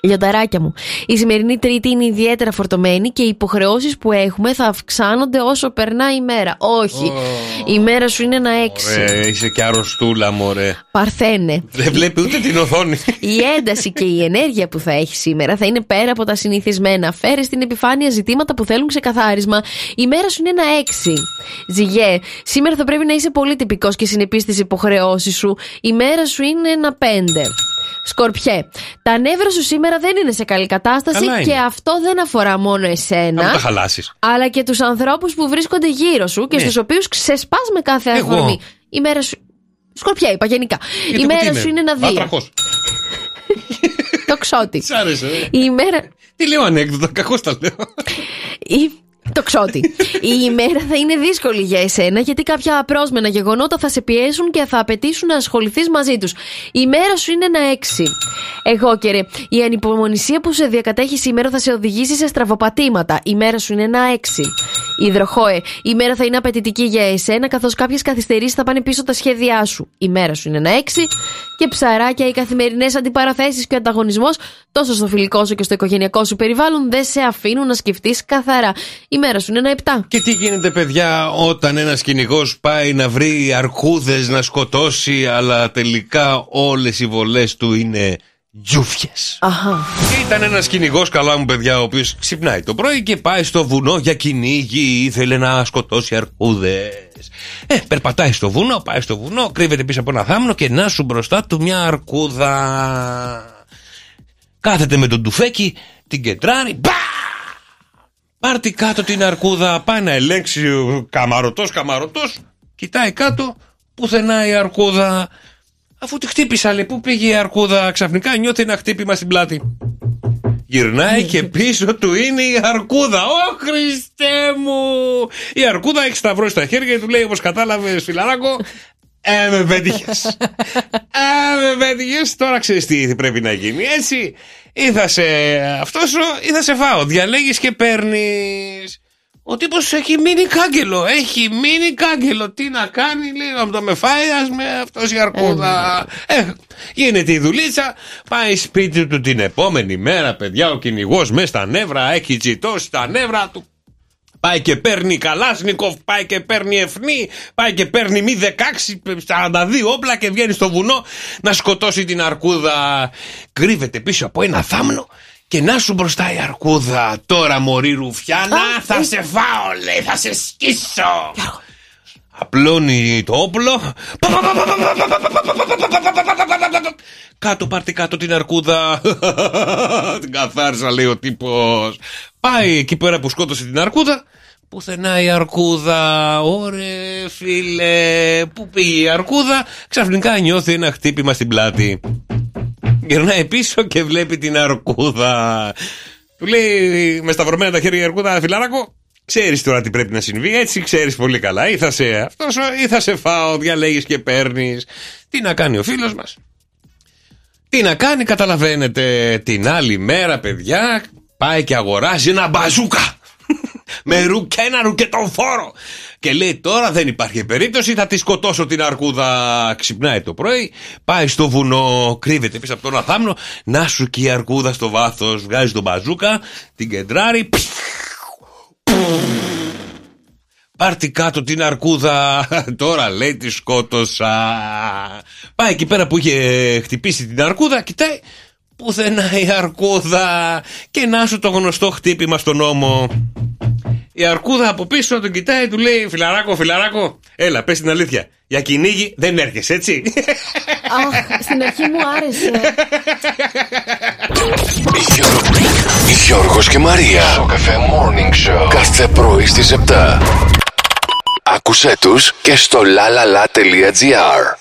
Λιονταράκια μου. Η σημερινή Τρίτη είναι ιδιαίτερα φορτωμένη και οι υποχρεώσεις που έχουμε θα αυξάνονται όσο περνά η μέρα. Όχι. Η μέρα σου είναι 1-6. Ωραία, είσαι και αρρωστούλα, μωρέ. Παρθένε. Δεν βλέπει ούτε την οθόνη. Η ένταση και η ενέργεια που θα έχει σήμερα θα είναι πέρα από τα συνηθισμένα. Φέρε στην επιφάνεια ζητήματα που θέλουν ξεκαθάρισμα. Η μέρα σου είναι 1-6. Ζυγέ. Σήμερα θα πρέπει να είσαι πολύ τυπικός και συνεπής στις υποχρεώσεις σου. Η μέρα σου είναι 1-5. Σκορπιέ. Τα νεύρα σου σήμερα δεν είναι σε καλή κατάσταση και αυτό δεν αφορά μόνο εσένα. Να τα χαλάσεις. Αλλά και τους ανθρώπους που βρίσκονται γύρω σου και στους οποίους ξεσπάς με κάθε αφορμή. Η μέρα σου. Σκορπιέ, είπα γενικά. Η μέρα σου είναι 1-2. Το ξότι. Σ' άρεσε. Η μέρα. Τι λέω ανέκδοτα, κακώς τα λέω. Το ξότι. Η ημέρα θα είναι δύσκολη για εσένα γιατί κάποια απρόσμενα γεγονότα θα σε πιέσουν και θα απαιτήσουν να ασχοληθείς μαζί τους. Η μέρα σου είναι 1-6. Εγώ και ρε, η ανυπομονησία που σε διακατέχει σήμερα θα σε οδηγήσει σε στραβοπατήματα. Η μέρα σου είναι 1-6. Υδροχόε, η μέρα θα είναι απαιτητική για εσένα καθώς κάποιες καθυστερήσεις θα πάνε πίσω τα σχέδιά σου. Η μέρα σου είναι 1-6. Και ψαράκια, οι καθημερινές αντιπαραθέσεις και ο ανταγωνισμός τόσο στο φιλικό σου και στο οικογενειακό σου περιβάλλον δεν σε αφήνουν να σκεφτείς καθαρά. Η μέρα σου είναι 1-7. Και τι γίνεται, παιδιά, όταν ένας κυνηγός πάει να βρει αρκούδες να σκοτώσει, αλλά τελικά όλες οι βολές του είναι τζούφιες. Ήταν ένας κυνηγός, καλά μου παιδιά, ο οποίος ξυπνάει το πρωί και πάει στο βουνό για κυνήγι, ήθελε να σκοτώσει αρκούδες. Περπατάει στο βουνό, κρύβεται πίσω από ένα θάμνο και να σου μπροστά του μια αρκούδα. Κάθεται με τον τουφέκι, την κεντράρει, πάρτε κάτω την αρκούδα, πάει να ελέγξει καμαρωτός, κοιτάει κάτω, πουθενά η αρκούδα. Αφού τη χτύπησα, λέει, πού πήγε η αρκούδα? Ξαφνικά νιώθει ένα χτύπημα στην πλάτη. Γυρνάει και πίσω του είναι η αρκούδα. Ω Χριστέ μου! Η αρκούδα έχει σταυρώσει τα χέρια και του λέει, όπως κατάλαβες, φιλαράκο, με πέτυχες. Με πέτυχες. Τώρα ξέρεις τι πρέπει να γίνει, έτσι. Ή θα σε αυτό σου, ή θα σε φάω. Διαλέγεις και παίρνεις. Ο τύπος έχει μείνει κάγκελο. Έχει μείνει κάγκελο. Τι να κάνει, λέει, να το με φάει, ας με αυτός η αρκούδα. Γίνεται η δουλίτσα. Πάει σπίτι του την επόμενη μέρα, παιδιά. Ο κυνηγός μέσα στα νεύρα. Έχει τσιτώσει τα νεύρα του. Πάει και παίρνει Καλάσνικοφ, πάει και παίρνει Εφνή, πάει και παίρνει μη 16, 42 όπλα και βγαίνει στο βουνό να σκοτώσει την αρκούδα. Κρύβεται πίσω από ένα θάμνο και να σου μπροστά η αρκούδα. Τώρα, μωρή ρουφιάνα, θα σε φάω, λέει, θα σε σκίσω. Απλώνει το όπλο. Κάτω, πάρτε κάτω την αρκούδα. Την καθάρισα, λέει ο τύπος. Πάει εκεί πέρα που σκότωσε την αρκούδα. Πουθενά η αρκούδα. Ωρε φίλε, πού πήγε η αρκούδα? Ξαφνικά νιώθει ένα χτύπημα στην πλάτη. Γυρνάει πίσω και βλέπει την αρκούδα. Του λέει με σταυρωμένα τα χέρια η αρκούδα, φιλάρακο, ξέρεις τώρα τι πρέπει να συμβεί, έτσι, ξέρεις πολύ καλά. Ή θα σε αυτός ή θα σε φάω, διαλέγεις και παίρνεις. Τι να κάνει ο φίλος μας? Τι να κάνει, καταλαβαίνετε? Την άλλη μέρα, παιδιά, πάει και αγοράζει ένα μπαζούκα με ένα ρουκετοφόρο και λέει, τώρα δεν υπάρχει περίπτωση, θα τη σκοτώσω την αρκούδα. Ξυπνάει το πρωί, πάει στο βουνό, κρύβεται πίσω από τον αθάμνο. Να σου και η αρκούδα στο βάθος. Βγάζει τον μπαζούκα, την κεντράρει. Πάρτι κάτω την αρκούδα, τώρα, λέει, τη σκότωσα. Πάει εκεί πέρα που είχε χτυπήσει την αρκούδα, κοιτάει, πουθενά η αρκούδα. Και να σου το γνωστό χτύπημα στον ώμο. Η αρκούδα από πίσω τον κοιτάει, του λέει, φιλαράκο, φιλαράκο, έλα, πες την αλήθεια. Για κυνήγι δεν έρχεσαι, έτσι? Αχ, στην αρχή μου άρεσε. Γιώργος και Μαρία. Shock FM Morning Show. Κάθε πρωί στις 7. Άκουσέ τους και στο lalala.gr.